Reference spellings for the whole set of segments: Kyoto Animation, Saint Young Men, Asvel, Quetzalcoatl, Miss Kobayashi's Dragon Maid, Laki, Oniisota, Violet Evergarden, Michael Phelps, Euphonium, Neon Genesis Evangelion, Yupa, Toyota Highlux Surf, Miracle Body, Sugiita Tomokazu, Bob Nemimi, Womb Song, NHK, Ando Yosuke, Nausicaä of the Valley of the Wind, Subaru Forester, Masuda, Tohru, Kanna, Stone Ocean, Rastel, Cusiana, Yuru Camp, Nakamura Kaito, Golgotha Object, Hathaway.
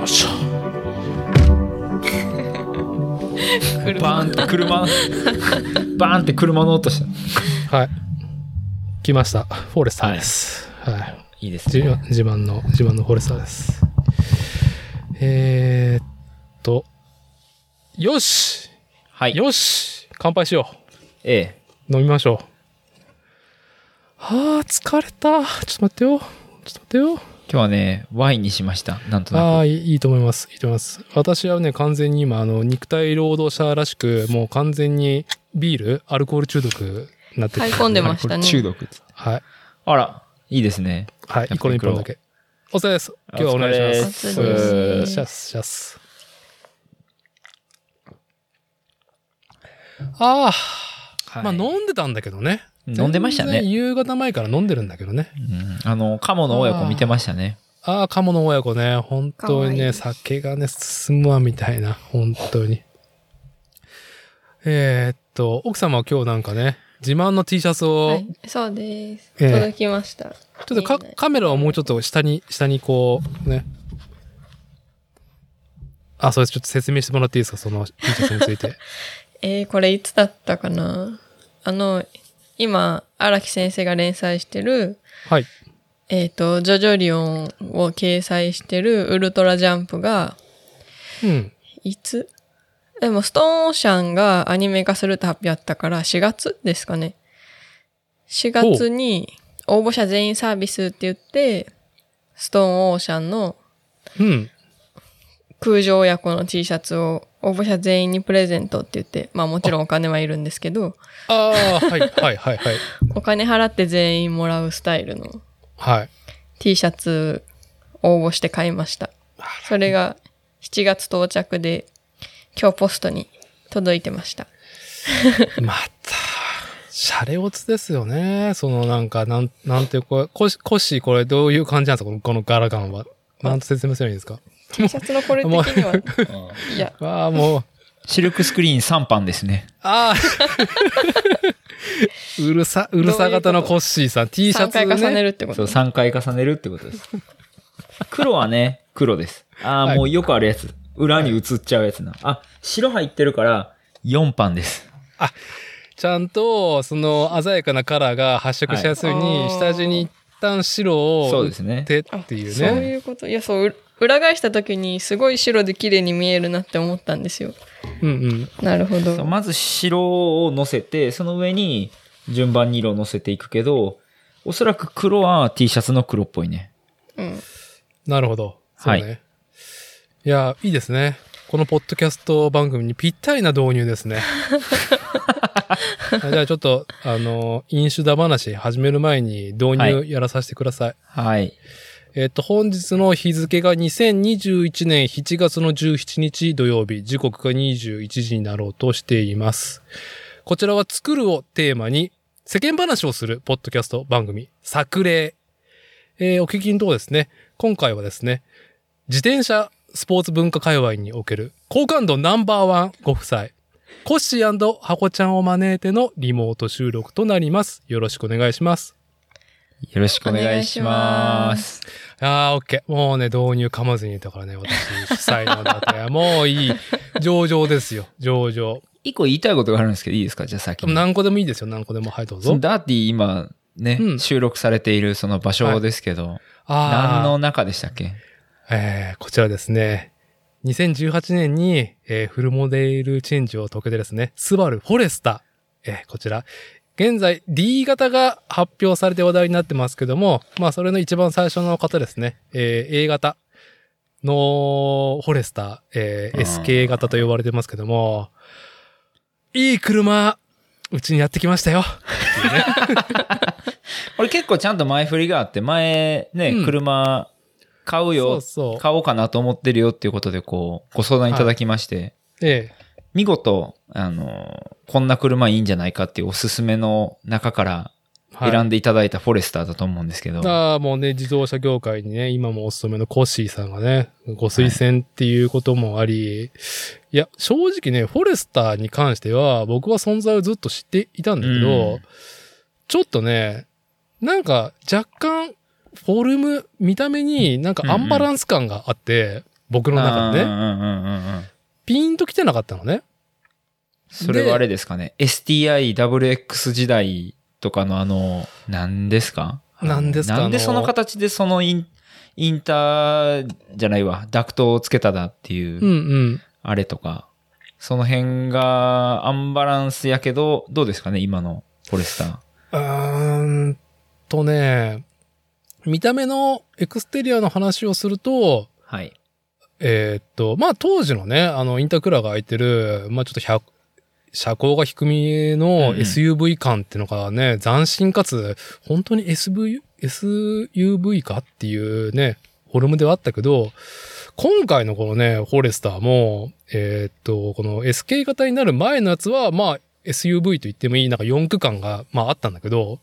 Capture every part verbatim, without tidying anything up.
ましたバーンって車バーンって車の音したはい来ました、フォレスターです、はいはい、いいですね、自慢の自慢のフォレスターです。えー、っとよし、はい、よし乾杯しよう、ええ、飲みましょう。はあ疲れた、ちょっと待ってよちょっと待ってよ。今日はねワインにしました、なんとなく。ああいいと思います、いいと思います。私はね完全に今あの肉体労働者らしくもう完全にビールアルコール中毒になって買い込んでましたね、中毒って、はい、あらいいですね、はい、これいっぽんだけお疲れです。今日はお願いします。シャスシャス。ああ、はい、まあ飲んでたんだけどね、飲んでましたね、夕方前から飲んでるんだけどね、うん、あのカモの親子見てましたね。ああカモの親子ね、本当にねいい酒がね進むわみたいな、本当に。えー、っと奥様は今日なんかね自慢の T シャツを、はい、そうです、えー、届きました。ちょっとカメラをもうちょっと下に下にこうね、あそうです、ちょっと説明してもらっていいですか、その T シャツについてえー、これいつだったかな、あの今荒木先生が連載してる、はい、えーと、ジョジョリオンを掲載してるウルトラジャンプが、うん、いつでもストーンオーシャンがアニメ化するって発表あったからしがつですかね。しがつに応募者全員サービスって言ってストーンオーシャンの空城親子の T シャツを応募者全員にプレゼントって言って、まあもちろんお金はいるんですけど。ああ、はいはいはいはい。お金払って全員もらうスタイルの T シャツ応募して買いました。はい、それがしちがつ到着で今日ポストに届いてました。また、シャレオツですよね。そのなんか、なん、なんていうか、コッシーこれどういう感じなんですか、この柄感は。なんと説明すればいいんですか、T シャツのこれ的には。いや。ああ、もう。シルクスクリーンさんばんですね。ああ。うるさ、うるさ型のコッシーさん。T シャツね。さんかい重ねるってこと、ね、そう、さんかい重ねるってことです。黒はね、黒です。ああ、はい、もうよくあるやつ。裏に映っちゃうやつな。あ、白入ってるからよんばんです。あ、ちゃんと、その鮮やかなカラーが発色しやすいように、はい、下地に一旦白を打ってっていうね。そういうこと。いや、そう。裏返した時にすごい白で綺麗に見えるなって思ったんですよ。うんうん。なるほど。まず白を乗せて、その上に順番に色を乗せていくけど、おそらく黒は T シャツの黒っぽいね。うん。なるほど。そうね。はい。いや、いいですね。このポッドキャスト番組にぴったりな導入ですね。じゃあちょっと、あの、飲酒だ話始める前に導入やらさせてください。はい。はいえっと、本日の日付がにせんにじゅういちねんしちがつのじゅうしちにち土曜日、時刻がにじゅういちじになろうとしています。こちらは作るをテーマに世間話をするポッドキャスト番組、作例。えー、お聞きのところですね、今回はですね、自転車スポーツ文化界隈における好感度ナンバーワンご夫妻、コッシー&ハコちゃんを招いてのリモート収録となります。よろしくお願いします。よろしくお願いします。ああ、オッケー。もうね、導入噛まずにいたからね、私、主催のだと。もういい。上々ですよ、上々。一個言いたいことがあるんですけど、いいですか、じゃあ先に。何個でもいいですよ、何個でも。はい、どうぞ。ダーティー、今、ね、うん、収録されているその場所ですけど、はい、何の中でしたっけ？えー、こちらですね、にせんじゅうはちねんに、えー、フルモデルチェンジを遂げてですね、スバルフォレスター、えー、こちら。現在 D 型が発表されて話題になってますけども、まあそれの一番最初の方ですね、えー、A 型のフォレスター、えー、エスケー 型と呼ばれてますけども、いい車うちにやってきましたよ。これ結構ちゃんと前振りがあって、前ね、うん、車買うよ、そうそう、買おうかなと思ってるよっていうことでこうご相談いただきまして、はい、ええ、見事、あの、こんな車いいんじゃないかっていうおすすめの中から選んでいただいたフォレスターだと思うんですけど。はい、ああ、もうね、自動車業界にね、今もお勤めのコッシーさんがね、ご推薦っていうこともあり、はい、いや、正直ね、フォレスターに関しては、僕は存在をずっと知っていたんだけど、うん、ちょっとね、なんか若干、フォルム、見た目になんかアンバランス感があって、うんうん、僕の中でね、うんうんうんうん、ピンと来てなかったのね。それはあれですかね、 エスティーアイダブリューエックス 時代とかのあの何ですか何ですかなんでその形でそのイン、インターじゃないわダクトをつけただっていう、うんうん、あれとかその辺がアンバランスやけどどうですかね今のフォレスター。うーんとね、見た目のエクステリアの話をすると、はい、えー、っとまあ当時のねあのインタークーラーが開いてるまあちょっとひゃく車高が低めの エスユーブイ 感っていうのがね、うん、斬新かつ本当に エスユーブイ かっていうねフォルムではあったけど、今回のこのねフォレスターもえー、っとこの エスケー 型になる前のやつはまあ エスユーブイ と言ってもいいなんかよん区間がまああったんだけど、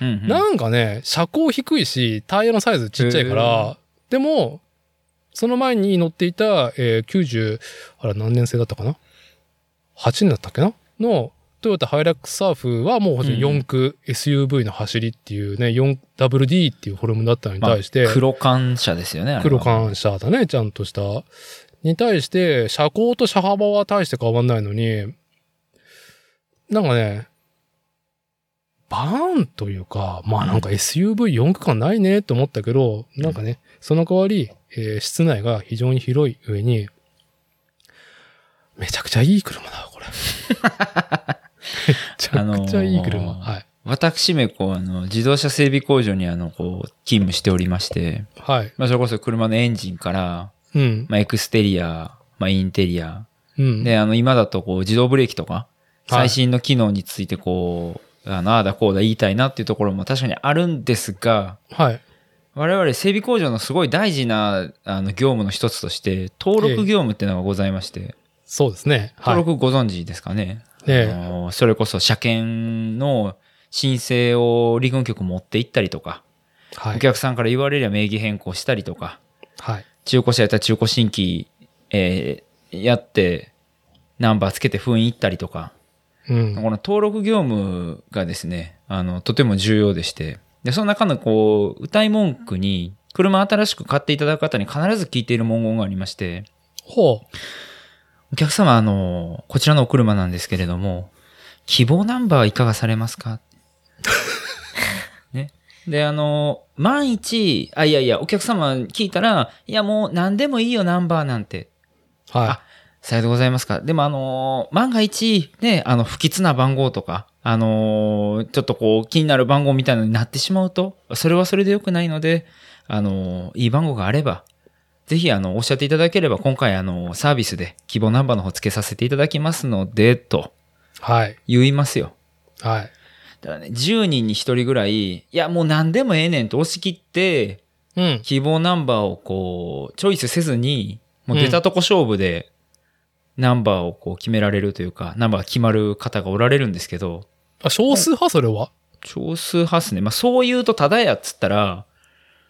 うんうん、なんかね車高低いしタイヤのサイズちっちゃいから、でもその前に乗っていた、えー、きゅうじゅうあれ何年生だったかな。はちねんだったっけなのトヨタハイラックスサーフはもうよん区 エスユーブイ の走りっていうね よんダブリューディー っていうフォルムだったのに対して、まあ、黒缶車ですよねあれ黒缶車だねちゃんとしたに対して車高と車幅は大して変わんないのになんかねバーンというかまあなんか エスユーブイよん 区間ないねと思ったけど、うん、なんかねその代わり、えー、室内が非常に広い上にめちゃくちゃいい車だこれ。めちゃくちゃいい車。あのー、はい。私めこうあの自動車整備工場にあのこう勤務しておりまして、はい。まあそれこそ車のエンジンから、うん。まあエクステリア、まあインテリア、うん。であの今だとこう自動ブレーキとか最新の機能についてこう、はい、あのあだこうだ言いたいなっていうところも確かにあるんですが、はい。我々整備工場のすごい大事なあの業務の一つとして登録業務っていうのがございまして。ええそうですね。はい、登録ご存知ですかね。ええ、あのそれこそ車検の申請を陸運局持って行ったりとか、はい、お客さんから言われれば名義変更したりとか、はい、中古車やったら中古新規、えー、やってナンバーつけて封印行ったりとか、うん、この登録業務がですね、あのとても重要でして、でその中のこう謳い文句に車新しく買っていただく方に必ず聞いている文言がありまして、ほう。お客様、あの、こちらのお車なんですけれども、希望ナンバーいかがされますかね。で、あの、万一、あ、いやいや、お客様聞いたら、いやもう何でもいいよ、ナンバーなんて。はい。あ、さようでございますか。でもあの、万が一、ね、あの、不吉な番号とか、あの、ちょっとこう、気になる番号みたいなのになってしまうと、それはそれで良くないので、あの、いい番号があれば、ぜひあのおっしゃっていただければ今回あのサービスで希望ナンバーの方つけさせていただきますのでと言いますよ。はい。だからねじゅうにんにひとりぐらいいやもう何でもええねんと押し切って、うん、希望ナンバーをこうチョイスせずにもう出たとこ勝負でナンバーをこう決められるというか、うん、ナンバーが決まる方がおられるんですけど。あ少数派それは？少数派っすね。まあそう言うとただやっつったら。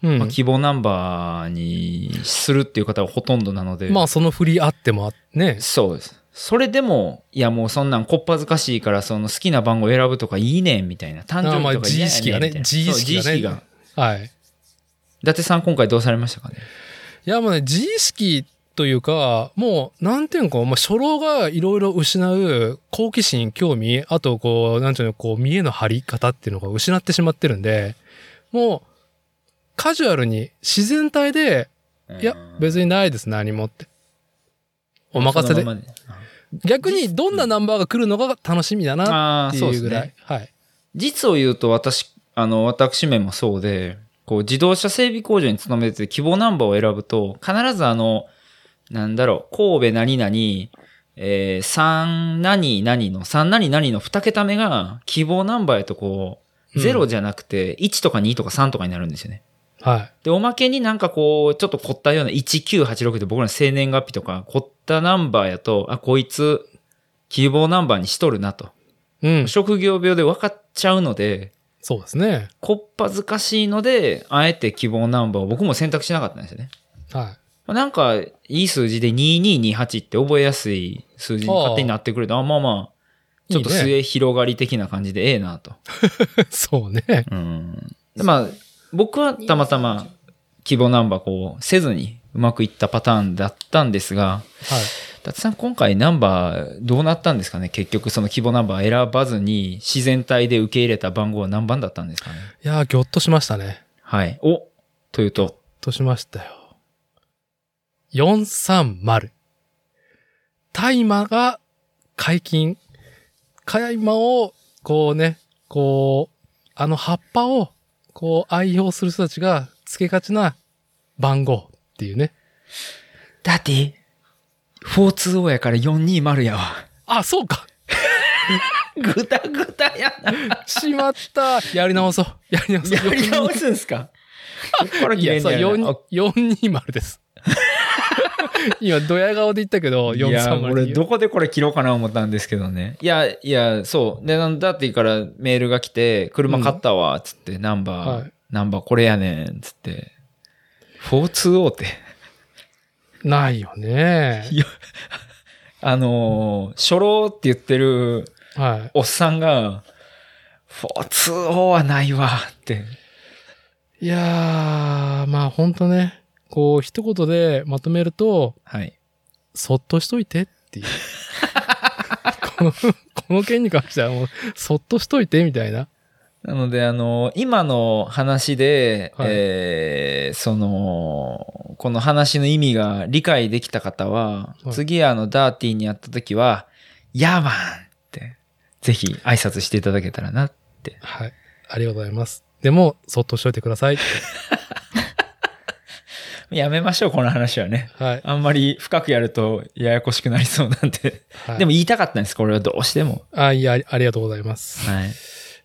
うんまあ、希望ナンバーにするっていう方がほとんどなので。まあその振りあってもあってね。そうです。それでも、いやもうそんなんこっぱずかしいからその好きな番号選ぶとかいいねんみたいな。誕生日とかいいねんみたいな。あまあ自意識がね。自意識がね。自意識が。はい。伊達さん今回どうされましたかね？いやもうね、自意識というか、もうなんていうのか、まあ、初老がいろいろ失う好奇心、興味、あとこう、なんていうの、こう見えの張り方っていうのが失ってしまってるんで、もう、カジュアルに自然体でいや別にないです何もってお任せで逆にどんなナンバーが来るのが楽しみだなっていうぐらい、はい、実を言うと私あの私めもそうでこう自動車整備工場に勤めて希望ナンバーを選ぶと必ずあのなんだろう神戸何々、えー、さん何々のさん何々のに桁目が希望ナンバーへとこうゼロじゃなくていちとかにとかさんとかになるんですよね。はい。で、おまけになんかこう、ちょっと凝ったようなせんきゅうひゃくはちじゅうろくで僕らの生年月日とか、凝ったナンバーやと、あ、こいつ、希望ナンバーにしとるなと。うん。職業病で分かっちゃうので、そうですね。こっぱずかしいので、あえて希望ナンバーを僕も選択しなかったんですよね。はい。なんか、いい数字でにーにーにーはちって覚えやすい数字に勝手になってくれた。あ、まあまあ、ちょっと末広がり的な感じでええなと。いいね、そうね。うん。で、まあ、僕はたまたま希望ナンバーこうせずにうまくいったパターンだったんですが、伊達さん今回ナンバーどうなったんですかね。結局その規模ナンバー選ばずに自然体で受け入れた番号は何番だったんですかね。いやーぎょっとしましたね。はい。おというとぎょっとしましたよ。よんさんまる。大麻が解禁。大麻をこうね、こうあの葉っぱをこう愛用する人たちがつけがちな番号っていうね。だってよんにーまるやからよんにーまるやわ。あ、そうか。ぐたぐたやな。しまった。やり直そう。やり直そう。やり直すんすか。これいや、そうよんにーまるです。今ドヤ顔で言ったけどよんさんまる。いや俺どこでこれ切ろうかな思ったんですけどね。いやいやそうでなんだって言うからメールが来て車買ったわっつって、うん、ナンバー、はい、ナンバーこれやねんっつってよんにーまるってないよね。いやあの初老って言ってるおっさんがよんにーまるはないわって。いやーまあほんとね。こう一言でまとめると、はい、そっとしといてっていうこのこの件に関してはもうそっとしといてみたいな。なのであの今の話で、はいえー、そのこの話の意味が理解できた方は、はい、次あのダーティーにやった時はヤーマンってぜひ挨拶していただけたらなって。はい、ありがとうございます。でもそっとしといてください。やめましょうこの話はね、はい、あんまり深くやるとややこしくなりそうなんで、はい、でも言いたかったんですこれはどうしても。あいやありがとうございます、はい、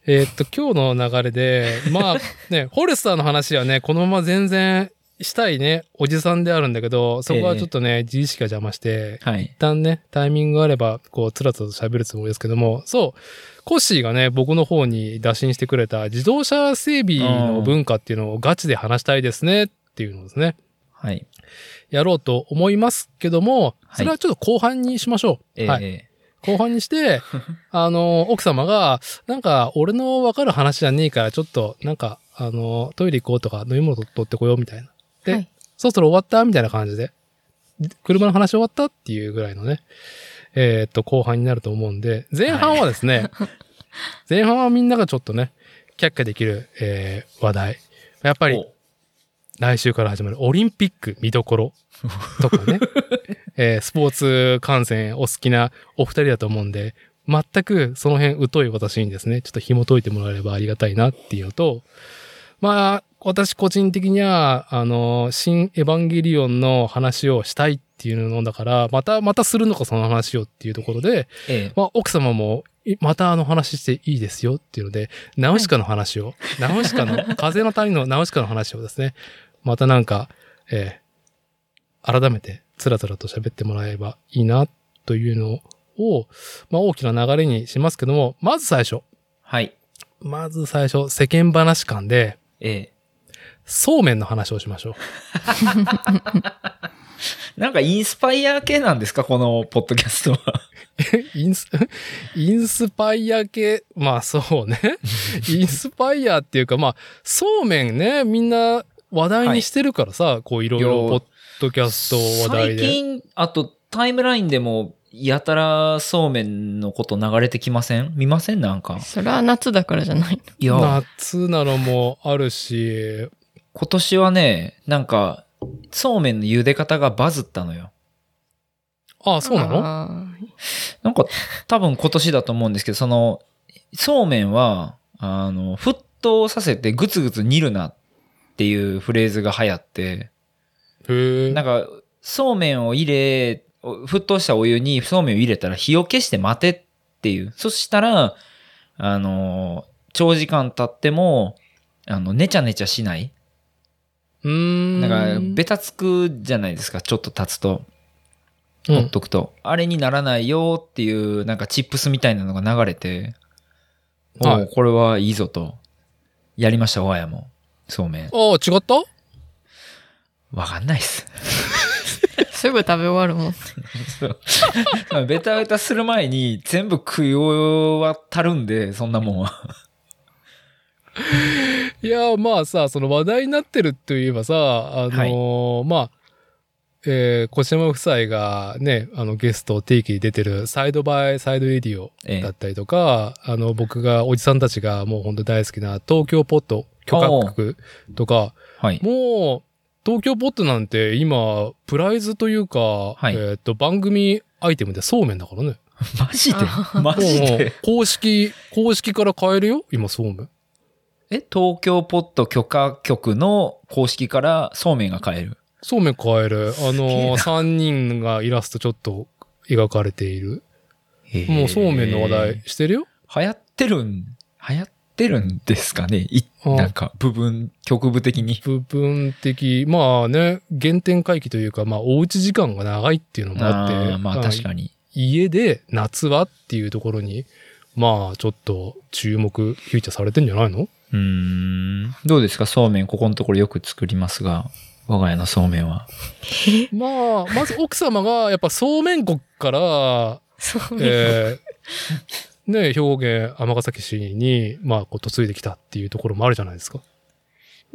えー、っと今日の流れでまあねホルスターの話はねこのまま全然したいねおじさんであるんだけどそこはちょっとね、えー、自意識が邪魔して、はい、一旦ねタイミングがあればこうつらつらと喋るつもりですけどもそうコッシーがね僕の方に打診してくれた自動車整備の文化っていうのをガチで話したいですねっていうのですね。はい、やろうと思いますけども、それはちょっと後半にしましょう。はいはい、後半にして、あの、奥様が、なんか、俺の分かる話じゃねえから、ちょっと、なんか、あの、トイレ行こうとか、飲み物取ってこようみたいな。で、はい、そろそろ終わったみたいな感じで、車の話終わったっていうぐらいのね、えー、っと、後半になると思うんで、前半はですね、はい、前半はみんながちょっとね、却下できる、えー、話題。やっぱり、来週から始まるオリンピック見どころとかね、えー、スポーツ観戦お好きなお二人だと思うんで、全くその辺疎い私にですね、ちょっと紐解いてもらえればありがたいなっていうのと、まあ、私個人的には、あの、新エヴァンゲリオンの話をしたいっていうのだから、また、またするのかその話をっていうところで、ええ、まあ、奥様も、またあの話していいですよっていうので、ナウシカの話を、ナウシカの、風の谷のナウシカの話をですね、またなんか、えー、改めてつらつらと喋ってもらえればいいなというのを、まあ、大きな流れにしますけども、まず最初、はい、まず最初世間話感で、ええ、そうめんの話をしましょう。なんかインスパイア系なんですかこのポッドキャストは。インスインスパイア系、まあそうね、インスパイアっていうかまあそうめんねみんな。話題にしてるからさ、はい、こういろいろポッドキャスト話題で。最近、あとタイムラインでもやたらそうめんのこと流れてきません？見ません？なんか。それは夏だからじゃない。いや。夏なのもあるし。今年はね、なんか、そうめんの茹で方がバズったのよ。ああ、そうなの？なんか、多分今年だと思うんですけど、その、そうめんは、あの、沸騰させてグツグツ煮るな。っていうフレーズが流行って、へなんかそうめんを入れ沸騰したお湯にそうめんを入れたら火を消して待てっていう。そしたらあの長時間経ってもあのネチャネチャしない。うーんなんかベタつくじゃないですか。ちょっと経つとほっとくと、うん、あれにならないよっていうなんかチップスみたいなのが流れて、はい、おうこれはいいぞとやりました我が家も。そうめん。ああ、違った？わかんないっす。すぐ食べ終わるもん。そう。ベタベタする前に全部食い終わったるんで、そんなもんは。いや、まあさ、その話題になってるといえばさ、あのーはい、まあ、えー、小島夫妻がね、あのゲスト定期に出てるサイドバイサイドエディオだったりとか、ええ、あの僕がおじさんたちがもう本当大好きな東京ポッド許可局とか、はい、もう東京ポッドなんて今プライズというか、はい、えー、っと番組アイテムでそうめんだからね。マジでマジで公式公式から買えるよ今そうめん。え、東京ポッド許可局の公式からそうめんが買える。そうめん買える。あの、さんにんがイラストちょっと描かれている。もうそうめんの話題してるよ。流行ってるん、流行ってるんですかね。いなんか、部分、局部的に。部分的。まあね、原点回帰というか、まあ、おうち時間が長いっていうのもあって。あまあ、確かに。家で夏はっていうところに、まあ、ちょっと注目、フィーチャーされてんじゃないの？うーん。どうですか、そうめん、ここのところよく作りますが。我が家のそうめんは。まあ、まず奥様が、やっぱそうめん国から、えー、ね、兵庫県尼崎市に、まあ、こう、嫁いできたっていうところもあるじゃないですか。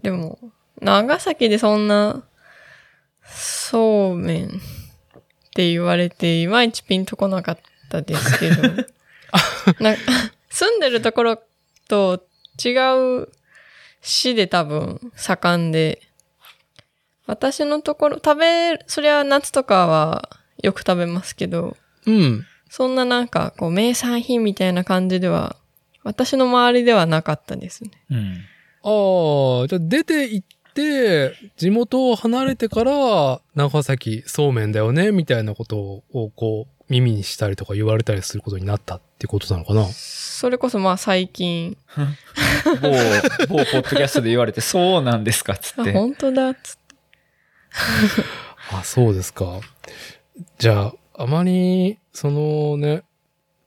でも、長崎でそんな、そうめんって言われて、いまいちピンとこなかったですけど、なんか住んでるところと違う市で多分、盛んで、私のところ、食べ、そりゃ夏とかはよく食べますけど、うん。そんななんか、こう、名産品みたいな感じでは、私の周りではなかったですね。うん。ああ、じゃあ出て行って、地元を離れてから、長崎そうめんだよね、みたいなことを、こう、耳にしたりとか言われたりすることになったってことなのかな？それこそまあ最近某、某ポッドキャストで言われて、そうなんですか、つって。あ、本当だ、つって。あ、そうですか。じゃあ、あまり、そのね、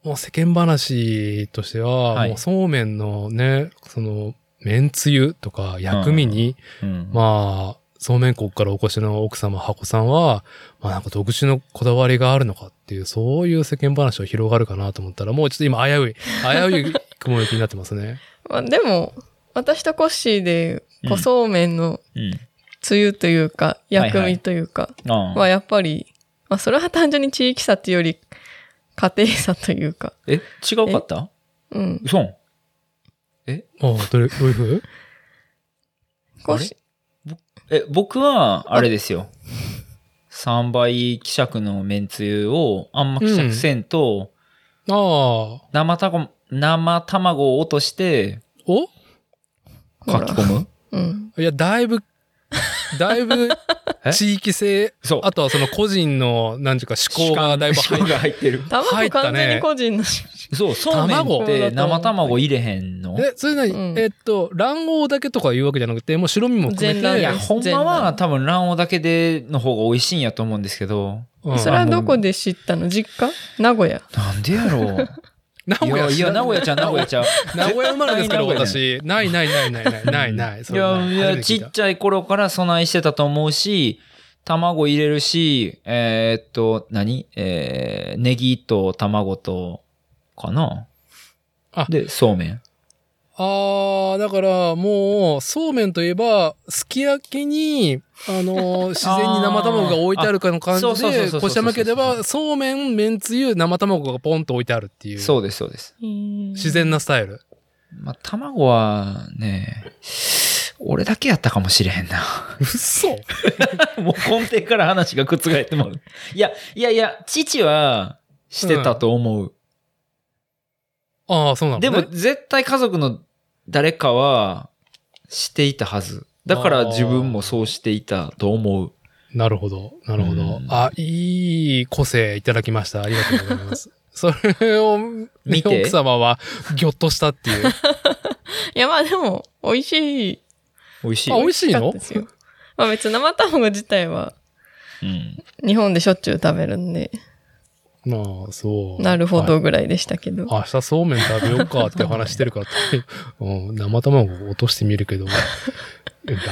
もう世間話としては、はい、もうそうめんのね、その、麺つゆとか薬味に、うん、まあ、そうめん国からお越しの奥様、箱さんは、まあなんか独自のこだわりがあるのかっていう、そういう世間話を広がるかなと思ったら、もうちょっと今危うい、危うい雲行きになってますね。まあでも、私とコッシーで、こうそうめんの、うんうん、つゆというか薬味というかは、はいはい、まあ、やっぱり、まあ、それは単純に地域差というより家庭差というか。え、違うかった？うん。そう。え、ああ、どれどういう風？あれ？え、僕はあれですよ。さんばい希釈のめんつゆをあんま希釈せんと、うん、ああ、生たこ生卵を落としておかき込む。うん。いや、だいぶだいぶ地域性、あとはその個人の何ていうか思考がだいぶ入って入ってる。卵完全に個人の。そう、そうめんって生卵入れへんの？え、それ何、うん、えっと卵黄だけとかいうわけじゃなくて、もう白身も含めて。いや、ほんまは多分卵黄だけでの方が美味しいんやと思うんですけど。うん、それはどこで知ったの？実家？名古屋？なんでやろう。名古屋、いや、名古屋ちゃん、名古屋ちゃん。名古屋生まれですから、私。ないないないないないないない。いや、いや、ちっちゃい頃から備えしてたと思うし、卵入れるし、えー、っと、何えー、ネギと卵と、かなあ。で、そうめん。あー、だから、もう、そうめんといえば、すき焼きに、あのー、自然に生卵が置いてあるかの感じで、こちら向けでは、そうめん、めんつゆ、生卵がポンと置いてあるっていう。そうです、そうです。自然なスタイル。まあ、卵はね、俺だけやったかもしれへんな。嘘もう根底から話が覆ってもらう。いや、いやいや、父はしてたと思う。うん、ああ、そうなの、ね、でも、絶対家族の誰かはしていたはず。だから自分もそうしていたと思う。なるほど。なるほど、うん。あ、いい個性いただきました。ありがとうございます。それを見て奥様はギョッとしたっていう。いや、まあでも、美味しい。美味しい。あ、美味しいの？まあ別に生卵自体は、日本でしょっちゅう食べるんで。まあ、そう。なるほどぐらいでしたけど。はい、明日そうめん食べようかって話してるからって、うん、生卵落としてみるけど。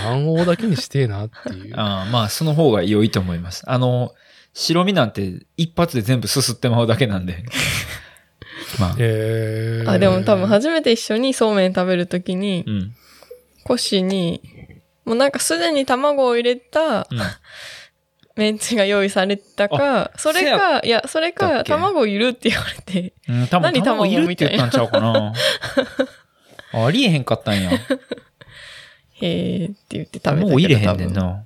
卵黄だけにしてえなっていう。ああ、まあその方が良いと思います。あの白身なんて一発で全部すすってまうだけなんで。まあ。えー、あ、でも多分初めて一緒にそうめん食べるときに、うん、コシにもうなんかすでに卵を入れた、うん、メンチが用意されたか、それか、いや、それか、卵いるって言われて、うん、多分何卵いるって言ったんちゃうかな。ありえへんかったんや。へえって言って食べたけど。卵入れへんねんな。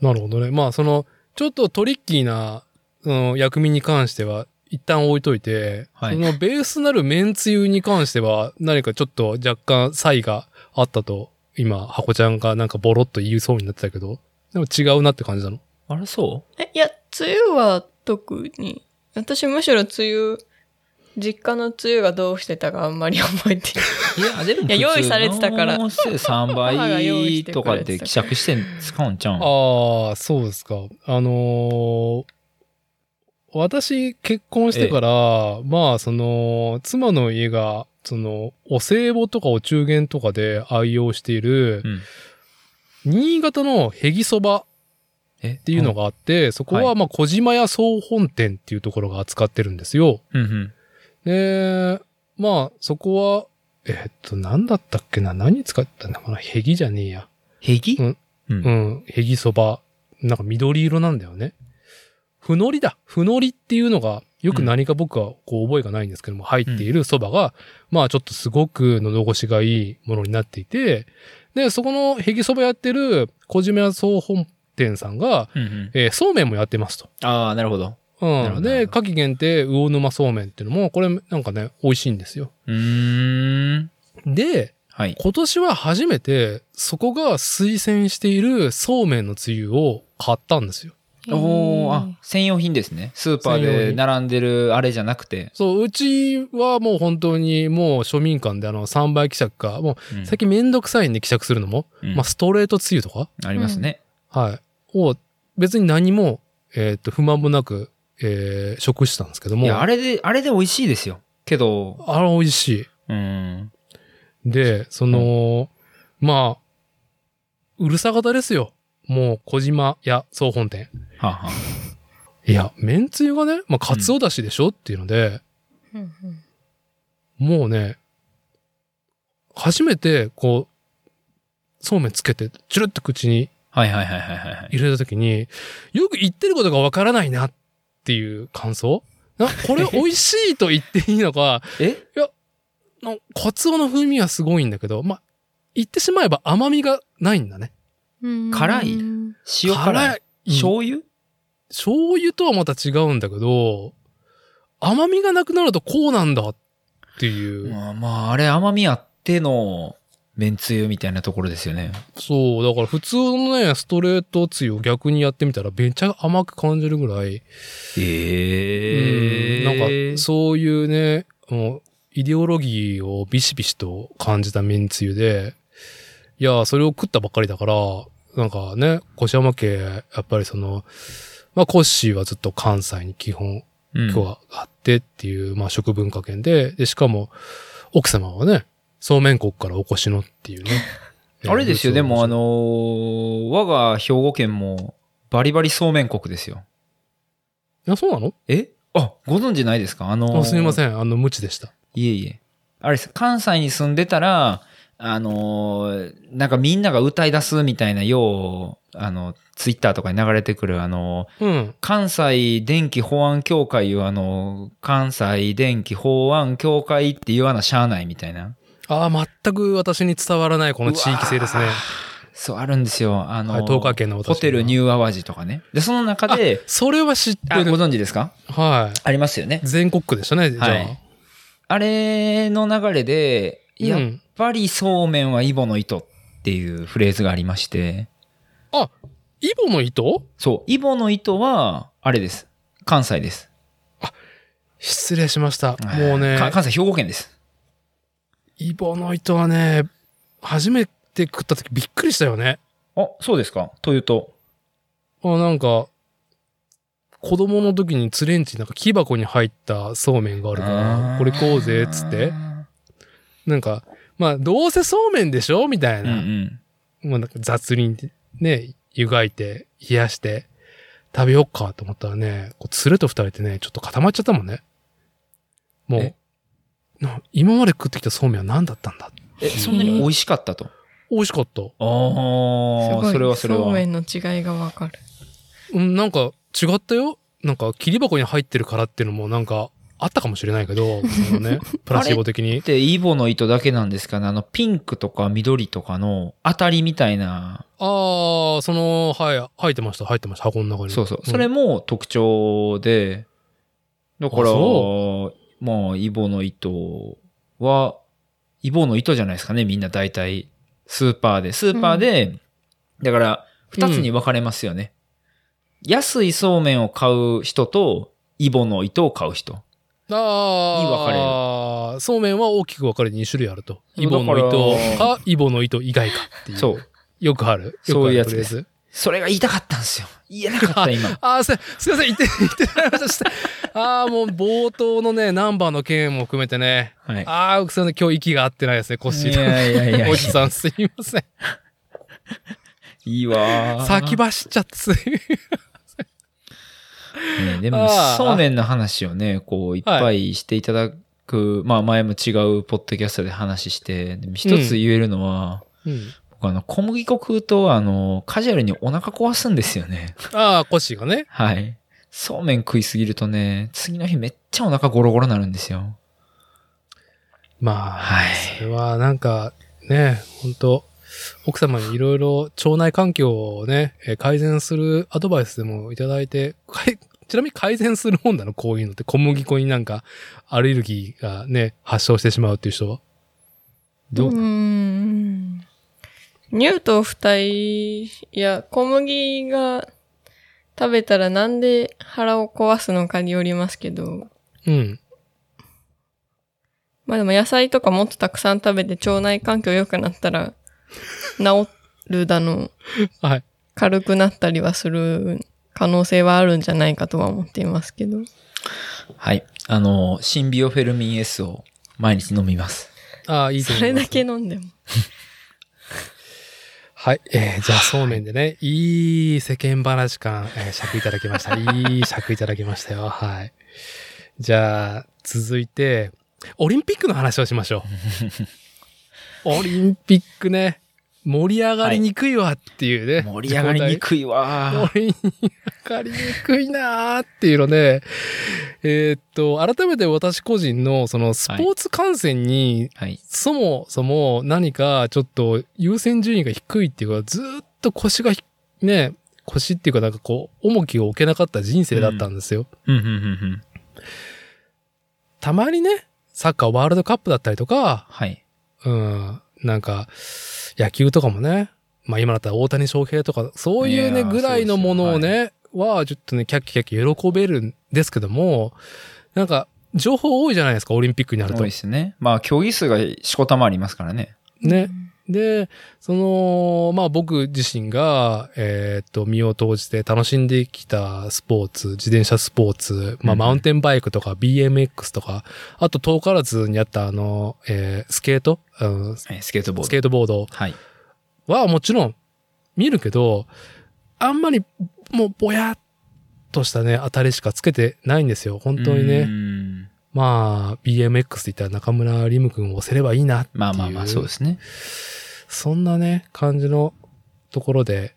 なるほどね。まあ、その、ちょっとトリッキーな、うん、薬味に関しては、一旦置いといて、はい、そのベースなるめんつゆに関しては、何かちょっと若干差異があったと、今、ハコちゃんがなんかボロッと言いそうになってたけど、でも違うなって感じなの？あれそう？え、いや、つゆは特に、私むしろつゆ、実家のつゆがどうしてたかあんまり覚えてない。いや、でも普通の用意されてたから。さんばいとかで希釈して使うんちゃうん？ああ、そうですか。あのー、私結婚してから、まあその、妻の家が、その、お歳暮とかお中元とかで愛用している、うん、新潟のへぎそばっていうのがあって、うん、そこはまあ小島屋総本店っていうところが扱ってるんですよ。うんうん、で、まあそこは、えー、っと、なんだったっけな、何使ったんだかな、へぎじゃねえや。へぎ？うん。うん。へぎそば。なんか緑色なんだよね。ふのりだ。ふのりっていうのが、よく何か僕はこう覚えがないんですけども、入っているそばが、うん、まあちょっとすごく喉越しがいいものになっていて、で、そこのへぎそばやってる小島屋総本店さんが、うんうんえー、そうめんもやってますと。ああ、なるほど。うん。で、夏季限定魚沼そうめんっていうのも、これなんかね、美味しいんですよ。うーん。で、はい、今年は初めて、そこが推薦しているそうめんのつゆを買ったんですよ。おー、あ、専用品ですね。スーパーで並んでるあれじゃなくて。そう、うちはもう本当にもう庶民間であのさんばい希釈か、もう最近めんどくさいんで希釈するのも、うん、まあストレートつゆとか。ありますね。はい。を別に何も、えっと、不満もなく、えー、食したんですけども。いや、あれで、あれで美味しいですよ。けど。あれ美味しい。うん。で、その、うん、まあ、うるさ型ですよ。もう小島屋総本店。はは。いや、めんつゆがね、まあ、かつおだしでしょっていうので、うん、もうね、初めて、こう、そうめんつけて、チュルッと口に入れたときに、よく言ってることがわからないなっていう感想な、これ美味しいと言っていいのか、えいや、かつおの風味はすごいんだけど、まあ、言ってしまえば甘みがないんだね。辛い？塩辛い？辛い醤油？醤油とはまた違うんだけど、甘みがなくなるとこうなんだっていう。まあまあ、あれ甘みあってのめんつゆみたいなところですよね。そう、だから普通のね、ストレートつゆを逆にやってみたらめっちゃ甘く感じるぐらい。ええー。なんかそういうね、もうイデオロギーをビシビシと感じためんつゆで、いや、それを食ったばっかりだから、なんかね、越山家、やっぱりその、まあ、コッシーはずっと関西に基本、今日はあってっていう、うん、まあ、食文化圏で、で、しかも、奥様はね、そうめん国からお越しのっていうね。あれですよ、でもあのー、我が兵庫県も、バリバリそうめん国ですよ。いや、そうなの？え？あ、ご存知ないですか？あのーあ、すみません、あの、無知でした。いえいえ。あれです、関西に住んでたら、あのー、なんかみんなが歌い出すみたいな、よう、あの、ツイッターとかに流れてくる、あのーうん、関西電気保安協会いう、あのー、関西電気保安協会っていうあの、しゃあないみたいな。ああ、全く私に伝わらない、この地域性ですね。そう、あるんですよ。あのーはい、東海圏の私。ホテルニューアワジとかね。で、その中で、それは知ってる。ご存知ですか？はい。ありますよね。全国区でしたね、じゃあ。はい、あれの流れで、やっぱりそうめんはイボの糸っていうフレーズがありまして。あ、イボの糸？そう。イボの糸は、あれです。関西です。あ、失礼しました。もうね。関西、兵庫県です。イボの糸はね、初めて食った時びっくりしたよね。あ、そうですか。というと。あ、なんか、子供の時にツレンチなんか木箱に入ったそうめんがあるから、これこうぜ、つって。なんか、まあ、どうせそうめんでしょみたいな。うんうん、もうなんか雑にね、湯がいて、冷やして、食べよっかと思ったらね、こうつると二人でね、ちょっと固まっちゃったもんね。もう、今まで食ってきたそうめんは何だったんだ。え、そんなに美味しかったと？美味しかった。ああ、それはそれは。そうめんの違いがわかる。うん、なんか違ったよ。なんか切り箱に入ってるからっていうのもなんかあったかもしれないけど、ね、プラシーボ的に。あれってイボの糸だけなんですかね。あのピンクとか緑とかの当たりみたいな。ああ、その、はい、入ってました、入ってました、箱の中に。そうそう。うん、それも特徴で、だから、まあ、イボの糸は、イボの糸じゃないですかね、みんな大体。スーパーで。スーパーで、うん、だから、二つに分かれますよね、うん。安いそうめんを買う人と、イボの糸を買う人。あに分かれる。ああ、そうめんは大きく分かれてに種類あると。イボの糸か、イボの糸以外かっていう。そう。よくある。そういうやつです。それが言いたかったんですよ。言えなかった今。ああ、すいません。言って、言ってられました。ああ、もう冒頭のね、ナンバーの件も含めてね。はい、ああ、すいません。今日息が合ってないですね、コッシーと。いやいやいやいや。おじさんすいません。いいわ。先走っちゃってすいません。ね、でも、そうめんの話をね、こう、いっぱいしていただく、はい、まあ、前も違うポッドキャストで話して、でも一つ言えるのは、うんうん、あの小麦粉食うとあのカジュアルにお腹壊すんですよね。ああ、腰がね。はい。そうめん食いすぎるとね、次の日めっちゃお腹ゴロゴロなるんですよ。まあ、はい、それはなんかね、本当奥様にいろいろ腸内環境をね改善するアドバイスでもいただいて、ちなみに改善するもんだのこういうのって。小麦粉になんかアレルギーがね発症してしまうっていう人はどうなの？うーん、乳糖不対、いや、小麦が食べたらなんで腹を壊すのかによりますけど。うん。まあでも野菜とかもっとたくさん食べて腸内環境良くなったら治るだの、はい、軽くなったりはする可能性はあるんじゃないかとは思っていますけど。はい。あの、シンビオフェルミン S を毎日飲みます。ああ、いいと思います。それだけ飲んでも。はい、えー。じゃあ、そうめんでね、いい世間話感、えー、尺いただきました。いい尺いただきましたよ。はい。じゃあ、続いて、オリンピックの話をしましょう。オリンピックね、盛り上がりにくいわっていうね。はい、盛り上がりにくいわ。盛り上がりにくいなーっていうので、ね、えー、っと、改めて私個人のそのスポーツ観戦に、はいはい、そもそも何かちょっと優先順位が低いっていうか、ずっと腰がね、腰っていうかなんかこう、重きを置けなかった人生だったんですよ。うん、たまにね、サッカーワールドカップだったりとか、はい、うん、なんか、野球とかもね、まあ今だったら大谷翔平とか、そういうねぐらいのものをね、はちょっとね、キャッキャッキャ喜べるんですけども、なんか情報多いじゃないですか、オリンピックになると。多いですね。まあ競技数がしこたまありますからね。ね。で、その、まあ僕自身が、えっと、身を投じて楽しんできたスポーツ、自転車スポーツ、まあマウンテンバイクとか ビーエムエックス とか、あと遠からずにあったあの、えー、スケート、うん、スケートボード。スケートボード。はい。はもちろん見るけど、あんまりもうぼやっとしたね、当たりしかつけてないんですよ、本当にね。まあ、ビーエムエックス って言ったら中村輪夢くんを押せればいいなっていう。まあまあまあ、そうですね。そんなね、感じのところで。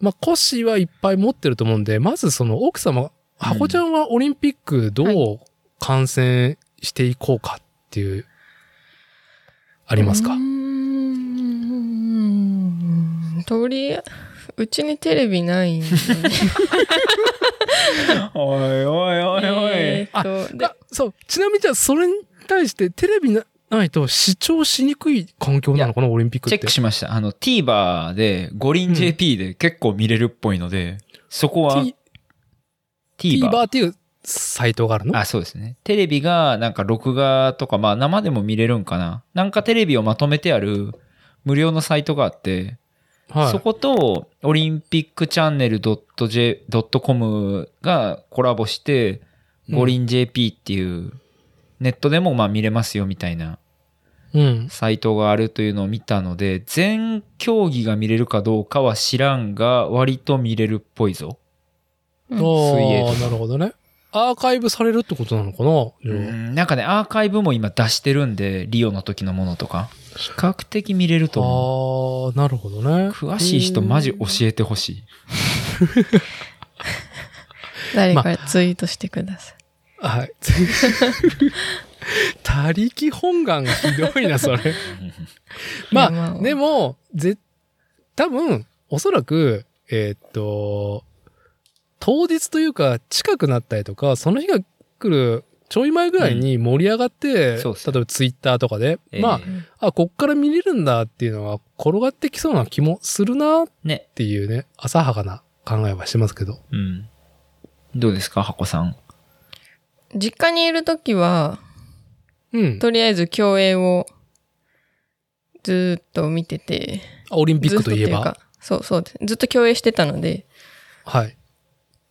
まあ、コッシーはいっぱい持ってると思うんで、まずその奥様、ハコちゃんはオリンピックどう観戦していこうかっていう、はい、ありますか？うーん、とりあえず、うちにテレビないんで。おいおいおいおい。えー、っとあ、そう、ちなみにじゃあそれに対してテレビな、ないと視聴しにくい環境なのかな、オリンピックって。チェックしました。あの、TVer で、五輪 ジェーピー で結構見れるっぽいので、うん、そこは、TVer。TVer っていうサイトがあるの？あ、そうですね。テレビが、なんか録画とか、まあ生でも見れるんかな。なんかテレビをまとめてある無料のサイトがあって、はい、そこと、オリンピックチャンネル .com がコラボして、五輪 ジェーピー っていう、ネットでもまあ見れますよみたいな。うん、サイトがあるというのを見たので、全競技が見れるかどうかは知らんが、割と見れるっぽいぞ。うん、水泳とか。なるほどね。アーカイブされるってことなのかな？うん、なんかね、アーカイブも今出してるんで、リオの時のものとか。比較的見れると思う。ああ、なるほどね。詳しい人マジ教えてほしい。誰かツイートしてください。まあ、はい。他力本願がひどいな、それ。まあ、でも、ぜ、多分、おそらく、えー、っと、当日というか、近くなったりとか、その日が来る、ちょい前ぐらいに盛り上がって、うん、そうですね、例えばツイッターとかで、えー、まあ、あ、こっから見れるんだっていうのが転がってきそうな気もするなっていうね、ね、浅はかな考えはしてますけど。うん、どうですか、箱さん。実家にいるときは、うん、とりあえず競泳をずっと見てて。オリンピックといえば。ずっとっていうか、そうそうです。ずっと競泳してたので。はい。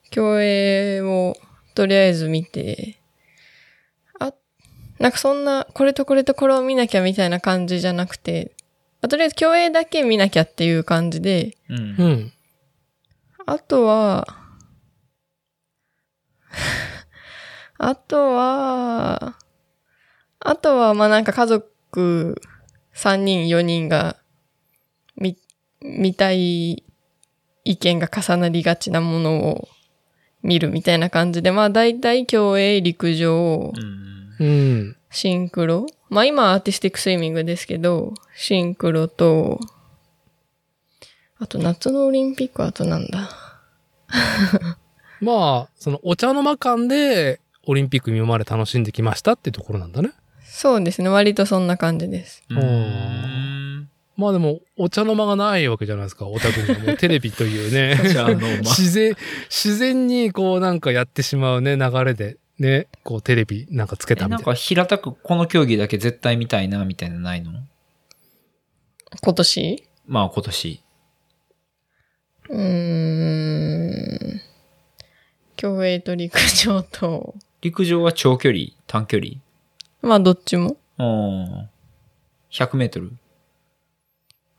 競泳をとりあえず見て、なんかそんな、これとこれとこれを見なきゃみたいな感じじゃなくて、あ、とりあえず競泳だけ見なきゃっていう感じで、うん、あとは、あとは、あとは、まあなんか家族さんにんよにんが見、見たい意見が重なりがちなものを見るみたいな感じで、まあ大体競泳、陸上、うんうん、シンクロ、まあ今アーティスティックスイミングですけど、シンクロと、あと夏のオリンピック、あとなんだまあそのお茶の間間でオリンピック見生まれ楽しんできましたってところなんだね。そうですね、割とそんな感じです。うん、まあでもお茶の間がないわけじゃないですか、お宅には。もうテレビというね自然自然にこうなんかやってしまうね、流れでね、こうテレビなんかつけたみたいな。なんか平たくこの競技だけ絶対見たいなみたいなないの？今年？まあ今年。うーん。競泳と陸上と。陸上は長距離？短距離？まあどっちも。うん。ひゃくメートル？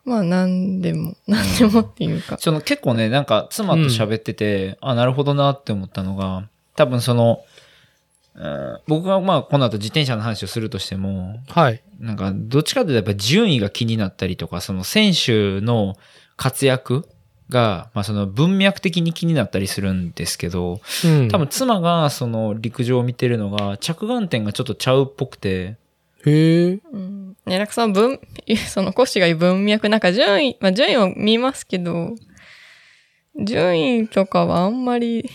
まあ何でも、何でもっていうか。その結構ね、なんか妻と喋ってて、うん、あ、なるほどなって思ったのが、多分その、うん、僕がまあこの後自転車の話をするとしても、はい、なんかどっちかというとやっぱ順位が気になったりとか、その選手の活躍がまあその文脈的に気になったりするんですけど、うん、多分妻がその陸上を見てるのが着眼点がちょっとちゃうっぽくて、へえ、うん、ね、なんかその文そのコッシーが言う文脈なんか順位、まあ順位を見ますけど、順位とかはあんまり。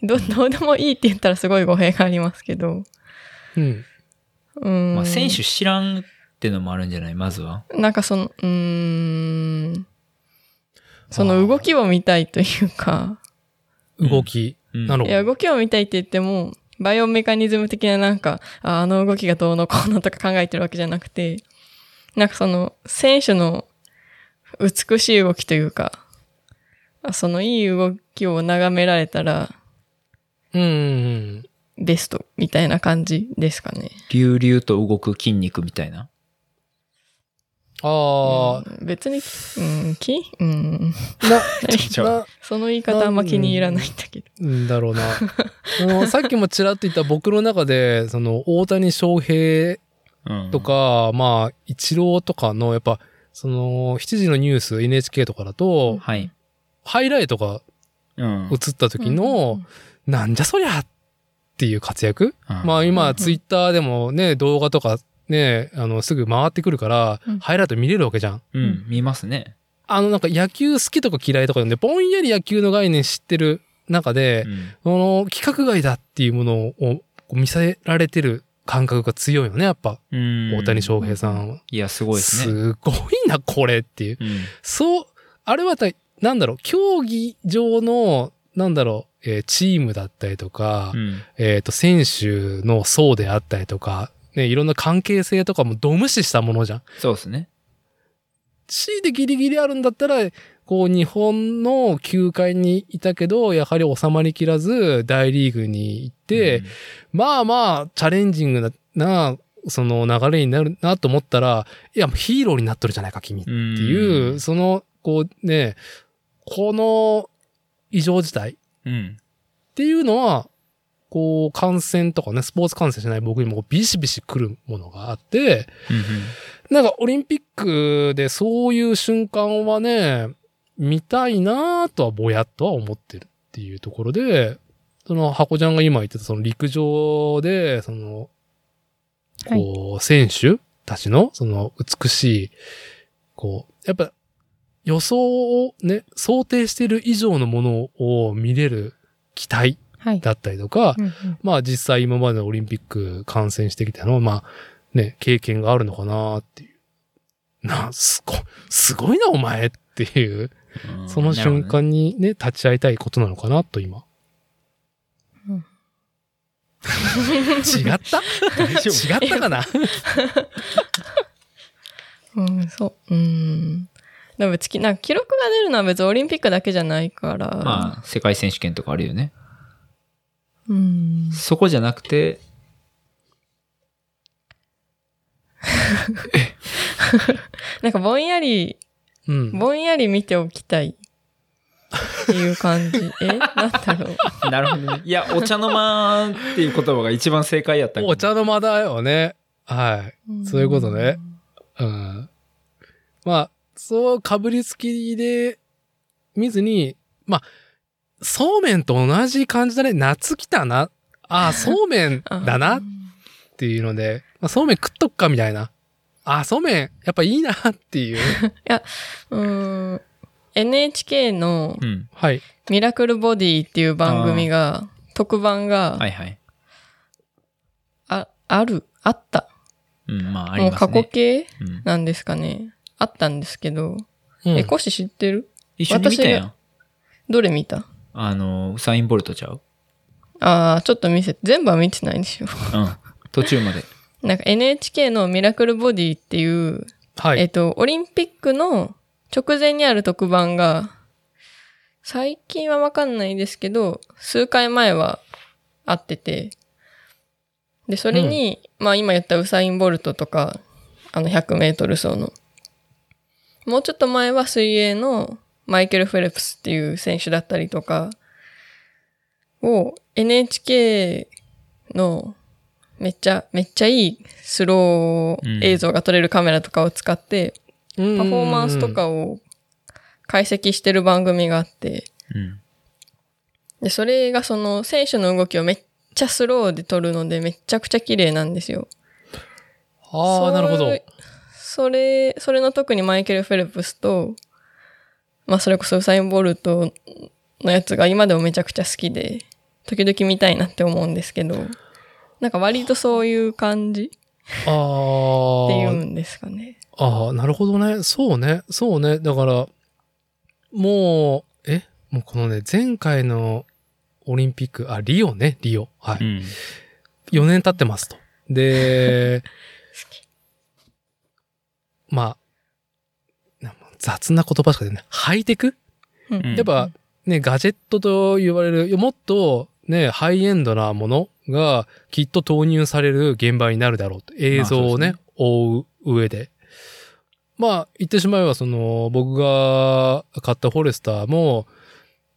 ど, どうでもいいって言ったらすごい語弊がありますけど。うん。うん。まあ、選手知らんってのもあるんじゃない？まずは。なんかその、うーん。その動きを見たいというか。動き、うん、なのか。いや、動きを見たいって言っても、バイオメカニズム的ななんか、あ, あの動きがどうのこうのとか考えてるわけじゃなくて、なんかその、選手の美しい動きというか、そのいい動きを眺められたら、うんうんうん、ベストみたいな感じですかね。隆々と動く筋肉みたいな。ああ、うん、別に、うん、き、うん、な、な、その言い方あんま気に入らないんだけど。うんだろうな。もうさっきもちらっと言った僕の中でその大谷翔平とか、うん、まあイチローとかのやっぱそのしちじのニュース エヌエイチケー とかだと、はい、ハイライトが映った時の、うんうん、なんじゃそりゃっていう活躍、うん、まあ今ツイッターでもね、動画とかね、あのすぐ回ってくるから、うん、ハイライト見れるわけじゃん。うん、見ますね。あのなんか野球好きとか嫌いとかでぼんやり野球の概念知ってる中で、うん、その規格外だっていうものを見せられてる感覚が強いよね、やっぱ。うん、大谷翔平さんは。いや、すごいですね。すごいな、これっていう。うん、そう、あれはなんだろう、競技上の、なんだろう、えー、チームだったりとか、うん、えっと、選手の層であったりとか、ね、いろんな関係性とかもど無視したものじゃん。そうですね。強いてギリギリあるんだったら、こう、日本の球界にいたけど、やはり収まりきらず、大リーグに行って、うん、まあまあ、チャレンジングな、なその流れになるなと思ったら、いや、ヒーローになっとるじゃないか、君っていう、うん、その、こうね、この異常事態。うん、っていうのは、こう、感染とかね、スポーツ感染しない僕にもビシビシ来るものがあって、うんうん、なんかオリンピックでそういう瞬間はね、見たいなぁとはぼやっとは思ってるっていうところで、その箱ちゃんが今言ってたその陸上でそのこう選手たちのその美しいこうやっぱ予想をね想定している以上のものを見れる期待だったりとか、はいうんうん、まあ実際今までのオリンピック観戦してきたのはまあね経験があるのかなっていうなすごすごいなお前っていう。その瞬間に ね, ね立ち会いたいことなのかなと今、うん、違った違ったかなうんそううんでも別になんか記録が出るのは別にオリンピックだけじゃないからまあ世界選手権とかあるよねうんそこじゃなくてなんかぼんやりうん、ぼんやり見ておきたいっていう感じ。え、なんだろう。なるほどね。いや、お茶の間っていう言葉が一番正解やった。お茶の間だよね。はい。うんそういうことね。うん。まあ、そうかぶりつきで見ずに、まあ、そうめんと同じ感じだね。夏来たな。ああ、そうめんだなっていうので、まあ、そうめん食っとくかみたいな。あ、そうめんやっぱいいなっていう。いや、うーん エヌエイチケー のミラクルボディっていう番組が特番が あ,、はいはい、あ, あるあった、うんまあありますね、もう過去形なんですかね、うん、あったんですけど、うん、えコシ知ってる？一緒に見たやん。どれ見た？あのウサインボルトちゃう？ああちょっと見せて全部は見てないんですよ。うん途中まで。なんか エヌエイチケー のミラクルボディっていう、はい、えっと、オリンピックの直前にある特番が、最近はわかんないですけど、数回前はあってて、で、それに、うん、まあ今言ったウサインボルトとか、あのひゃくメートル走の、もうちょっと前は水泳のマイケル・フェルプスっていう選手だったりとか、を エヌエイチケー のめっちゃ、めっちゃいいスロー映像が撮れるカメラとかを使って、うん、パフォーマンスとかを解析してる番組があって、うん、で、それがその選手の動きをめっちゃスローで撮るのでめちゃくちゃ綺麗なんですよ。ああ、なるほど。それ、それの特にマイケル・フェルプスと、まあそれこそウサイン・ボルトのやつが今でもめちゃくちゃ好きで、時々見たいなって思うんですけど、なんか割とそういう感じああっていうんですかね。ああ、なるほどね。そうね。そうね。だから、もう、えもうこのね、前回のオリンピック、あ、リオね、リオ。はい。うん、よねん経ってますと。で、まあ、雑な言葉しか出ない。ハイテク、うん、やっぱね、ガジェットと言われる、もっとね、ハイエンドなものがきっと投入される現場になるだろうと。映像をね、まあ、追う上で。まあ、言ってしまえば、その、僕が買ったフォレスターも、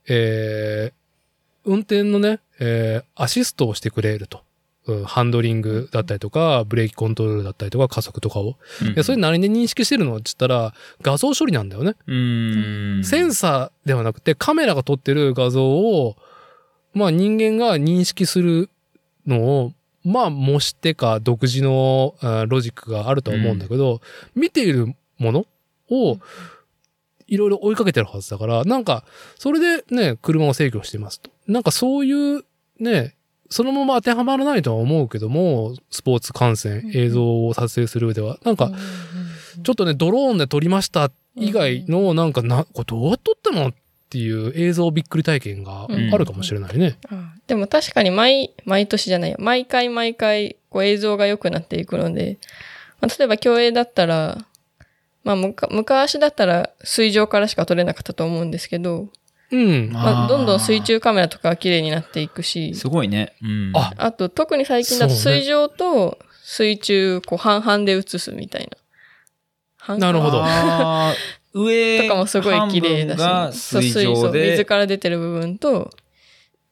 えー、運転のね、えー、アシストをしてくれると、うん。ハンドリングだったりとか、ブレーキコントロールだったりとか、加速とかを。うん、でそれ何で認識してるのって言ったら、画像処理なんだよね。うーん。センサーではなくて、カメラが撮ってる画像を、まあ人間が認識するのを、まあ模してか独自のロジックがあるとは思うんだけど、うん、見ているものをいろいろ追いかけてるはずだから、なんかそれでね、車を制御してますと。なんかそういうね、そのまま当てはまらないとは思うけども、スポーツ観戦、映像を撮影する上では、なんかちょっとね、ドローンで撮りました以外のなんかな、これどう撮ったのっていう映像びっくり体験があるかもしれないね。うんうん、でも確かに毎、毎年じゃない、毎回毎回こう映像が良くなっていくので、まあ、例えば競泳だったら、まあむか昔だったら水上からしか撮れなかったと思うんですけど、うんまあ、どんどん水中カメラとか綺麗になっていくし、すごいね。うん、あ, あと特に最近だと水上と水中こう半々で映すみたいな。半々なるほど。上とかもすごい綺麗だし、水上で水から出てる部分と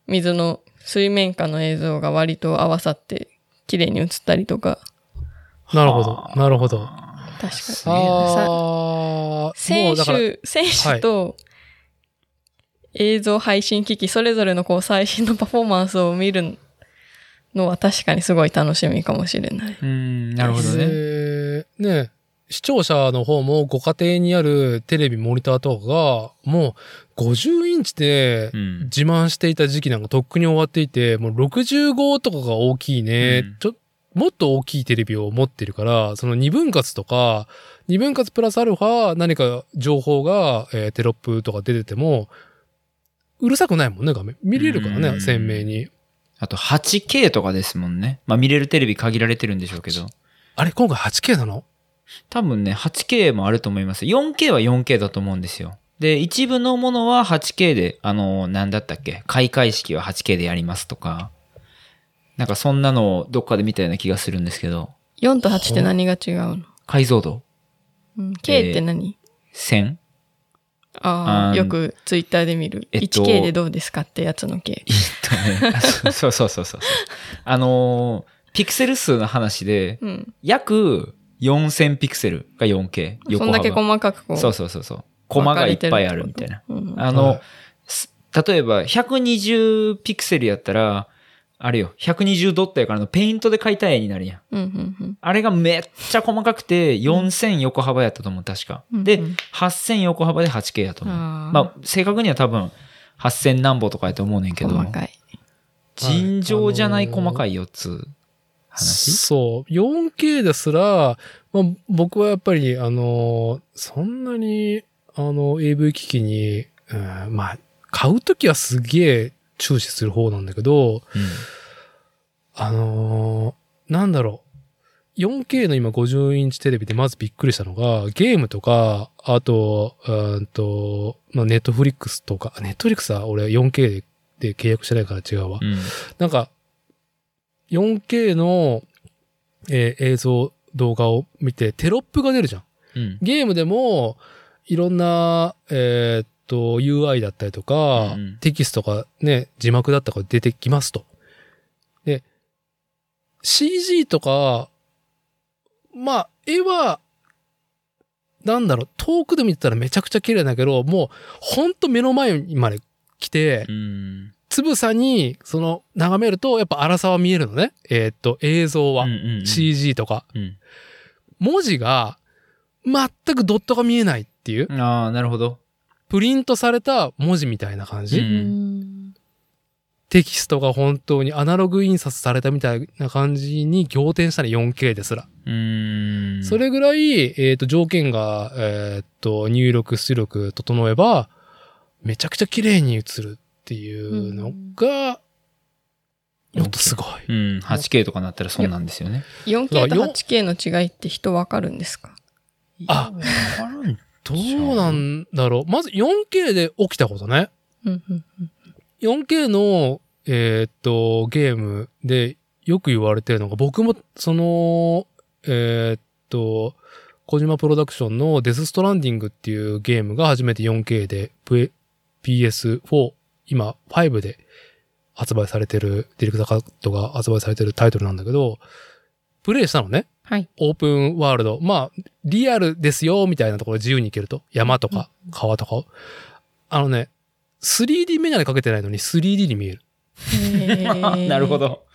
水の水面下の映像が割と合わさって綺麗に映ったりとか。なるほど、なるほど。確かに。ああ、選手選手と映像配信機器それぞれのこう最新のパフォーマンスを見るのは確かにすごい楽しみかもしれない。うん、なるほどね。えー、ね、視聴者の方もご家庭にあるテレビモニターとかがもうごじゅうインチで自慢していた時期なんかとっくに終わっていて、もうろくじゅうごとかが大きいね、うん、ちょもっと大きいテレビを持ってるから、そのにぶん割とかにぶん割プラスアルファ何か情報が、えー、テロップとか出ててもうるさくないもんね、画面見れるからね、鮮明に。あと はちケー とかですもんね。まあ見れるテレビ限られてるんでしょうけど、あれ今回 はちケー なの？多分ね、はちケー もあると思います。よんケー は よんケー だと思うんですよ。で、一部のものは はちケー で、あの、なんだったっけ、開会式は はちケー でやりますとか、なんかそんなのをどっかで見たような気がするんですけど。よんとはちって何が違うの？解像度。うん、K って何？せん。ああ、よくツイッターで見る、えっと、いちケー でどうですかってやつの K。えっとね、そうそうそうそう。あの、ピクセル数の話で、うん、約、よんせんピクセルが よんケー、 横幅。そんだけ細かくこう。そうそうそうそう。コマがいっぱいあるみたいな。うん、あの、はい、例えばひゃくにじゅうピクセルやったら、あれよ、ひゃくにじゅうドットやからのペイントで描いた絵になるやん。うんうんうん、あれがめっちゃ細かくてよんせん横幅やったと思う、確か。うんうん、で、はっせん横幅で はちケー やと思う。あ、まあ、正確には多分はっせんなんぼとかやと思うねんけど。細かい。尋常じゃない細かいよっつ。話？そう。よんケー ですら、まあ、僕はやっぱり、あの、そんなに、あの、エーブイ 機器に、うん、まあ、買うときはすげえ注視する方なんだけど、うん、あの、なんだろう。よんケー の今ごじゅうインチテレビでまずびっくりしたのが、ゲームとか、あと、うんと、まあ、ネットフリックスとか、ネットフリックスは俺 よんケー で契約してないから違うわ。うん、なんか、よんケー の、えー、映像動画を見てテロップが出るじゃん。うん、ゲームでもいろんな、えー、っと ユーアイ だったりとか、うん、テキストがね、字幕だったから出てきますと。で、シージー とか、まあ絵はなんだろう、遠くで見てたらめちゃくちゃ綺麗だけど、もうほんと目の前まで来て。うん、つぶさに、その、眺めると、やっぱ粗さは見えるのね。えー、っと、映像は、うんうんうん、シージー とか、うん。文字が、全くドットが見えないっていう。ああ、なるほど。プリントされた文字みたいな感じ。うん、テキストが本当にアナログ印刷されたみたいな感じに仰天したね、よんケー ですら。うーん、それぐらい、えー、っと、条件が、えー、っと、入力、出力整えば、めちゃくちゃ綺麗に映る。っていうのが、もっとすごい。うん、はちケー とかなったらそうなんですよね。よんケー と はちケー の違いって人分かるんですか？あ、どうなんだろう。まず よんケー で起きたことね。よんケー の、えー、っと、ゲームでよく言われてるのが、僕もその、えー、っと、小島プロダクションのデスストランディングっていうゲームが初めて よんケー で ピーエスフォー、今、ごで発売されてる、ディレクターカットが発売されてるタイトルなんだけど、プレイしたのね。はい。オープンワールド。まあ、リアルですよ、みたいなところ自由に行けると。山とか、川とかを、うん。あのね、スリーディー メガネかけてないのに スリーディー に見える。へーなるほど。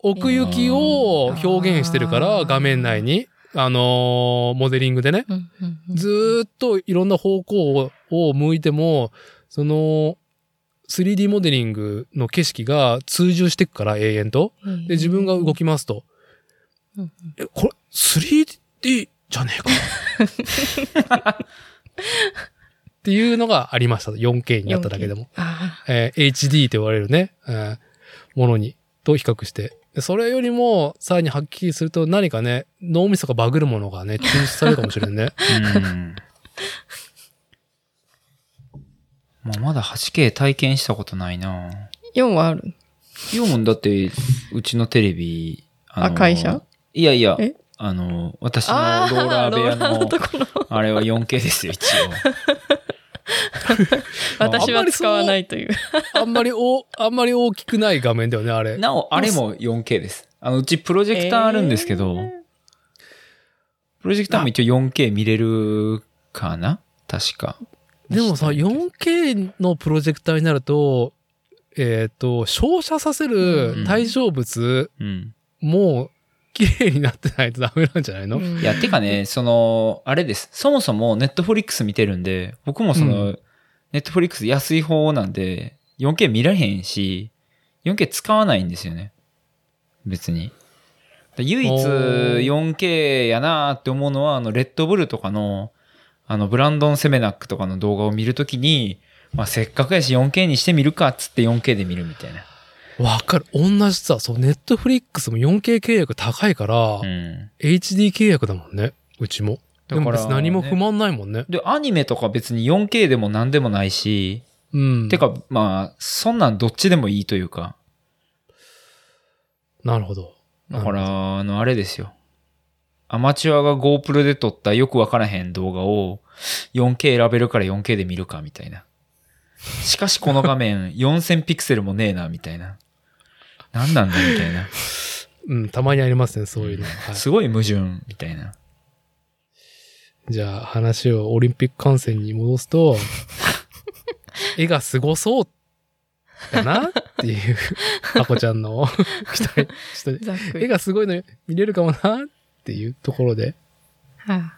奥行きを表現してるから、画面内に。あのー、モデリングでね。うんうんうん、ずーっといろんな方向を向いても、その、スリーディー モデリングの景色が通じしていくから、永遠と。で、自分が動きますと。うんうん、え、これ、スリーディー じゃねえかっていうのがありました。よんケー になっただけでも。えー、エイチディー と言われるね、えー、ものに、と比較して。それよりも、さらにはっきりすると何かね、脳みそがバグるものがね、抽出されるかもしれんね。うんまあ、まだ はちケー 体験したことないな。よんはある？ よん もだって、うちのテレビ、あの、あ、会社？いやいや、あの、私のローラー部屋の、あれは よんケー ですよ、一応。私は使わないという。あんまりお、あんまり大きくない画面だよね、あれ。なお、あれも よんケー です。あの、うちプロジェクターあるんですけど、えー、プロジェクターも一応 よんケー 見れるかな？確か。でもさ よんケー のプロジェクターになるとえっ、ー、と照射させる対象物も綺麗になってないとダメなんじゃないの、うん、いやてかねそのあれですそもそも Netflix 見てるんで僕もその Netflix 安い方なんで よんケー 見られへんし よんケー 使わないんですよね別に唯一 よんケー やなーって思うのはあのレッドブルとかのあのブランドン・セメナックとかの動画を見るときに、まあ、せっかくやし よんケー にしてみるかっつって よんケー で見るみたいな。わかる。同じさ、そうネットフリックスも よんケー 契約高いから、うん、エイチディー 契約だもんね。うちも。でも別に何も不満ないもんね。でアニメとか別に よんケー でも何でもないし、うん、てかまあそんなんどっちでもいいというか。なるほど。だから、あの、あれですよ。アマチュアが GoPro で撮ったよくわからへん動画を よんケー 選べるから よんケー で見るか、みたいな。しかしこの画面よんせんピクセルもねえな、みたいな。なんなんだ、みたいな。うん、たまにありますね、そういうの。はい、すごい矛盾、みたいな。じゃあ、話をオリンピック観戦に戻すと、絵がすごそう。だなっていうアコちゃんの期待して絵がすごいの見れるかもなっていうところで、はあ、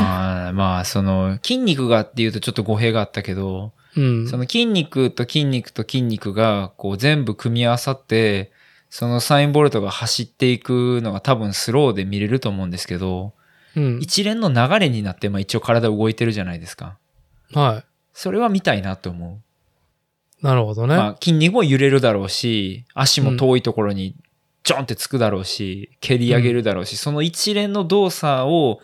まあまあその筋肉がっていうとちょっと語弊があったけど、うん、その筋肉と筋肉と筋肉がこう全部組み合わさってそのサインボルトが走っていくのが多分スローで見れると思うんですけど、うん、一連の流れになってまあ一応体動いてるじゃないですか。はい。それは見たいなと思う。なるほどね。まあ、筋肉も揺れるだろうし、足も遠いところにジョンってつくだろうし、うん、蹴り上げるだろうし、その一連の動作を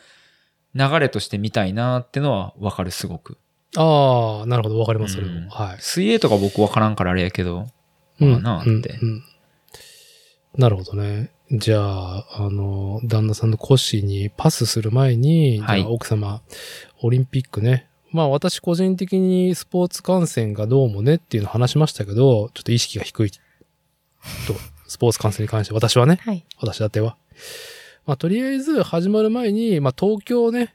流れとして見たいなってのはわかる、すごく。ああ、なるほど、わかります、うん、それも。はい。水泳とか僕わからんからあれやけど、まあなあって、うんうんうん。なるほどね。じゃあ、あの、旦那さんのコッシーにパスする前に、はい、じゃあ奥様、オリンピックね。まあ私個人的にスポーツ観戦がどうもねっていうのを話しましたけど、ちょっと意識が低いと、スポーツ観戦に関して私はね、はい、私だては。まあとりあえず始まる前に、まあ東京ね、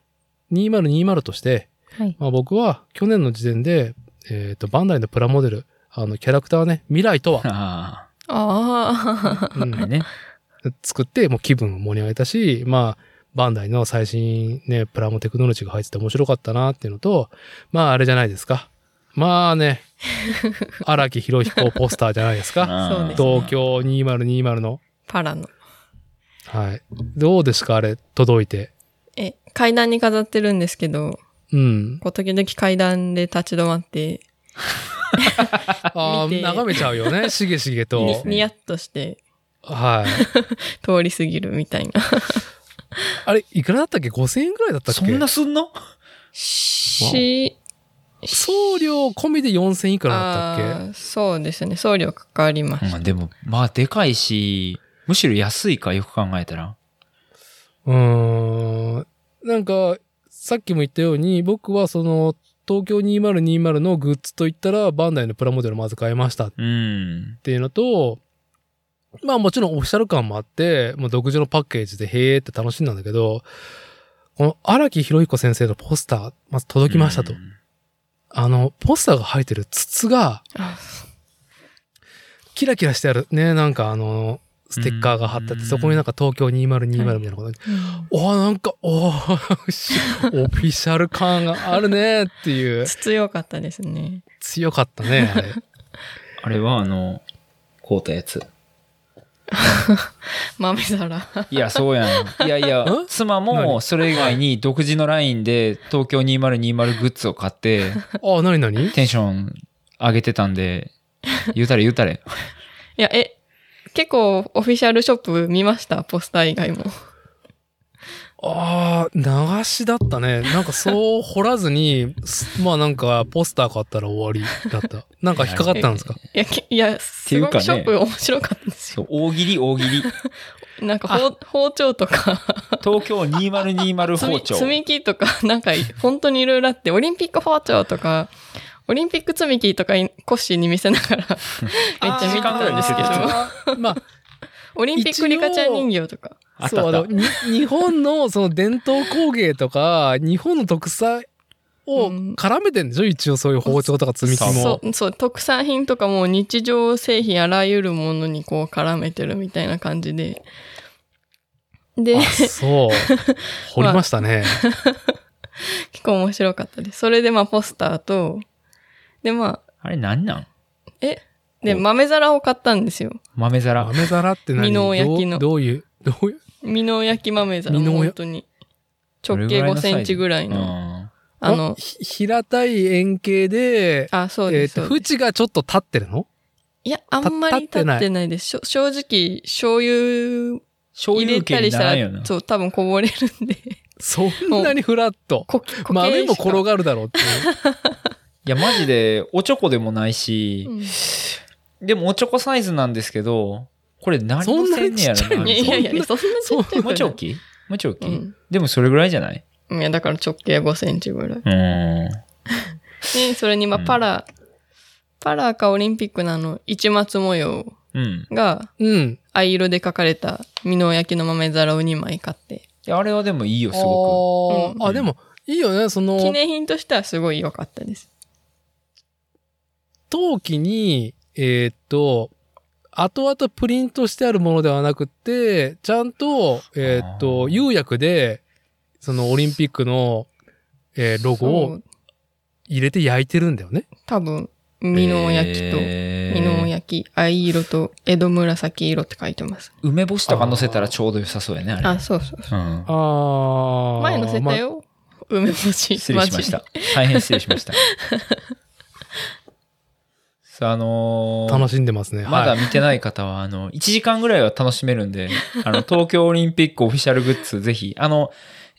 にせんにじゅうとして、はい、まあ僕は去年の時点で、えっと、バンダイのプラモデル、あのキャラクターね、未来とは。ああ。うんね。作って、もう気分を盛り上げたし、まあ、バンダイの最新ね、プラモテクノロジーが入ってて面白かったなっていうのと、まああれじゃないですか。まあね、荒木博彦ポスターじゃないですか。そうですね、東京にせんにじゅうの。パラの。はい。どうですかあれ、届いて。え、階段に飾ってるんですけど、うん。こう時々階段で立ち止まって、ああ、眺めちゃうよね、しげしげと。に、にやっとして、はい。通り過ぎるみたいな。あれ、いくらだったっけ ?ごせんえんくらいだったっけそんなすんのし、送料込みでよんせんいくらだったっけそうですね。送料かかりました。うん、でも、まあ、でかいし、むしろ安いか、よく考えたら。うーん。なんか、さっきも言ったように、僕はその、東京にせんにじゅうのグッズといったら、バンダイのプラモデルまず買いました。っていうのと、うんまあもちろんオフィシャル感もあって、もう独自のパッケージでへーって楽しんだんだけど、この荒木博彦先生のポスター、まず届きましたと。あの、ポスターが入ってる筒が、キラキラしてあるね、なんかあの、ステッカーが貼ってあって、そこになんか東京にせんにじゅうみたいなことで、おーなんか、おー、オフィシャル感があるねっていう。強かったですね。強かったね、あれ。あれはあの、こうたやつ。豆皿いやそうやんいやいや妻もそれ以外に独自のラインで東京にせんにじゅうグッズを買ってあ何何テンション上げてたんで言うたれ言うたれいやえ結構オフィシャルショップ見ましたポスター以外もあー流しだったねなんかそう掘らずにまあなんかポスター買ったら終わりだったなんか引っかかったんですかいやいやすごくショップ面白かったんですよ、ね、そう大喜利大喜利なんか包丁とか東京にせんにじゅう包丁積み木とかなんか本当にいろいろあってオリンピック包丁とかオリンピック積み木とかコッシーに見せながらめっちゃ見てたんですけどまあオリンピックリカちゃん人形とか。あったあったそうあの日本のその伝統工芸とか、日本の特産を絡めてんでしょ、うん、一応そういう包丁とか積み木もそう、そう、特産品とかも日常製品あらゆるものにこう絡めてるみたいな感じでで、あ、そう掘りましたね、まあ、結構面白かったです。それでまあポスターとでまああれ何なんえで豆皿を買ったんですよ。豆皿豆皿って何？美濃焼きのどういうどういう美濃焼き豆皿、本当に直径ごセンチぐらいのあの平たい円形で、あ、そうです、えー、縁がちょっと立ってるの？いやあんまり立ってないです。正直醤油入れたりしたらそう多分こぼれるんでそんなにフラット豆も転がるだろうっていういやマジでおちょこでもないし、うん、でもおちょこサイズなんですけどこれ何のせんねやろな。そんなにちっちゃいの？いやいやそんなちっちゃいの？もうちょき？もうちょき？うん、でもそれぐらいじゃない？いやだから直径ごセンチぐらい。うんでそれにまあパラ、うん、パラかオリンピックのあの市松模様が藍色で描かれた美濃焼きの豆皿をにまい買って。いやあれはでもいいよすごく。あ、うん、あでもいいよねその記念品としてはすごい良かったです。陶器に、えー、っと、後々プリントしてあるものではなくて、ちゃんと、えー、っと、釉薬で、そのオリンピックの、えー、ロゴを入れて焼いてるんだよね。多分、美濃焼きと、えー、美濃焼き、藍色と江戸紫色って書いてます。梅干しとか乗せたらちょうど良さそうやね、あれ。あ、そうそうそう。うん、あ前乗せたよ、ま、梅干し。失礼しました。大変失礼しました。あのー、楽しんでますね。まだ見てない方は、はい、あのいちじかんぐらいは楽しめるんであの東京オリンピックオフィシャルグッズぜひあの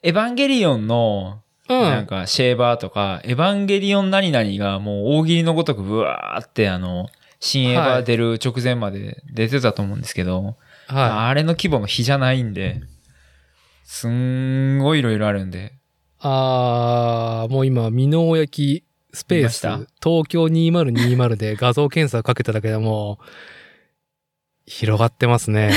エヴァンゲリオンのなんかシェーバーとか、うん、エヴァンゲリオン何々がもう大喜利のごとくブワーってあの新エヴァ出る直前まで出てたと思うんですけど、はい、あれの規模の比じゃないんですんごいいろいろあるんで、あーもう今美濃焼きスペース東京にせんにじゅうで画像検索かけただけでも広がってますね。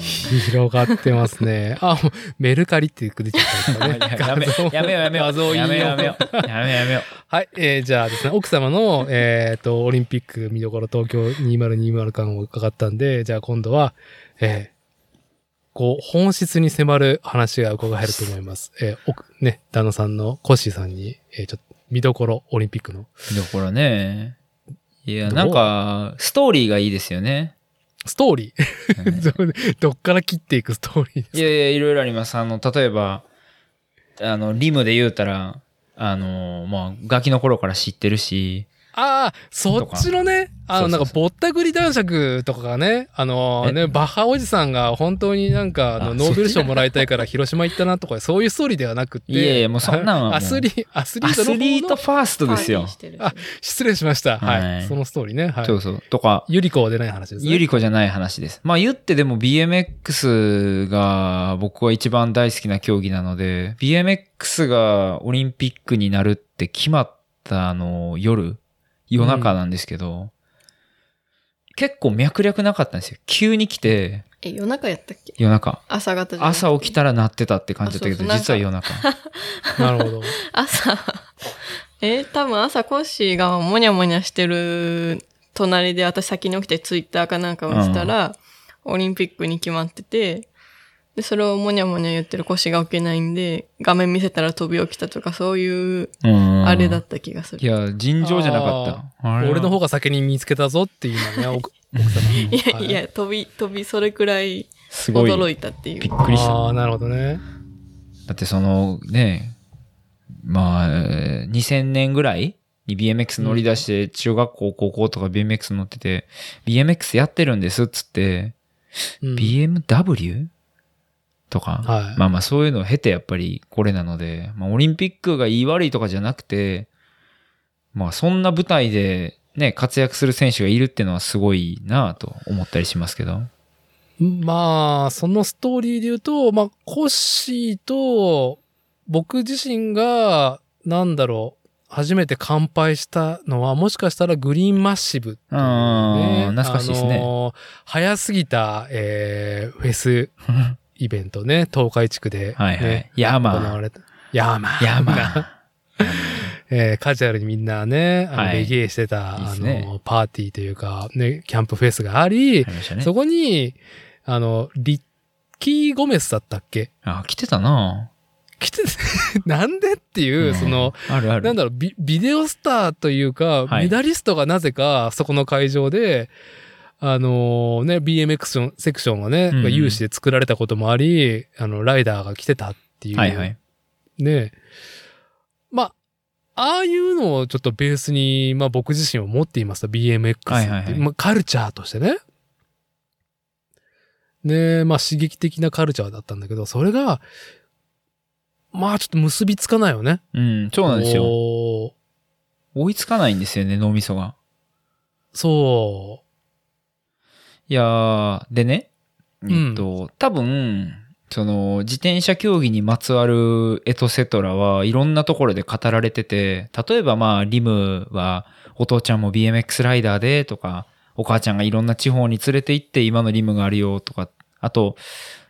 広がってますね。あ、メルカリって出てきましたね。やめやめよやめよ画像やめよやめよやめよやめよ。はい、えー、じゃあですね奥様のえー、っとオリンピック見どころ東京にせんにじゅう感を伺ったんで、じゃあ今度は、えー、こう本質に迫る話が伺えると思います。えー、奥ね旦那さんのコッシーさんに、えー、ちょっと見どころオリンピックの見どころね。いやなんかストーリーがいいですよね。ストーリーどっから切っていくストーリーですか。いやいやいろいろあります。あの例えばあのリムで言うたらあのまあガキの頃から知ってるし、ああそっちのねあのなんかぼったくり男爵とかがねあのねバッハおじさんが本当になんかあのノーベル賞もらいたいから広島行ったなとかそういうストーリーではなくて、いやいやもうそんなんはもうアスリアスリートの方のアスリートファーストですよ。あ失礼しました、はい、はい、そのストーリーね、はい、そうそうとかユリコでない話ですね。ユリコじゃない話です。まあ言ってでも ビーエムエックス が僕は一番大好きな競技なので ビーエムエックス がオリンピックになるって決まったあの夜。夜中なんですけど、うん、結構脈略なかったんですよ。急に来て。え、夜中やったっけ？夜中。朝方じゃなくて。朝起きたら鳴ってたって感じだったけど、そうそう実は夜中。なるほど。朝、え、多分朝コッシーがモニャモニャしてる隣で私先に起きてツイッターかなんかをしたら、うん、オリンピックに決まってて、で、それをモニャモニャ言ってるコッシーが起きないんで、画面見せたら飛び起きたとか、そういう、あれだった気がする。いや、尋常じゃなかった。ああ俺の方が先に見つけたぞっていうのね、奥様に。いやいや、飛び、飛び、それくらい、驚いたっていう。びっくりした。ああ、なるほどね。だってその、ね、まあ、にせんねんぐらいに ビーエムエックス 乗り出して、中学校、高校とか ビーエムエックス 乗ってて、ビーエムエックス やってるんですっつって、うん、ビーエムダブリュー？とか、はい、まあまあそういうのを経てやっぱりこれなので、まあ、オリンピックがいい悪いとかじゃなくて、まあそんな舞台でね活躍する選手がいるっていうのはすごいなぁと思ったりしますけど、まあそのストーリーで言うと、まあコッシーと僕自身がなんだろう初めて乾杯したのはもしかしたらグリーンマッシブ、ね、ああ懐かしいですね、あのー、早すぎた、えー、フェスイベントね、東海地区で、ね。はいはい。ヤーマン。ヤーマン。ヤーマン。えー、カジュアルにみんなね、あのレゲエしてた、はい、あのいい、ね、パーティーというか、ね、キャンプフェスがあり、ありましたね、そこに、あの、リッキー・ゴメスだったっけ？あ、来てたなぁ。来て、なんでっていう、うん、その、あるある、なんだろう、ビ、ビデオスターというか、はい、メダリストがなぜか、そこの会場で、あのー、ね、ビーエムエックス セクションがね、うんうん、有志で作られたこともあり、あの、ライダーが来てたっていう。はいはい。ね。まあ、ああいうのをちょっとベースに、まあ僕自身を持っていますと、ビーエムエックス って、はいはいはい、まあカルチャーとしてね。で、まあ刺激的なカルチャーだったんだけど、それが、まあちょっと結びつかないよね。うん、そうなんですよ。追いつかないんですよね、脳みそが。そう。いやー、でね、えっと、うん、多分、その、自転車競技にまつわるエトセトラはいろんなところで語られてて、例えばまあ、リムはお父ちゃんも ビーエムエックス ライダーでとか、お母ちゃんがいろんな地方に連れて行って今のリムがあるよとか、あと、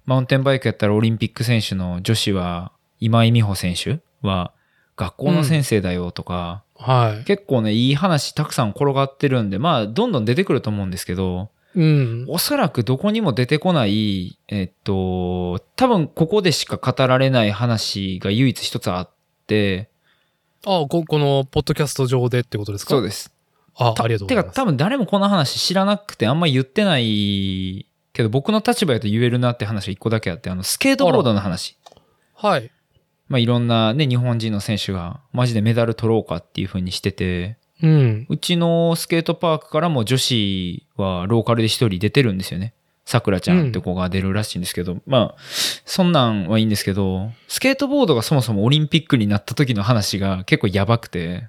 マウンテンバイクやったらオリンピック選手の女子は、今井美穂選手は学校の先生だよとか、うんはい、結構ねいい話たくさん転がってるんで、まあどんどん出てくると思うんですけど、うん、おそらくどこにも出てこない、えっと多分ここでしか語られない話が唯一一つあって、ああ こ, このポッドキャスト上でってことですか？そうです。あありがとうございます。てか多分誰もこの話知らなくてあんま言ってないけど、僕の立場やと言えるなって話が一個だけあって、あのスケートボードの話。はい。まあ、いろんなね、日本人の選手がマジでメダル取ろうかっていう風にしてて、うん、うちのスケートパークからも女子はローカルで一人出てるんですよね。さくらちゃんって子が出るらしいんですけど、うん、まあ、そんなんはいいんですけど、スケートボードがそもそもオリンピックになった時の話が結構やばくて。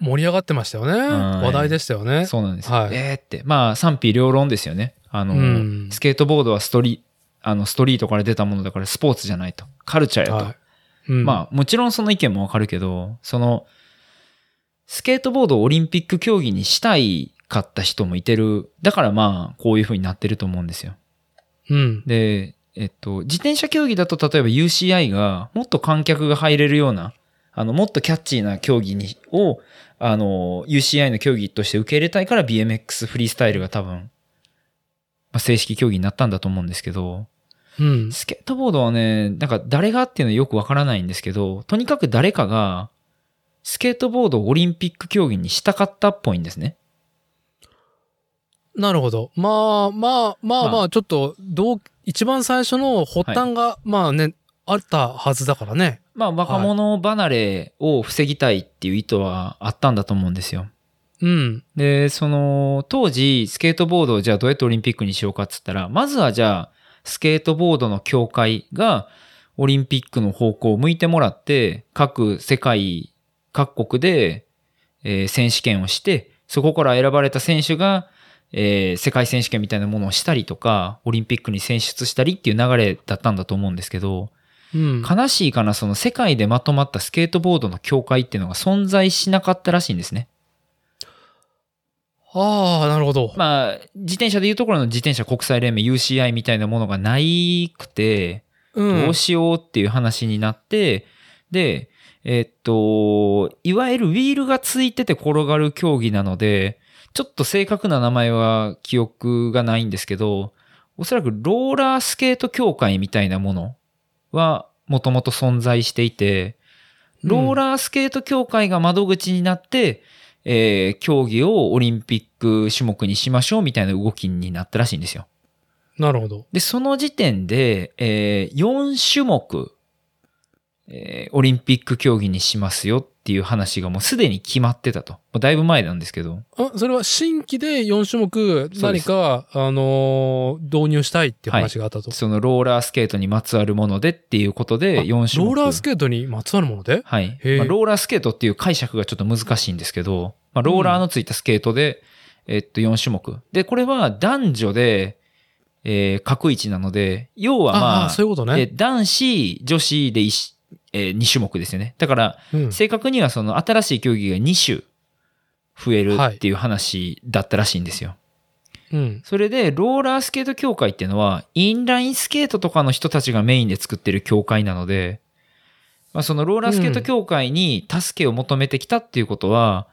盛り上がってましたよね。話題でしたよね。そうなんです。はい、えーって。まあ、賛否両論ですよね。あの、うん、スケートボードはストリ、あの、ストリートから出たものだからスポーツじゃないと。カルチャーやと。はいうん、まあもちろんその意見もわかるけど、そのスケートボードをオリンピック競技にしたいかった人もいてる。だからまあこういう風になってると思うんですよ。うん、で、えっと自転車競技だと例えば ユーシーアイ がもっと観客が入れるような、あのもっとキャッチーな競技にをあの ユーシーアイ の競技として受け入れたいから ビーエムエックス フリースタイルが多分、まあ、正式競技になったんだと思うんですけど。うん、スケートボードはね、なんか誰がっていうのはよくわからないんですけど、とにかく誰かがスケートボードをオリンピック競技にしたかったっぽいんですね。なるほど。まあまあまあまあ、ちょっとどう、一番最初の発端が、はい、まあね、あったはずだからね。まあ若者離れを防ぎたいっていう意図はあったんだと思うんですよ。うん。で、その当時スケートボードをじゃあどうやってオリンピックにしようかっつったら、まずはじゃあ、スケートボードの協会がオリンピックの方向を向いてもらって、各世界各国で選手権をして、そこから選ばれた選手が世界選手権みたいなものをしたりとか、オリンピックに選出したりっていう流れだったんだと思うんですけど、うん、悲しいかな、その世界でまとまったスケートボードの協会っていうのが存在しなかったらしいんですね。ああ、なるほど。まあ、自転車でいうところの自転車国際連盟 ユーシーアイ みたいなものがないくて、どうしようっていう話になって、うん、で、えっと、いわゆるウィールがついてて転がる競技なので、ちょっと正確な名前は記憶がないんですけど、おそらくローラースケート協会みたいなものはもともと存在していて、ローラースケート協会が窓口になって、うんえー、競技をオリンピック種目にしましょうみたいな動きになったらしいんですよ。なるほど。で、その時点で、えー、よんしゅもく、えー、オリンピック競技にしますよっていう話がもうすでに決まってたと。だいぶ前なんですけど。あ、それは新規でよんしゅもく何か、あのー、導入したいっていう話があったと、はい。そのローラースケートにまつわるものでっていうことでよんしゅもく。ローラースケートにまつわるものではい、まあ。ローラースケートっていう解釈がちょっと難しいんですけど、まあ、ローラーのついたスケートで、うん、えっとよんしゅもく。で、これは男女で、えー、各一なので、要はまあ、あ、そういうことね。え、男子、女子で一、えー、に種目ですよね。だから、うん、正確にはその新しい競技がに種増えるっていう話だったらしいんですよ、はいうん、それでローラースケート協会っていうのはインラインスケートとかの人たちがメインで作ってる協会なので、まあ、そのローラースケート協会に助けを求めてきたっていうことは、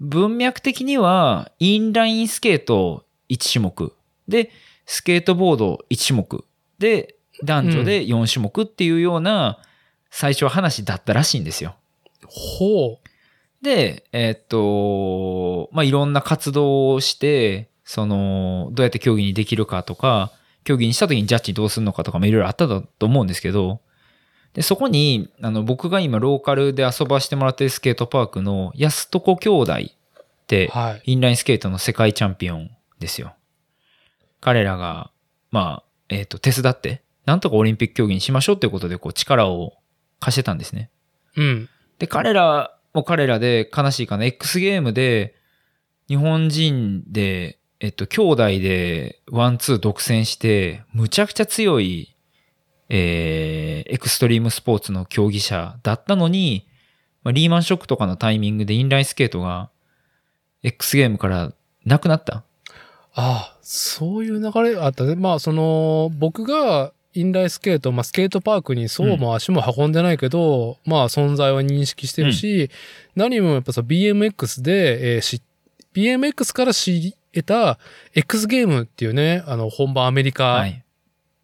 うん、文脈的にはインラインスケートいち種目でスケートボードいち種目で男女でよん種目っていうような最初は話だったらしいんですよ。ほう。で、えーっと、まあ、いろんな活動をして、その、どうやって競技にできるかとか、競技にした時にジャッジどうするのかとかもいろいろあったと思うんですけど、でそこにあの僕が今ローカルで遊ばしてもらってるスケートパークの安床兄弟って、はい、インラインスケートの世界チャンピオンですよ。彼らが、まあ、えっと、手伝って、なんとかオリンピック競技にしましょうということで、こう、力を貸してたんですね。うん。で、彼らも彼らで、悲しいかな、X ゲームで、日本人で、えっと、兄弟で、ワンツー独占して、むちゃくちゃ強い、えー、エクストリームスポーツの競技者だったのに、まあ、リーマンショックとかのタイミングでインラインスケートが、X ゲームからなくなった。ああ、そういう流れあったね。まあ、その、僕がインラインスケート、まあ、スケートパークにそうも足も運んでないけど、うん、まあ、存在は認識してるし、うん、何もやっぱさ、ビーエムエックス で、えー、し、ビーエムエックス から知得た X ゲームっていうね、あの、本場アメリカ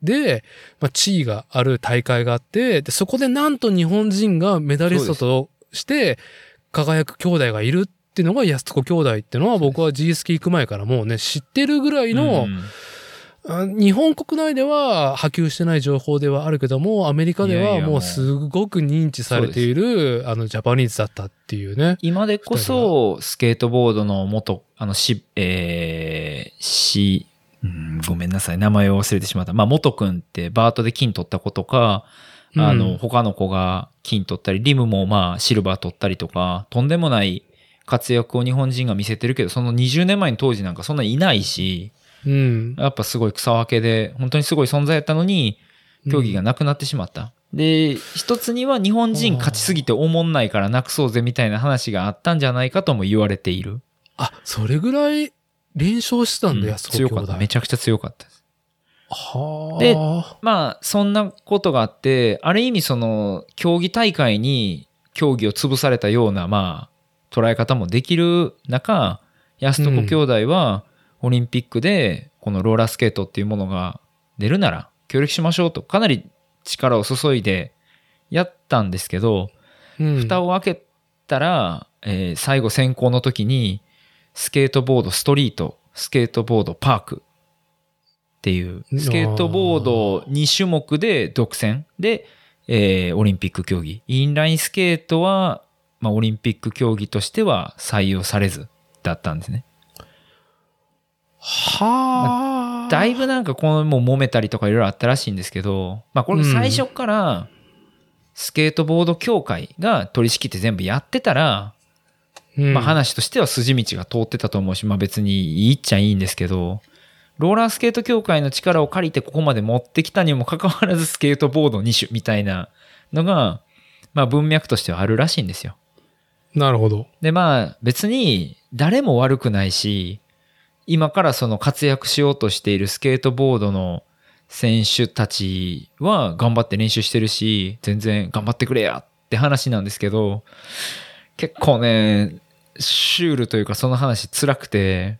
で、はい、まあ、地位がある大会があって、で、そこでなんと日本人がメダリストとして輝く兄弟がいる。っていうのが安子兄弟っていうのは僕は G スキ行く前からもうね知ってるぐらいの、うん、日本国内では波及してない情報ではあるけどもアメリカではもうすごく認知されているあのジャパニーズだったっていうね。今でこそスケートボードの元あのし、えー、し、うん、ごめんなさい名前を忘れてしまった。まあ元くんってバートで金取った子とか。あの、うん、他の子が金取ったりリムもまあシルバー取ったりとかとんでもない。活躍を日本人が見せてるけど、そのにじゅうねんまえの当時なんかそんないないし、うん、やっぱすごい草分けで本当にすごい存在やったのに競技がなくなってしまった、うん、で一つには日本人勝ちすぎておもんないからなくそうぜみたいな話があったんじゃないかとも言われている。あ、それぐらい連勝してたんだ、うん、安子兄弟強かった、めちゃくちゃ強かったです。はあ。でまあそんなことがあって、ある意味その競技大会に競技を潰されたようなまあ捉え方もできる中、安床兄弟はオリンピックでこのローラースケートっていうものが出るなら協力しましょうとかなり力を注いでやったんですけど、うん、蓋を開けたら、えー、最後選考の時にスケートボードストリート、スケートボードパークっていうスケートボードに種目で独占で、えー、オリンピック競技、インラインスケートはまあ、オリンピック競技としては採用されずだったんですね。はあ。だいぶなんかこのもう揉めたりとかいろいろあったらしいんですけど、まあこれ最初からスケートボード協会が取り仕切って全部やってたら、うん、まあ話としては筋道が通ってたと思うし、まあ別にいいっちゃいいんですけど、ローラースケート協会の力を借りてここまで持ってきたにもかかわらずスケートボードに種みたいなのが、まあ文脈としてはあるらしいんですよ。なるほど。でまあ別に誰も悪くないし、今からその活躍しようとしているスケートボードの選手たちは頑張って練習してるし、全然頑張ってくれやって話なんですけど、結構ねシュールというかその話辛くて、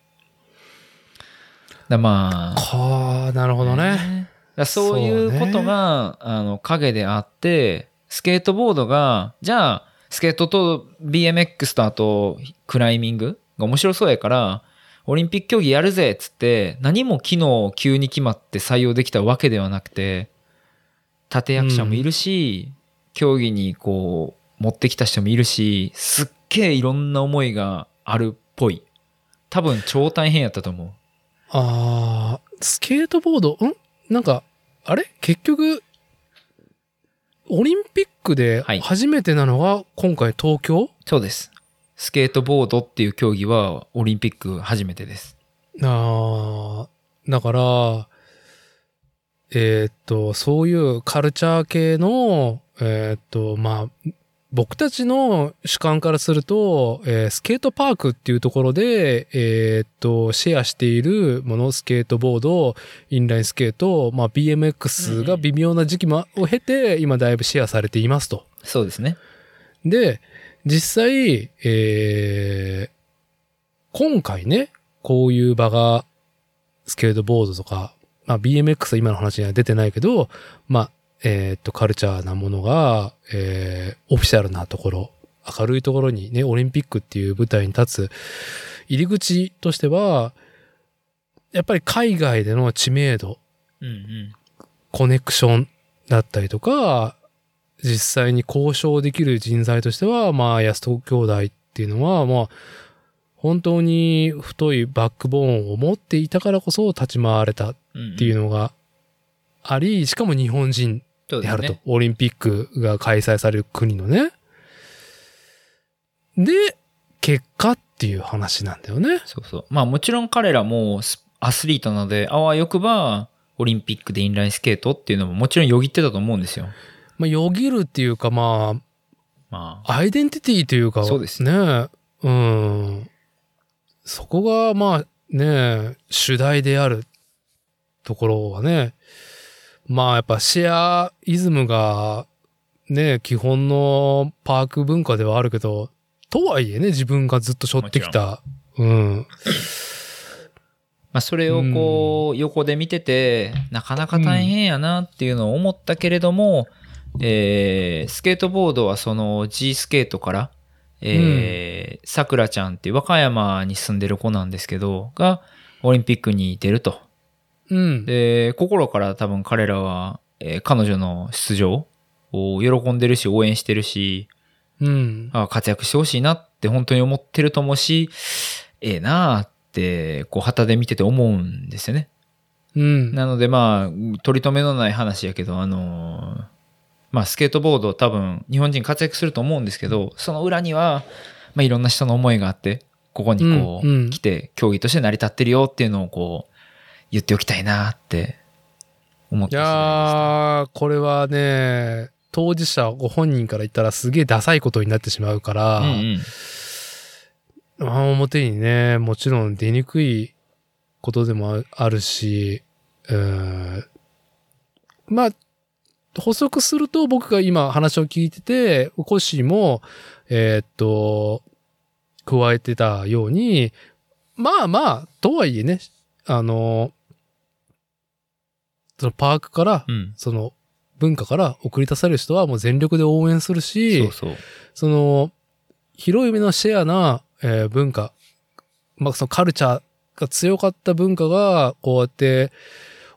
だまあはあなるほどね。だそういうことが、そうね、あの影であってスケートボードがじゃあスケートと ビーエムエックス とあとクライミングが面白そうやからオリンピック競技やるぜっつって何も機能急に決まって採用できたわけではなくて、立役者もいるし競技にこう持ってきた人もいるし、すっげえいろんな思いがあるっぽい。多分超大変やったと思う。あー、スケートボードんなんかあれ結局オリンピックで初めてなのは今回東京、はい、そうです。スケートボードっていう競技はオリンピック初めてです。ああ、だから、えー、っと、そういうカルチャー系の、えー、っと、まあ、僕たちの主観からすると、えー、スケートパークっていうところで、えー、っと、シェアしているもの、スケートボード、インラインスケート、まあ、ビーエムエックス が微妙な時期を経て、今だいぶシェアされていますと。そうですね。で実際、えー、今回ねこういう場がスケートボードとか、まあ、ビーエムエックス は今の話には出てないけど、まあえー、っとカルチャーなものが、えー、オフィシャルなところ、明るいところにね、オリンピックっていう舞台に立つ入り口としてはやっぱり海外での知名度、うんうん、コネクションだったりとか実際に交渉できる人材としては、まあ安藤兄弟っていうのはまあ本当に太いバックボーンを持っていたからこそ立ち回れたっていうのがあり、うん、しかも日本人であると、ね、オリンピックが開催される国のねで結果っていう話なんだよね。そうそう。まあもちろん彼らもアスリートなのであわよくばオリンピックでインラインスケートっていうのももちろんよぎってたと思うんですよ。まあよぎるっていうかまあ、まあ、アイデンティティというかそうですね。うん。そこがまあね主題であるところはねまあやっぱシェアイズムがね基本のパーク文化ではあるけどとはいえね自分がずっと背負ってきたうん。まあ、それをこう横で見ててなかなか大変やなっていうのを思ったけれども、えスケートボードはその G スケートからえさくらちゃんっていう和歌山に住んでる子なんですけどがオリンピックに出るとで心から多分彼らはえ彼女の出場を喜んでるし応援してるし活躍してほしいなって本当に思ってると思うしええなあってこう旗で見てて思うんですよね、うん、なのでまあ取り留めのない話やけどあのー、まあスケートボード多分日本人活躍すると思うんですけどその裏には、まあ、いろんな人の思いがあってここにこう、うんうん、来て競技として成り立ってるよっていうのをこう言っておきたいなって思ってしまいました。いやーこれはね当事者ご本人から言ったらすげえダサいことになってしまうから、うんうん表にねもちろん出にくいことでもあるし、えー、まあ補足すると僕が今話を聞いててコッシーもえー、っと加えてたようにまあまあとはいえねあのそのパークから、うん、その文化から送り出される人はもう全力で応援するし そうそうその広い目のシェアなえー、文化、まあ、そのカルチャーが強かった文化がこうやって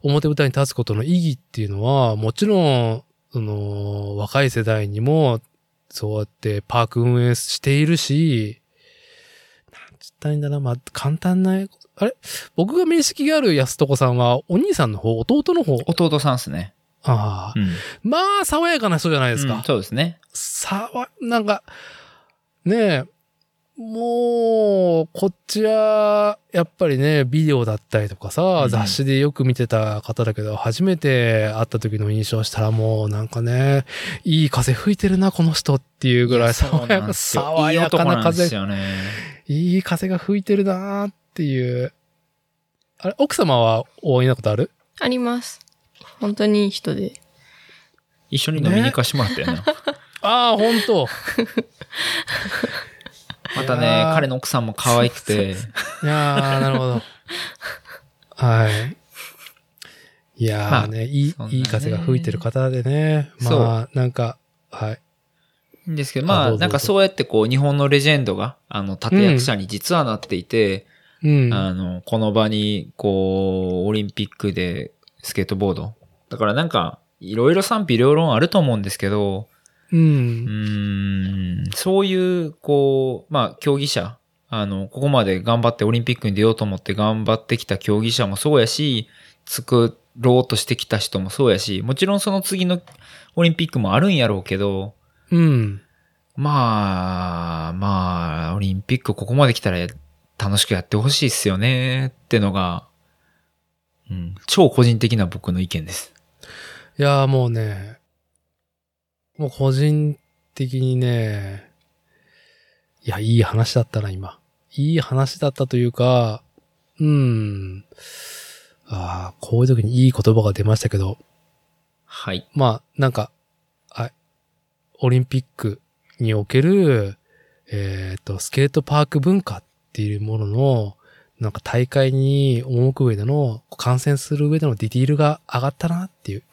表舞台に立つことの意義っていうのはもちろんその若い世代にもそうやってパーク運営しているしなんつったらいいんだなまあ簡単なあれ僕が面識がある安床さんはお兄さんの方弟の方弟さんですねああ、うん、まあ爽やかな人じゃないですか、うん、そうですねさわなんかねえもう、こっちは、やっぱりね、ビデオだったりとかさ、うん、雑誌でよく見てた方だけど、初めて会った時の印象したらもうなんかね、いい風吹いてるな、この人っていうぐらい爽やか、爽やかな風。いい男なんですよね。いい風が吹いてるなっていう。あれ、奥様はお会いなことある？あります。本当にいい人で。一緒に飲みに行かしてもらったよな。ね、ああ、本当。またね彼の奥さんも可愛くていやーなるほどはいいやー、まあ、ねいい、ね、いい風が吹いてる方でねまあなんかはいですけどまあなんかそうやってこう日本のレジェンドがあの立役者に実はなっていて、うん、あのこの場にこうオリンピックでスケートボードだからなんかいろいろ賛否両論あると思うんですけどうん、うーんそういうこうまあ競技者あのここまで頑張ってオリンピックに出ようと思って頑張ってきた競技者もそうやし作ろうとしてきた人もそうやしもちろんその次のオリンピックもあるんやろうけど、うん、まあまあオリンピックここまで来たら楽しくやってほしいっすよねってのが、うん、超個人的な僕の意見です。いやーもうねもう個人的にね、いや、いい話だったな、今。いい話だったというか、うん。ああ、こういう時にいい言葉が出ましたけど。はい。まあ、なんか、はい。オリンピックにおける、えっと、スケートパーク文化っていうものの、なんか大会に赴く上での、観戦する上でのディティールが上がったなっていう。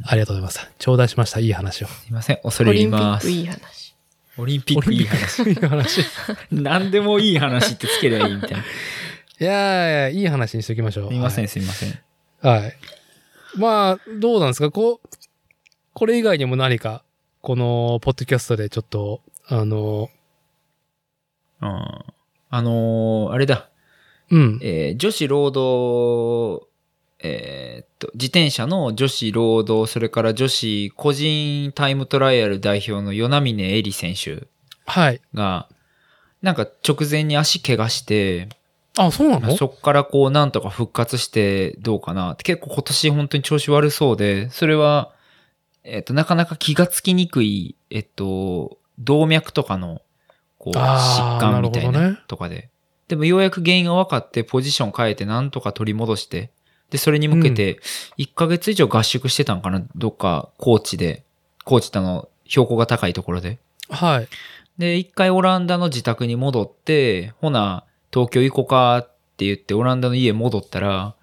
うん、ありがとうございます。頂戴しました。いい話を。すいません。恐れ入ります。オリンピックいい話。オリンピックいい話。いい話。何でもいい話ってつければいいみたいな。いやいや、いい話にしておきましょう。すいません、はい、すいません。はい。まあ、どうなんですかこう、これ以外にも何か、この、ポッドキャストでちょっと、あの、あー、あのー、あれだ。うん。えー、女子労働、えー、っと、自転車の女子労働、それから女子個人タイムトライアル代表の与那嶺絵里選手が、はい、なんか直前に足怪我して、あ、そうなの？そっからこうなんとか復活してどうかなって、結構今年本当に調子悪そうで、それは、えー、っと、なかなか気がつきにくい、えっと、動脈とかのこう疾患みたいなとかで、ね、でもようやく原因が分かってポジション変えてなんとか取り戻して、で、それに向けて、いっかげつ以上合宿してたんかな、うん、どっか、高知で、高知ってあの、標高が高いところで。はい。で、一回オランダの自宅に戻って、ほな、東京行こうかって言って、オランダの家戻ったら、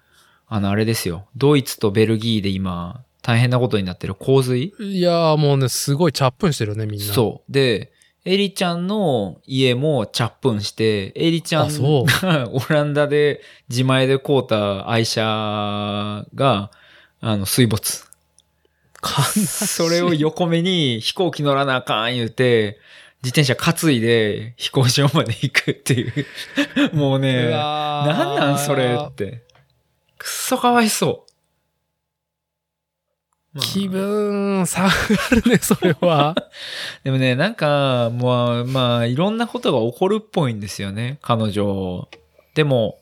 あの、あれですよ、ドイツとベルギーで今、大変なことになってる洪水？いやーもうね、すごいチャップンしてるよね、みんな。そう。で、エリちゃんの家もチャップンして、エリちゃんがオランダで自前で買うた愛車が、あの、水没。それを横目に飛行機乗らなあかん言うて、自転車担いで飛行場まで行くっていう。もうね、うなんなんそれって。くっそかわいそう。気分下がるね、それは。でもね、なんか、まあ、まあ、いろんなことが起こるっぽいんですよね、彼女。でも、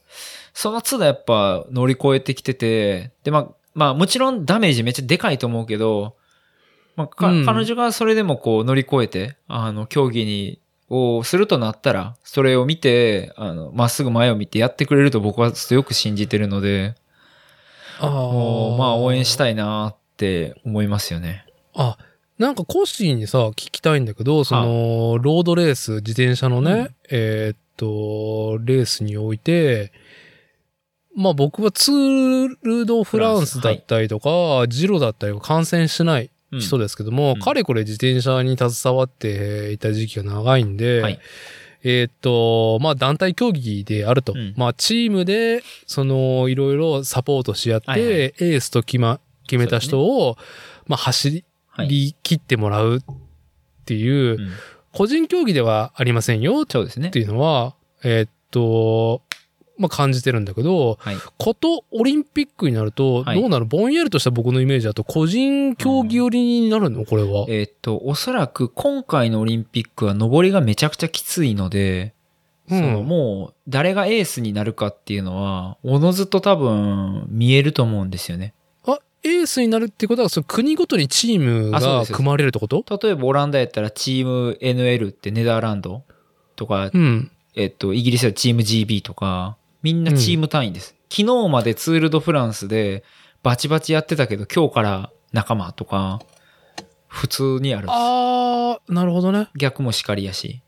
その都度やっぱ乗り越えてきてて、で、まあ、まあ、もちろんダメージめっちゃでかいと思うけど、まあ、か、うん、彼女がそれでもこう乗り越えて、あの、競技に、をするとなったら、それを見て、あの、まっすぐ前を見てやってくれると僕はすごく信じてるので、あもうまあ、応援したいなって。って思いますよね。あ、なんかコッシーにさ、聞きたいんだけど、その、ロードレース、自転車のね、うん、えー、っと、レースにおいて、まあ僕はツールドフランスだったりとか、はい、ジロだったりとか、観戦しない人ですけども、うん、かれこれ自転車に携わっていた時期が長いんで、はい、えー、っと、まあ団体競技であると、うん、まあチームで、その、いろいろサポートし合って、はいはい、エースと決ま、決めた人を、ね、まあ、走り切ってもらうっていう、はいうん、個人競技ではありませんよっていうのは、ね、えー、っと、まあ、感じてるんだけど、はい、ことオリンピックになると、どうなる、はい、ぼんやりとした僕のイメージだと、個人競技寄りになるのこれは。えー、っと、おそらく今回のオリンピックは上りがめちゃくちゃきついので、うん、そのもう誰がエースになるかっていうのは、おのずと多分見えると思うんですよね。エースになるってことは、その国ごとにチームが組まれるってこと？例えばオランダやったらチーム エヌエル ってネダーランドとか、うん、えっと、イギリスはチーム ジービー とか、みんなチーム単位です。うん、昨日までツールドフランスでバチバチやってたけど、今日から仲間とか、普通にあるんです。あー、なるほどね。逆もしかりやし。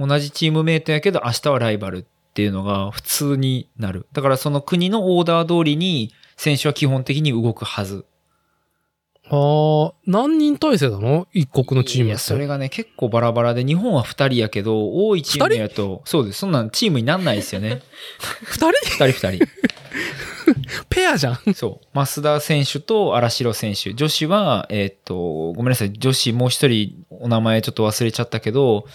同じチームメイトやけど、明日はライバルっていうのが普通になる。だからその国のオーダー通りに、選手は基本的に動くはず。ああ、何人体制なの？一国のチームって。いや、それがね、結構バラバラで、日本は二人やけど、多いチームやと、そうです。そんなんチームになんないですよね。二人？二人二人。ペアじゃん？そう。増田選手と荒城選手。女子は、えー、っと、ごめんなさい。女子もう一人、お名前ちょっと忘れちゃったけど、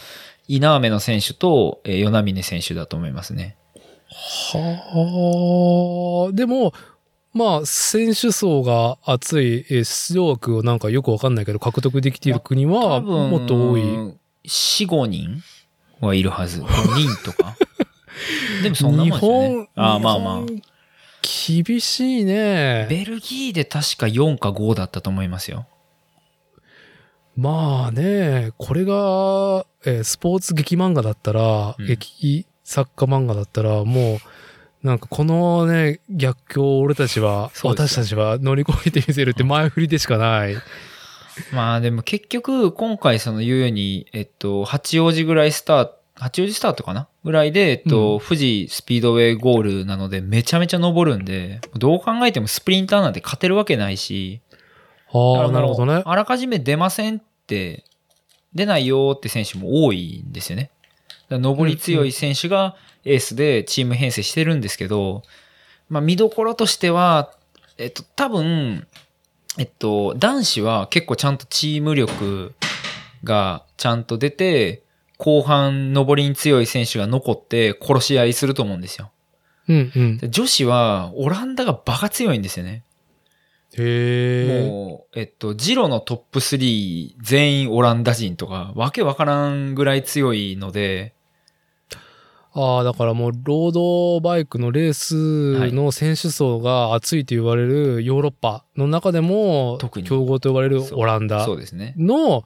稲雨の選手と、えー、与那嶺選手だと思いますね。はあ、でも、まあ、選手層が厚い、えー、出場枠をなんかよくわかんないけど獲得できている国はもっと多い。よん、ごにんはいるはず。ごにんとか。でもそんなもんですよね。日本、あ、まあまあ。厳しいね。ベルギーで確かよんかごだったと思いますよ。まあね、これが、えー、スポーツ劇漫画だったら、うん、劇作家漫画だったらもう、なんかこのね、逆境を俺たちは、私たちは乗り越えてみせるって前振りでしかない。まあでも結局今回その言うように、えっと、八王子ぐらいスタート、八王子スタートかなぐらいで、えっと、うん、富士スピードウェイゴールなのでめちゃめちゃ登るんで、どう考えてもスプリンターなんて勝てるわけないし、ああ、なるほどね。あらかじめ出ませんって、出ないよって選手も多いんですよね。だから登り強い選手がエースでチーム編成してるんですけど、まあ見どころとしては、えっと、多分、えっと、男子は結構ちゃんとチーム力がちゃんと出て、後半上りに強い選手が残って殺し合いすると思うんですよ。うんうん、女子はオランダがバカ強いんですよね。へー。もうえっとジロのトップスリー全員オランダ人とかわけわからんぐらい強いので。ああ、だからもうロードバイクのレースの選手層が厚いと言われるヨーロッパの中でも強豪と呼ばれるオランダのト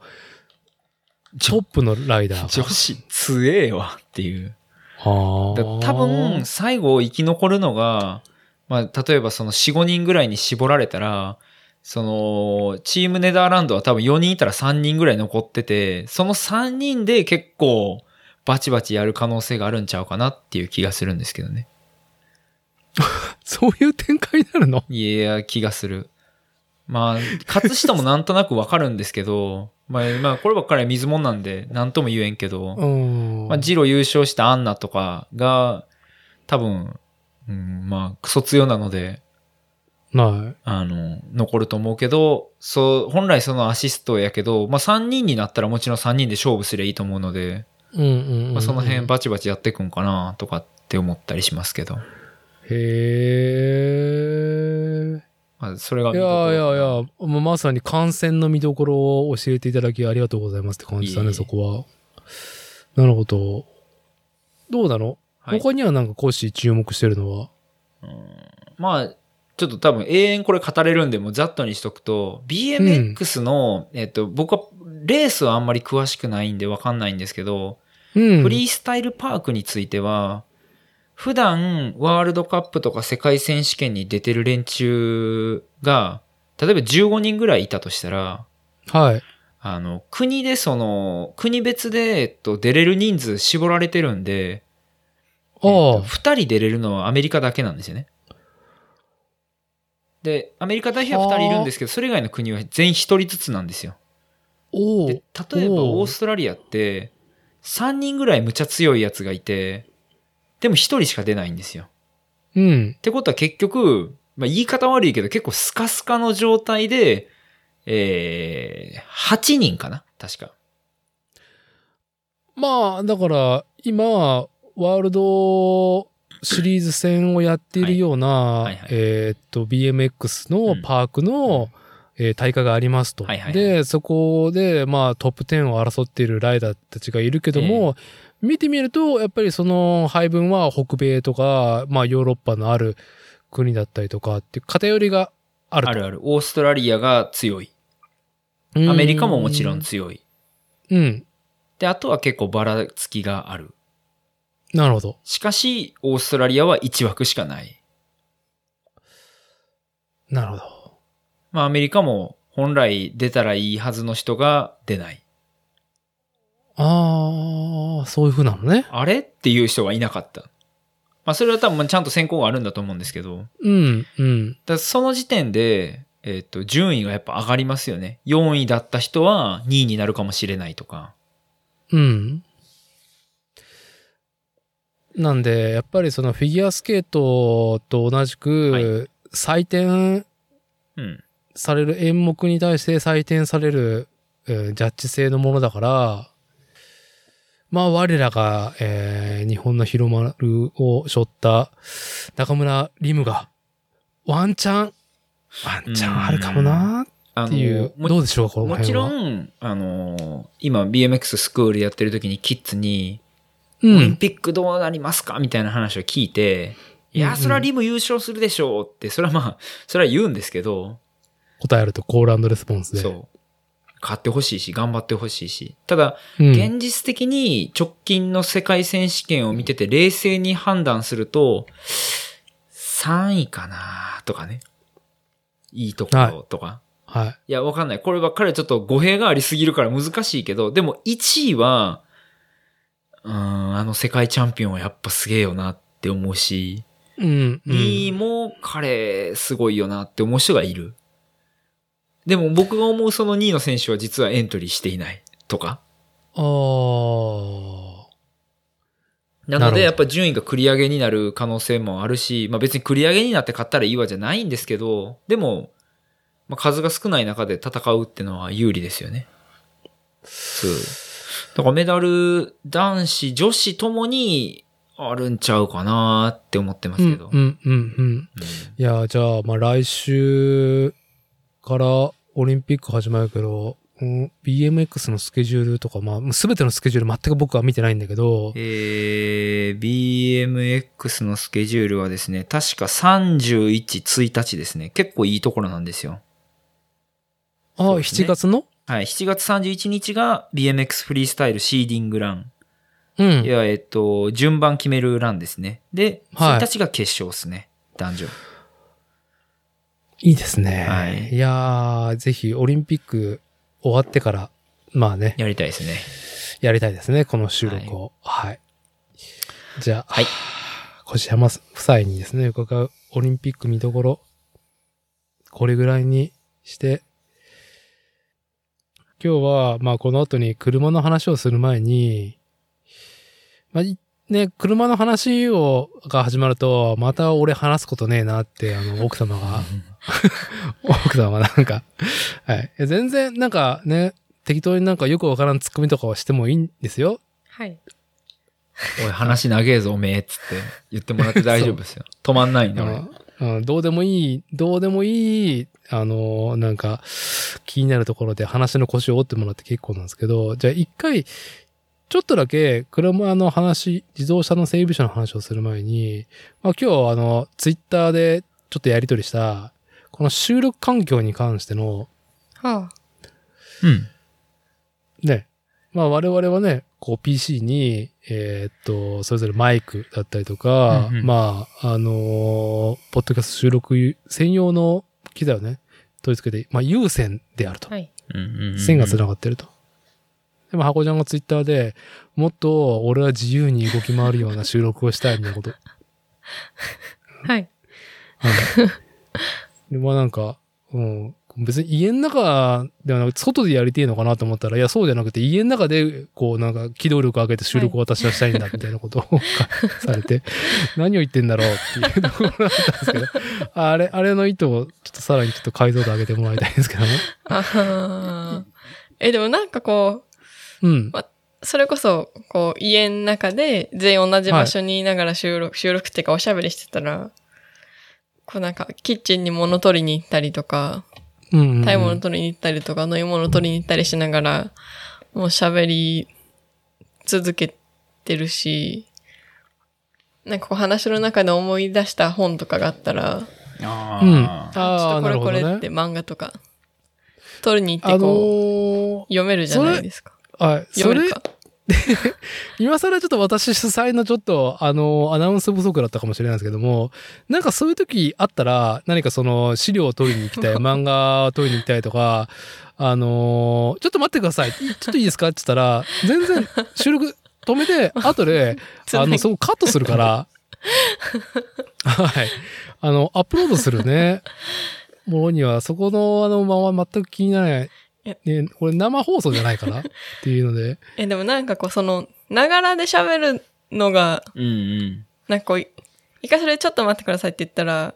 ップのライダー。女子強えわっていう。はあ。多分最後生き残るのが、まあ例えばそのよん、ごにんぐらいに絞られたら、そのチームネダーランドは多分よにんいたらさんにんぐらい残ってて、そのさんにんで結構バチバチやる可能性があるんちゃうかなっていう気がするんですけどね。そういう展開になるの？いや、気がする。まあ勝つ人もなんとなくわかるんですけど。まあ、まあ、こればっかりは水もんなんで、なんとも言えんけど、まあ、ジロ優勝したアンナとかが、多分、うん、まあ、クソ強なので、はい。あの、残ると思うけど、そう、本来そのアシストやけど、まあ、さんにんになったらもちろんさんにんで勝負すればいいと思うので、うんうんうん、まあ、その辺バチバチやっていくんかな、とかって思ったりしますけど。へー。それがいやいやいや、もうまさに観戦の見どころを教えていただきありがとうございますって感じだね、いいそこは。なるほど。どうなの、はい、他にはなんかコッシー注目してるのは、うん、まあ、ちょっと多分永遠これ語れるんで、もうざっとにしとくと、ビーエムエックス の、うん、えっと、僕はレースはあんまり詳しくないんでわかんないんですけど、うん、フリースタイルパークについては、普段ワールドカップとか世界選手権に出てる連中が例えばじゅうごにんぐらいいたとしたら、はい、あの国でその国別で、えっと、出れる人数絞られてるんで、あ、えっと、ふたり出れるのはアメリカだけなんですよね。でアメリカ代表はふたりいるんですけど、それ以外の国は全員ひとりずつなんですよ。おで例えばオーストラリアってさんにんぐらいむちゃ強いやつがいて、でも一人しか出ないんですよ。うん。ってことは結局、まあ、言い方悪いけど結構スカスカの状態で、えー、はちにんかな確か。まあ、だから今、ワールドシリーズ戦をやっているような、はいはいはい、えー、っと、ビーエムエックス のパークの、うん、えー、大会がありますと。はいはいはい、で、そこで、まあ、トップじゅうを争っているライダーたちがいるけども、えー見てみるとやっぱりその配分は北米とか、まあ、ヨーロッパのある国だったりとかって偏りがあると。あるある。オーストラリアが強い、アメリカももちろん強い、うんであとは結構ばらつきがある。なるほど。しかしオーストラリアはいち枠しかない。なるほど。まあアメリカも本来出たらいいはずの人が出ない。ああ、そういう風なのね。あれっていう人がいなかった。まあそれは多分ちゃんと選考があるんだと思うんですけど。うんうん。だその時点で、えっと、順位がやっぱ上がりますよね。よんいだった人はにいになるかもしれないとか。うん。なんでやっぱりそのフィギュアスケートと同じく採点される演目に対して採点されるジャッジ制のものだから。まあ我らが、えー、日本の日の丸を背負った中村輪夢がワンチャンワンチャンあるかもなっていう、うん、どうでしょうこの辺は。もちろんあの今 ビーエムエックス スクールやってる時にキッズに、うん、オリンピックどうなりますかみたいな話を聞いて、いやそれは輪夢優勝するでしょうってそれはまあそれは言うんですけど、答えるとコール&レスポンスで。そう、買ってほしいし、頑張ってほしいし。ただ、うん、現実的に直近の世界選手権を見てて冷静に判断すると、さんいかなとかね。いいところとか。はい、いやわかんないこればっかりちょっと語弊がありすぎるから難しいけど、でもいちいはうーんあの世界チャンピオンはやっぱすげえよなって思うし、うんうん、にいも彼すごいよなって思う人がいる。でも僕が思うそのにいの選手は実はエントリーしていないとか、あーなのでやっぱ順位が繰り上げになる可能性もあるし、まあ、別に繰り上げになって勝ったらいいわじゃないんですけど、でもまあ、数が少ない中で戦うってのは有利ですよね。そう。だからメダル男子女子ともにあるんちゃうかなって思ってますけど。うんうんうん、うん、いやじゃあまあ来週からオリンピック始まるけど、うん、ビーエムエックス のスケジュールとかまあすべてのスケジュール全く僕は見てないんだけど。えー、ビーエムエックス のスケジュールはですね確かさんじゅういちにちですね。結構いいところなんですよ。ああ、ね、しちがつのはい、しちがつさんじゅういちにちが ビーエムエックス フリースタイルシーディングラン。うん。いや、えっと、順番決めるランですね。で、ついたちが決勝ですね。男女。いいですね。はい。いやー、ぜひオリンピック終わってから、まあね。やりたいですね。やりたいですね、この収録を。はい。はい、じゃあ、はい。越山夫妻にですね、伺うオリンピック見どころ、これぐらいにして、今日は、まあ、この後に車の話をする前に、まあ、ね、車の話を、が始まると、また俺話すことねえなって、あの、奥様が、奥様がなんか、はい。全然、なんかね、適当になんかよくわからんツッコミとかはしてもいいんですよ。はい。おい、話長えぞ、おめえ、つって言ってもらって大丈夫ですよ。止まんないんだよ。うん、どうでもいい、どうでもいい、あの、なんか、気になるところで話の腰を折ってもらって結構なんですけど、じゃあ一回、ちょっとだけ、車の話、自動車の整備車の話をする前に、まあ今日、あの、ツイッターでちょっとやりとりした、この収録環境に関しての、はあ、うん。ね、まあ我々はね、こう ピーシー に、えー、っと、それぞれマイクだったりとか、うんうん、まあ、あのー、ポッドキャスト収録専用の機材をね、取り付けて、まあ、有線であると。はい、線が繋がってると。でも、箱ちゃんがツイッターで、もっと俺は自由に動き回るような収録をしたいみたいなこと。はい。でまあなんか、うん。別に家の中ではなくて外でやりてえのかなと思ったら、いやそうじゃなくて家の中でこうなんか機動力を上げて収録を私はしたいんだみたいなことを、はい、されて何を言ってんだろうっていうところだったんですけど、あれあれの意図をちょっとさらにちょっと解像度上げてもらいたいんですけどね。あえでもなんかこう、うんま、それこそこう家の中で全員同じ場所にいながら収録、はい、収録っていうかおしゃべりしてたら、こうなんかキッチンに物取りに行ったりとか。うんうんうん、食べ物取りに行ったりとか飲み物取りに行ったりしながらもう喋り続けてるし、なんかこう話の中で思い出した本とかがあったら、あ、うん、あちょっとこれこれって漫画とか取りに行ってこう、あのー、読めるじゃないですか。あ、読めるか。今更ちょっと私主催のちょっとあのアナウンス不足だったかもしれないですけども、なんかそういう時あったら何かその資料を取りに行きたい漫画を取りに行きたいとかあのちょっと待ってくださいちょっといいですかって言ったら全然収録止めて後であのそこカットするからはいあのアップロードするねものにはそこのあのまま全く気にならない。ね、これ生放送じゃないかなっていうので。え、でもなんかこうその、ながらで喋るのが、うんうん、なんかこう、一回それちょっと待ってくださいって言ったら、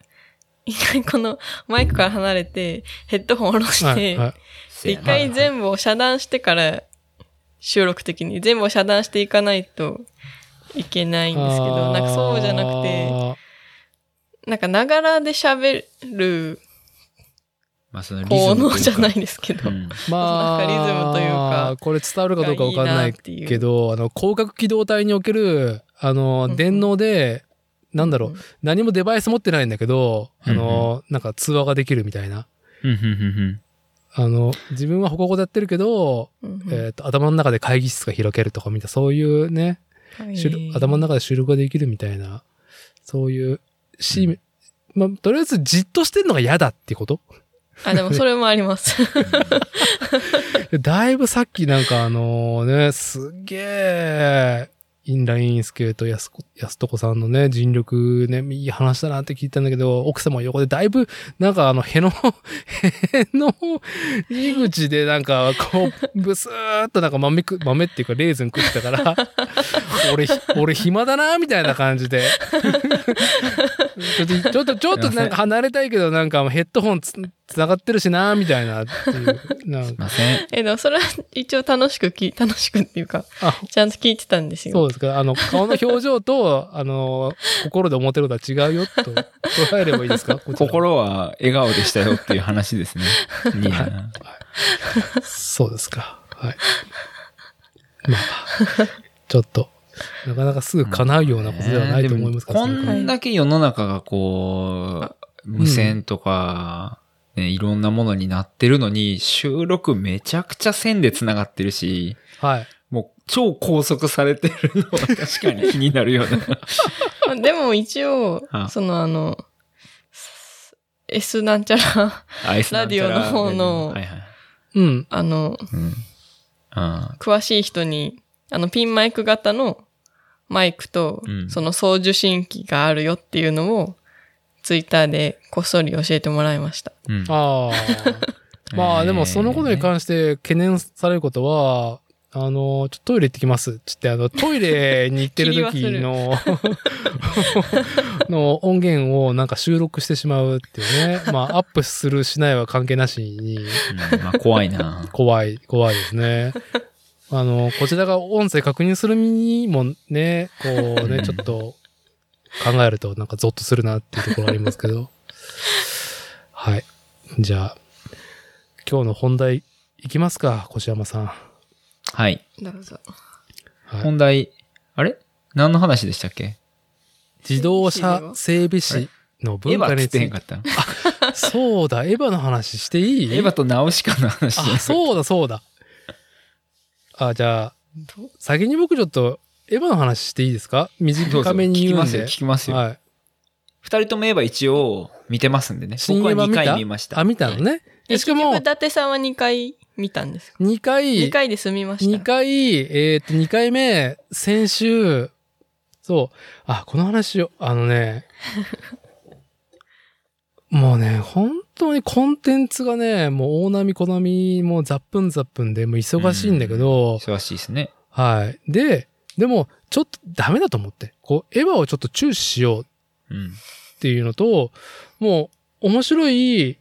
一回このマイクから離れて、ヘッドホン下ろして、はいはい、一回全部を遮断してから、収録的に全部を遮断していかないといけないんですけど、なんかそうじゃなくて、なんかながらで喋る、まあ、そのリズム効能じゃないですけど、うん、まあリズムというかこれ伝わるかどうか分かんないけど、あの光学機動隊におけるあの電脳で、うん、なんだろう、うん、何もデバイス持ってないんだけど、あの、うん、なんか通話ができるみたいな、うん、あの自分はほこごでやってるけど、うんえー、と頭の中で会議室が開けるとかみたいなそういうね、はい、頭の中で収録ができるみたいなそういうし、うんまあ、とりあえずじっとしてるのが嫌だってことあ、でもそれもありますだいぶさっきなんかあのね、すげえインラインスケート安子さんのね、尽力ね、いい話だなって聞いたんだけど、奥様横でだいぶ、なんかあの、への、への、入り口でなんか、こう、ブスーっとなんか豆く、豆っていうかレーズン食ったから、俺、俺暇だな、みたいな感じで。ちょっと、ちょっと、ちょっとなんか離れたいけど、なんかヘッドホンつ、つながってるしな、みたいなっていう。なんかえ、でもそれは一応楽しくき、楽しくっていうか、ちゃんと聞いてたんですよ。そうですか。あの、顔の表情と、あの、心で思ってることは違うよ、と捉えればいいですか？心は笑顔でしたよっていう話ですね。いいな、はい。そうですか。はい。まあ、ちょっと。なかなかすぐ叶うようなことではないと思いますから、こんだけ世の中がこう、無線とか、ね、いろんなものになってるのに、収録めちゃくちゃ線で繋がってるし、はい。もう超拘束されてるのは確かに気になるような。でも一応、そのあの、S なんちゃら、ラディオの方の、はいはい、うん、あの、うん、あ、詳しい人に、あの、ピンマイク型のマイクと、その送受信機があるよっていうのを、ツイッターでこっそり教えてもらいました。うん、ああ。まあ、でもそのことに関して懸念されることは、あの、ちょっとトイレ行ってきます。つって、あの、トイレに行ってる時の、の音源をなんか収録してしまうっていうね。まあ、アップするしないは関係なしに。うん、まあ、怖いな。怖い、怖いですね。あの、こちらが音声確認する身にもね、こうね、ちょっと考えるとなんかゾッとするなっていうところありますけど。はい。じゃあ、今日の本題いきますか、越山さん。はい。どうぞ。はい、本題、あれ？何の話でしたっけ？自動車整備士の文化について。エヴァって言ってへんかったの？あ、そうだ、エヴァの話していい？エヴァとナウシカの話。あ、そうだ、そうだ。あ、じゃあ、先に僕ちょっと、エヴァの話していいですか？短めに言うんで。そうそう、聞きますよ、聞きますよ。はい。二人ともエヴァ一応見てますんでね。僕はにかい見ました。あ、見たのね。え、しかも。伊達さんはにかい見たんですか？にかい。にかいで済みました。にかい、えー、っと、にかいめ、先週、そう、あ、この話を、あのね、もうね、本当にコンテンツがね、もう大波小波、もうザップンザップンで、もう忙しいんだけど。忙しいですね。はい。で、でも、ちょっとダメだと思って。こう、エヴァをちょっと注視しようっていうのと、うん、もう、面白い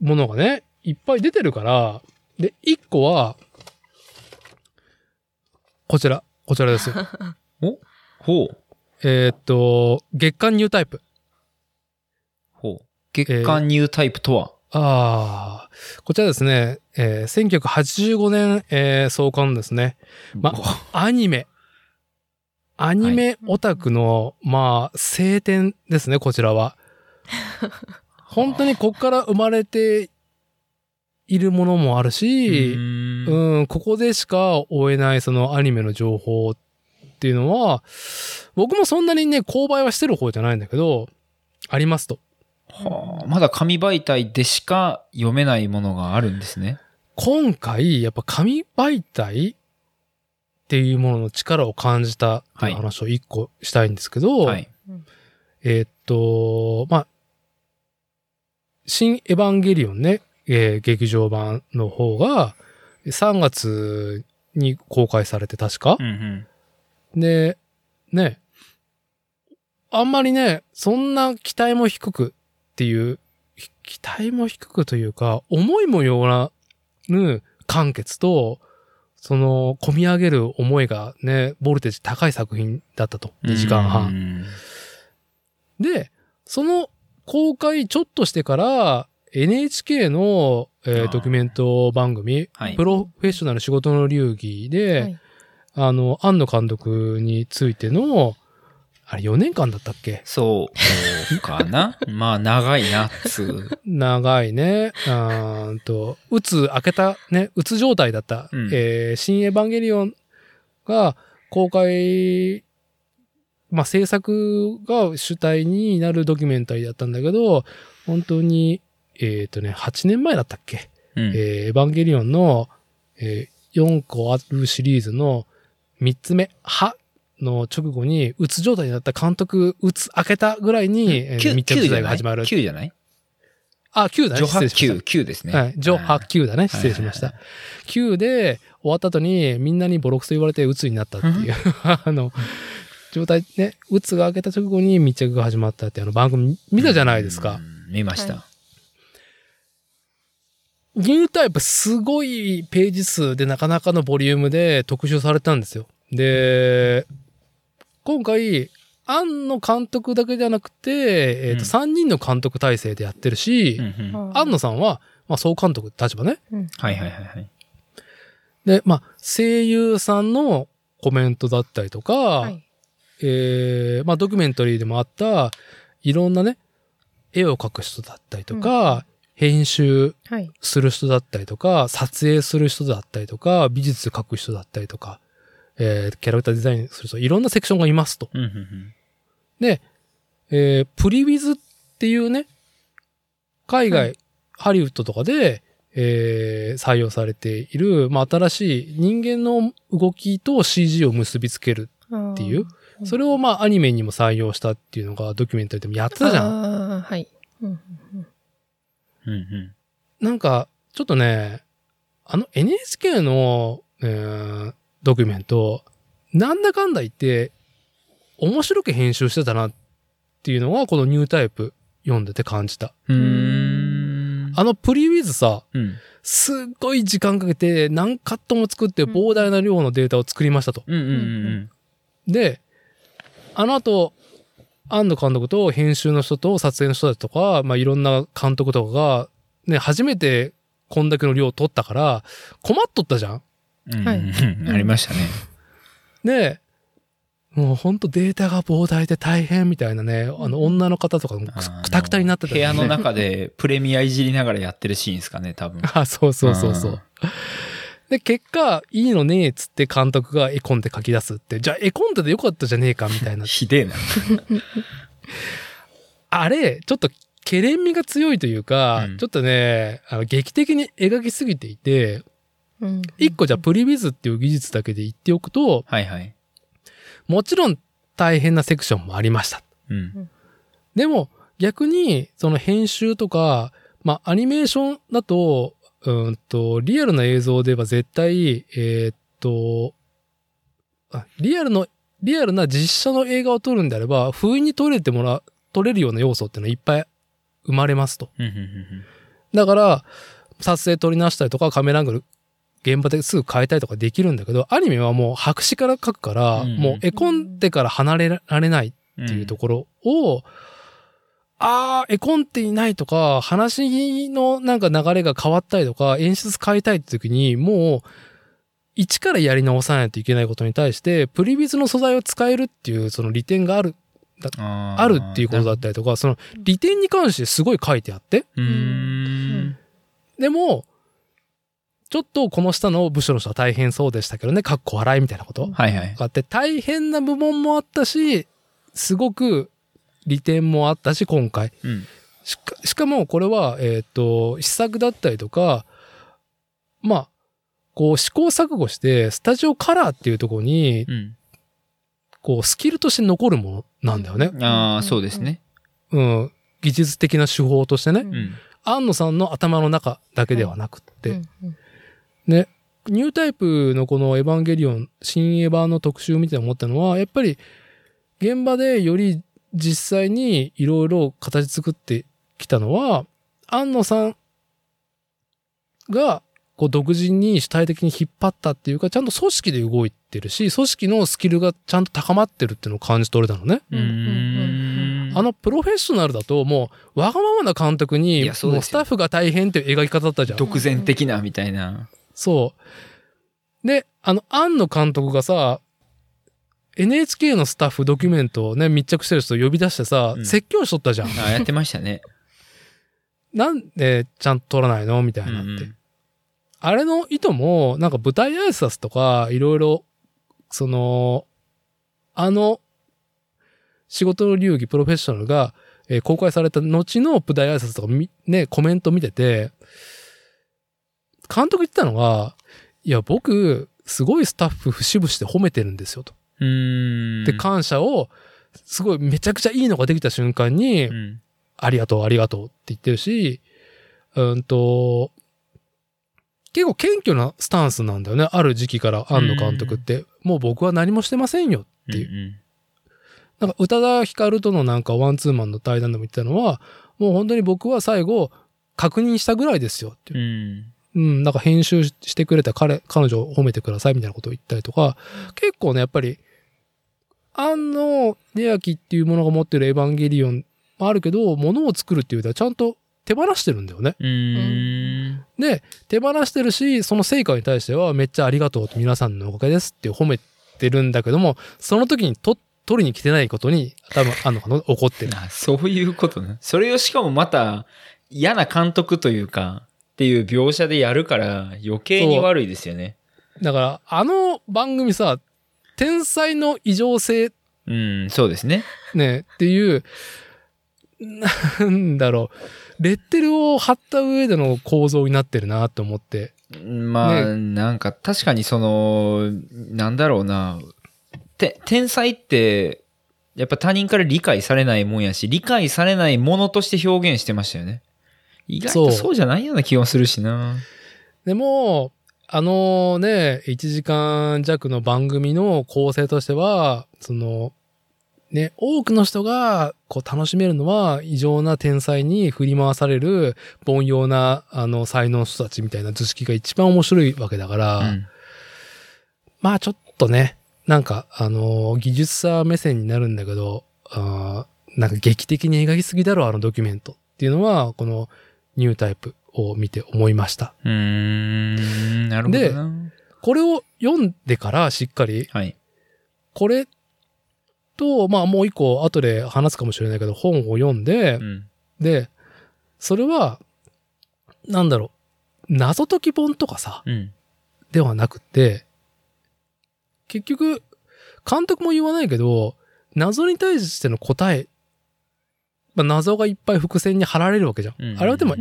ものがね、いっぱい出てるから、で、一個は、こちら、こちらですよ。お？ほう。えー、っと、月刊ニュータイプ。月刊ニュータイプとは、えー、ああ、こちらですね、えー、せんきゅうひゃくはちじゅうごねん、えー、創刊ですね。まあ、アニメ。アニメオタクの、はい、まあ、聖典ですね、こちらは。本当にここから生まれているものもあるし、うん、ここでしか追えないそのアニメの情報っていうのは、僕もそんなにね、購買はしてる方じゃないんだけど、ありますと。はあ、まだ紙媒体でしか読めないものがあるんですね。今回やっぱ紙媒体っていうものの力を感じたっていう話を一個したいんですけど、はい、えー、っとまあ新エヴァンゲリオンね、えー、劇場版の方がさんがつに公開されて確か、うんうん、でね、あんまりねそんな期待も低くっていう、期待も低くというか、思いもよらぬ完結と、その、込み上げる思いがね、ボルテージ高い作品だったと。にじかんはん。で、その公開ちょっとしてから、エヌエイチケー の、えー、ドキュメント番組、はい、プロフェッショナル仕事の流儀で、はい、あの、庵野監督についての、あれよねんかんだったっけ？そうかなまあ長いなっつ長いね。うんと、うつ明けたね、うつ状態だった、うん、えー、新エヴァンゲリオンが公開、まあ制作が主体になるドキュメンタリーだったんだけど、本当にえっとね、はちねんまえだったっけ、うん、えー、エヴァンゲリオンの、えー、よんこあるシリーズのみっつめ、はの直後に、うつ状態になった監督、うつ開けたぐらいに、うん、えー、密着時代が始まる。きゅうじゃない？あ、きゅうだね。失礼しました。きゅう、きゅうですね。はい。上波きゅうだね。失礼しました。はいはいはい、きゅうで、終わった後に、みんなにボロクソ言われて、鬱になったっていう、あの、状態ね、鬱が明けた直後に密着が始まったって、あの番組見たじゃないですか。うん、見ました、はい。ニュータイプ、すごいページ数でなかなかのボリュームで特集されたんですよ。で、今回、庵野監督だけじゃなくて、えーと、うん、さんにんの監督体制でやってるし、うんうん、庵野さんは、まあ、総監督立場ね、うん。はいはいはいはい。で、まあ、声優さんのコメントだったりとか、はい、えー、まあ、ドキュメンタリーでもあった、いろんなね、絵を描く人だったりとか、うん、編集する人だったりとか、はい、撮影する人だったりとか、美術描く人だったりとか、えー、キャラクターデザインするといろんなセクションがいますと。うんうんうん、で、えー、プリウィズっていうね、海外、はい、ハリウッドとかで、えー、採用されている、まあ、新しい人間の動きと シージー を結びつけるっていう、それをまあアニメにも採用したっていうのがドキュメンタリーでもやってたじゃん。あ、はい。うんうん、なんか、ちょっとね、あの エヌエイチケー の、えードキュメント、なんだかんだ言って、面白く編集してたなっていうのは、このニュータイプ読んでて感じた。うーん、あのプリウィズさ、うん、すっごい時間かけて何カットも作って膨大な量のデータを作りましたと。うんうんうんうん、で、あの後、庵野監督と編集の人と撮影の人だとか、まあ、いろんな監督とかが、ね、初めてこんだけの量を取ったから、困っとったじゃん。うん、はい、ありましたね。で、もうほんとデータが膨大で大変みたいなね、あの女の方とかもくたくたになってた、ね、部屋の中でプレミアいじりながらやってるシーンですかね、多分。あ、そうそうそうそう。で、結果、いいのねえっつって監督が絵コンテ書き出すって、じゃあ絵コンテでよかったじゃねえかみたいな。ひでえな。あれ、ちょっと、けれんみが強いというか、うん、ちょっとね、あの劇的に描きすぎていて、一個じゃプリウィズっていう技術だけで言っておくと、はいはい、もちろん大変なセクションもありました。うん、でも逆にその編集とか、まあアニメーションだと、うんとリアルな映像では絶対えー、っとリアルのリアルな実写の映画を撮るんであれば、不意に撮れてもら撮れるような要素っていうのはいっぱい生まれますと。だから撮影撮り直したりとかカメラアングル現場ですぐ変えたりとかできるんだけど、アニメはもう白紙から描くから、うん、もう絵コンテから離れられないっていうところを、うん、あー、絵コンテいないとか、話のなんか流れが変わったりとか、演出変えたいって時に、もう、一からやり直さないといけないことに対して、プリビズの素材を使えるっていう、その利点がある、あ、あるっていうことだったりとか、その利点に関してすごい書いてあって。うーん、でも、ちょっとこの下の部署の人は大変そうでしたけどね、かっこ笑いみたいなこと。はいはい。だって大変な部門もあったし、すごく利点もあったし、今回。うん、しか、しかもこれは、えっと、試作だったりとか、まあ、こう試行錯誤して、スタジオカラーっていうところに、うん、こうスキルとして残るものなんだよね。ああ、そうですね。うん。技術的な手法としてね。うん。庵野さんの頭の中だけではなくって、うんうん、ね、ニュータイプのこのエヴァンゲリオン、新エヴァの特集を見て思ったのは、やっぱり現場でより実際にいろいろ形作ってきたのは、庵野さんがこう独自に主体的に引っ張ったっていうか、ちゃんと組織で動いてるし、組織のスキルがちゃんと高まってるっていうのを感じ取れたのね。うーん、あのプロフェッショナルだと、もうわがままな監督に、もうスタッフが大変っていう描き方だったじゃん。独善的なみたいな。そう。で、あの、庵野監督がさ、エヌエイチケー のスタッフドキュメントをね、密着してる人を呼び出してさ、うん、説教しとったじゃん。あ、やってましたね。なんでちゃんと撮らないのみたいなって、うんうん。あれの意図も、なんか舞台挨拶とか、いろいろ、その、あの、仕事の流儀プロフェッショナルが、えー、公開された後の舞台挨拶とかね、コメント見てて、監督言ってたのが、いや、僕、すごいスタッフ節々で褒めてるんですよと。うーん。で、感謝を、すごいめちゃくちゃいいのができた瞬間に、うん、ありがとう、ありがとうって言ってるし、うんと、結構謙虚なスタンスなんだよね。ある時期から庵野監督って、もう僕は何もしてませんよっていう。うんうん、なんか宇多田ヒカルとのなんかワンツーマンの対談でも言ってたのは、もう本当に僕は最後確認したぐらいですよっていう。うん、うん、なんか編集してくれた彼彼女を褒めてくださいみたいなことを言ったりとか、結構ねやっぱり庵野秀明っていうものが持ってるエヴァンゲリオンもあるけど、物を作るっていうのはちゃんと手放してるんだよね。うーん。で、手放してるし、その成果に対してはめっちゃありがとうと皆さんのおかげですって褒めてるんだけども、その時にと取りに来てないことに多分あんのかな怒ってる。あ、そういうことね。それをしかもまた嫌な監督というかっていう描写でやるから余計に悪いですよね。だからあの番組さ、天才の異常性、うん、そうですね。ねっていう。なんだろう、レッテルを貼った上での構造になってるなと思って。まあ、ね、なんか確かにその、なんだろうな、て天才ってやっぱ他人から理解されないもんやし、理解されないものとして表現してましたよね。意外とそうじゃないような気がするしな。でもあのね、いちじかんじゃくの番組の構成としてはその。ね、多くの人がこう楽しめるのは異常な天才に振り回される凡庸なあの才能の人たちみたいな図式が一番面白いわけだから、うん、まあちょっとね、なんかあのー、技術者目線になるんだけど、あ、なんか劇的に描きすぎだろあのドキュメントっていうのはこのニュータイプを見て思いました。うーん、なるほどな。で、これを読んでからしっかり、はい、これと、まあもう一個後で話すかもしれないけど本を読んで、うん、で、それは、なんだろう、謎解き本とかさ、うん、ではなくて、結局、監督も言わないけど、謎に対しての答え、まあ、謎がいっぱい伏線に貼られるわけじゃん。うんうんうん、あれはでも、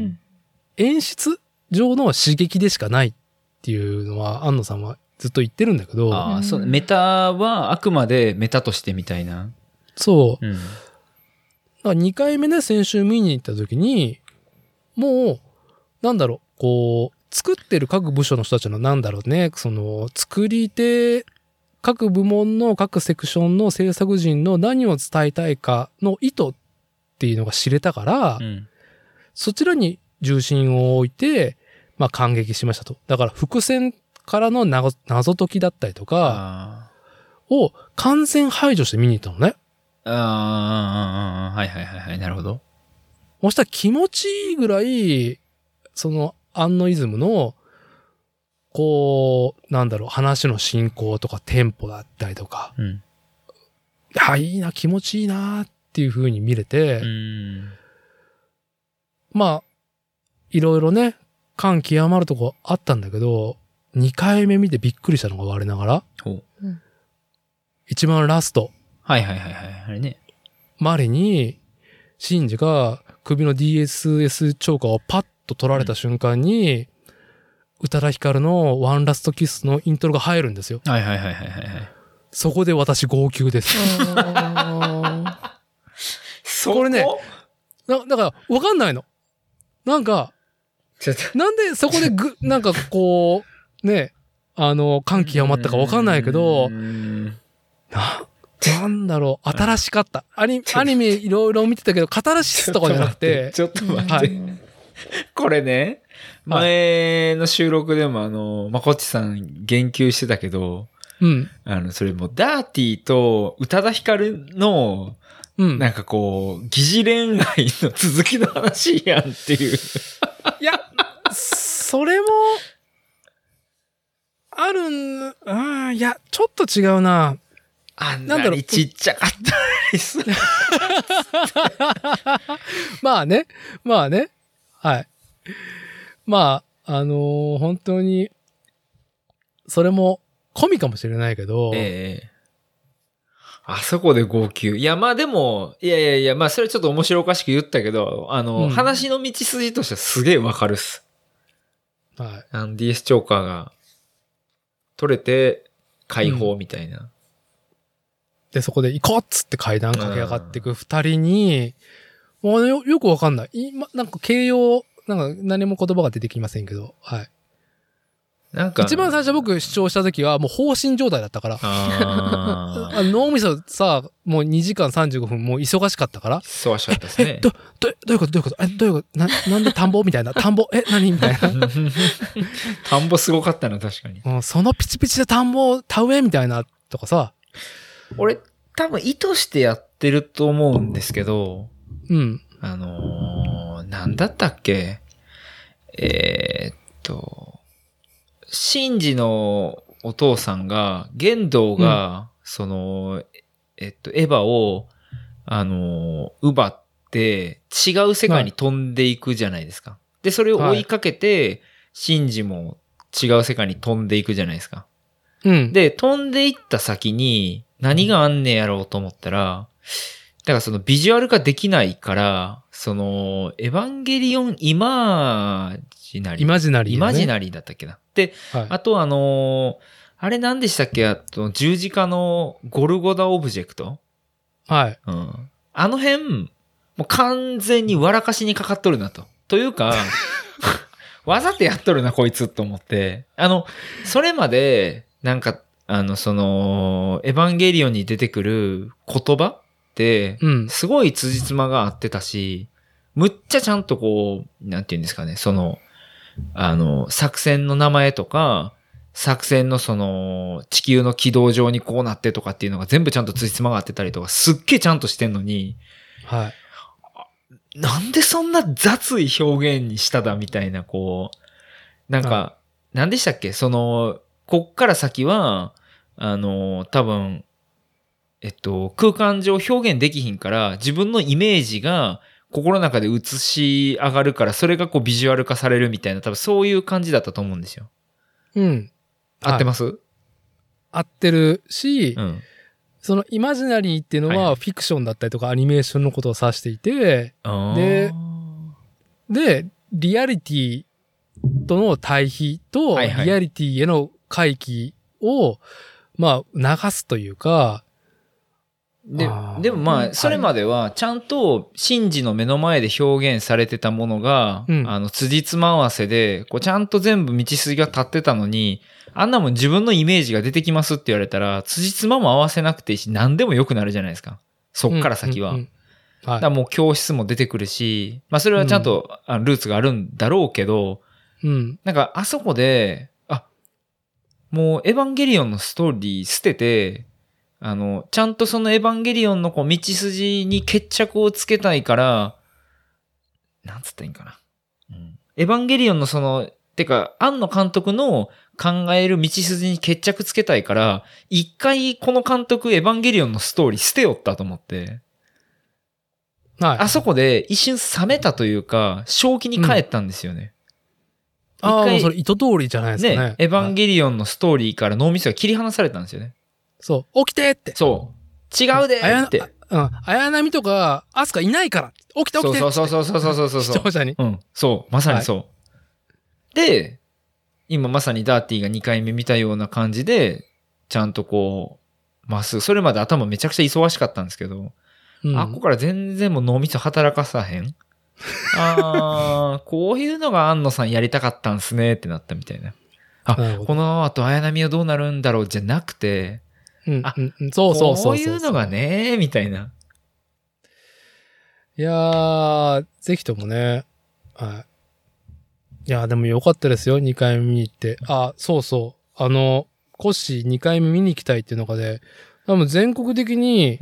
演出上の刺激でしかないっていうのは、庵野さんは、ずっと言ってるんだけど、あ、そう、メタはあくまでメタとしてみたいな。そう。うん、だからにかいめね、先週見に行った時に、もうなんだろう、こう作ってる各部署の人たちのなんだろうね、その作り手、各部門の各セクションの制作陣の何を伝えたいかの意図っていうのが知れたから、うん、そちらに重心を置いて、まあ感激しましたと。だから伏線からの謎解きだったりとかを完全排除して見に行ったのね。ああ、はいはいはいはい、なるほど。そしたら気持ちいいぐらい、その庵野イズムのこうなんだろう、話の進行とかテンポだったりとか、うん、あ、いいな、気持ちいいなっていう風に見れて、うーん、まあいろいろね感極まるとこあったんだけど。にかいめ見てびっくりしたのが我ながら、うん、一番ラスト、はいはいはいはい、あれね、マリにシンジが首の ディーエスエス チョーカーをパッと取られた瞬間に、宇多田ヒカルのワンラストキスのイントロが入るんですよ。はいはいはいはいはい。そこで私号泣です。これね、だからわかんないの。なんかなんでそこでぐなんかこうね、あの、歓喜が余ったか分かんないけど、な、なんだろう、新しかった。アニ、アニメいろいろ見てたけど、カタルシスとかじゃなくて。ちょっと待って。はい、これね、前の収録でもあの、まこっちさん言及してたけど、うん、あの、それもダーティーと宇多田ヒカルの、うん、なんかこう、疑似恋愛の続きの話やんっていう。いや、それも、あるん、うん、いや、ちょっと違うな。あんなにちっちゃかったりする。まあね、まあね。はい。まあ、あのー、本当に、それも、込みかもしれないけど、えあそこで号泣。いや、まあでも、いやいやいや、まあそれちょっと面白おかしく言ったけど、あの、うん、話の道筋としてはすげえわかるっす。はい。あの、ディーエス チョーカーが取れて解放みたいな。うん、で、そこで行こうっつって階段駆け上がっていく二人に、もう よ, よくわかんない。今、なんか形容、なんか何も言葉が出てきませんけど、はい。なんか一番最初僕主張した時はもう放心状態だったからああ脳みそさもうにじかんさんじゅうごふんもう忙しかったから忙しかったですね。ええ ど, ど, どういうことどういうことえどういうこと な, なんで田んぼみたいな田んぼえ何みたいな田んぼすごかったな確かに、うん、そのピチピチで田んぼ田植えみたいなとかさ俺多分意図してやってると思うんですけどうんあのー、なんだったっけえー、っとシンジのお父さんが、ゲンドウが、その、えっと、エヴァを、あの、奪って、違う世界に飛んでいくじゃないですか。で、それを追いかけて、シンジも違う世界に飛んでいくじゃないですか。うん。で、飛んでいった先に、何があんねやろうと思ったら、だからそのビジュアル化できないから、その、エヴァンゲリオンイマージナリー。イマジナリー、ね。イマジナリーだったっけな。で、はい、あとあのー、あれ何でしたっけあと、十字架のゴルゴダオブジェクトはい。うん。あの辺、もう完全に笑かしにかかっとるなと。というか、わざとやっとるな、こいつと思って。あの、それまで、なんか、あの、その、エヴァンゲリオンに出てくる言葉で、うん、すごい辻褄が合ってたし、むっちゃちゃんとこう、なんていうんですかね、その、あの、作戦の名前とか、作戦のその、地球の軌道上にこうなってとかっていうのが全部ちゃんと辻褄が合ってたりとか、すっげえちゃんとしてんのに、はい。なんでそんな雑い表現にしただみたいな、こう、なんか、なんでしたっけその、こっから先は、あの、多分、えっと、空間上表現できひんから、自分のイメージが心の中で映し上がるから、それがこうビジュアル化されるみたいな、多分そういう感じだったと思うんですよ。うん。合ってます？はい、合ってるし、うん、そのイマジナリーっていうのはフィクションだったりとかアニメーションのことを指していて、はい、で、で、リアリティとの対比と、リアリティへの回帰を、まあ、流すというか、で, でもまあそれまではちゃんとシンジの目の前で表現されてたものが、うん、あの辻褄合わせでこうちゃんと全部道筋が立ってたのにあんなもん自分のイメージが出てきますって言われたら辻褄も合わせなくていいし何でも良くなるじゃないですかそっから先は、うんうんうんはい、だからもう教室も出てくるしまあそれはちゃんと、うん、ルーツがあるんだろうけど、うん、なんかあそこであもうエヴァンゲリオンのストーリー捨ててあの、ちゃんとそのエヴァンゲリオンのこう道筋に決着をつけたいから、なんつったらいいんかな。うん、エヴァンゲリオンのその、てか、庵野監督の考える道筋に決着つけたいから、一回この監督エヴァンゲリオンのストーリー捨てよったと思って、はい、あそこで一瞬冷めたというか、正気に帰ったんですよね。うん、ああ、もうそれ意図通りじゃないですかね。ね、エヴァンゲリオンのストーリーから脳みそが切り離されたんですよね。そう起きてってそう違うでーってうん綾波とかアスカいないから起きて起きてそうそうそうそうそうそうそう視聴者にうんそうまさにそう、はい、で今まさにダーティーがにかいめ見たような感じでちゃんとこうますそれまで頭めちゃくちゃ忙しかったんですけど、うん、あっこから全然もう脳みそ働かさへんあーこういうのが庵野さんやりたかったんすねってなったみたいなあこの後綾波はどうなるんだろうじゃなくてうん、あ、うん、そうそうそうそう。こういうのがね、みたいな。いやー、ぜひともね。はい。いやー、でもよかったですよ、にかいめ見に行って。あ、そうそう。あの、コッシーにかいめ見に行きたいっていうのがで、多分全国的に、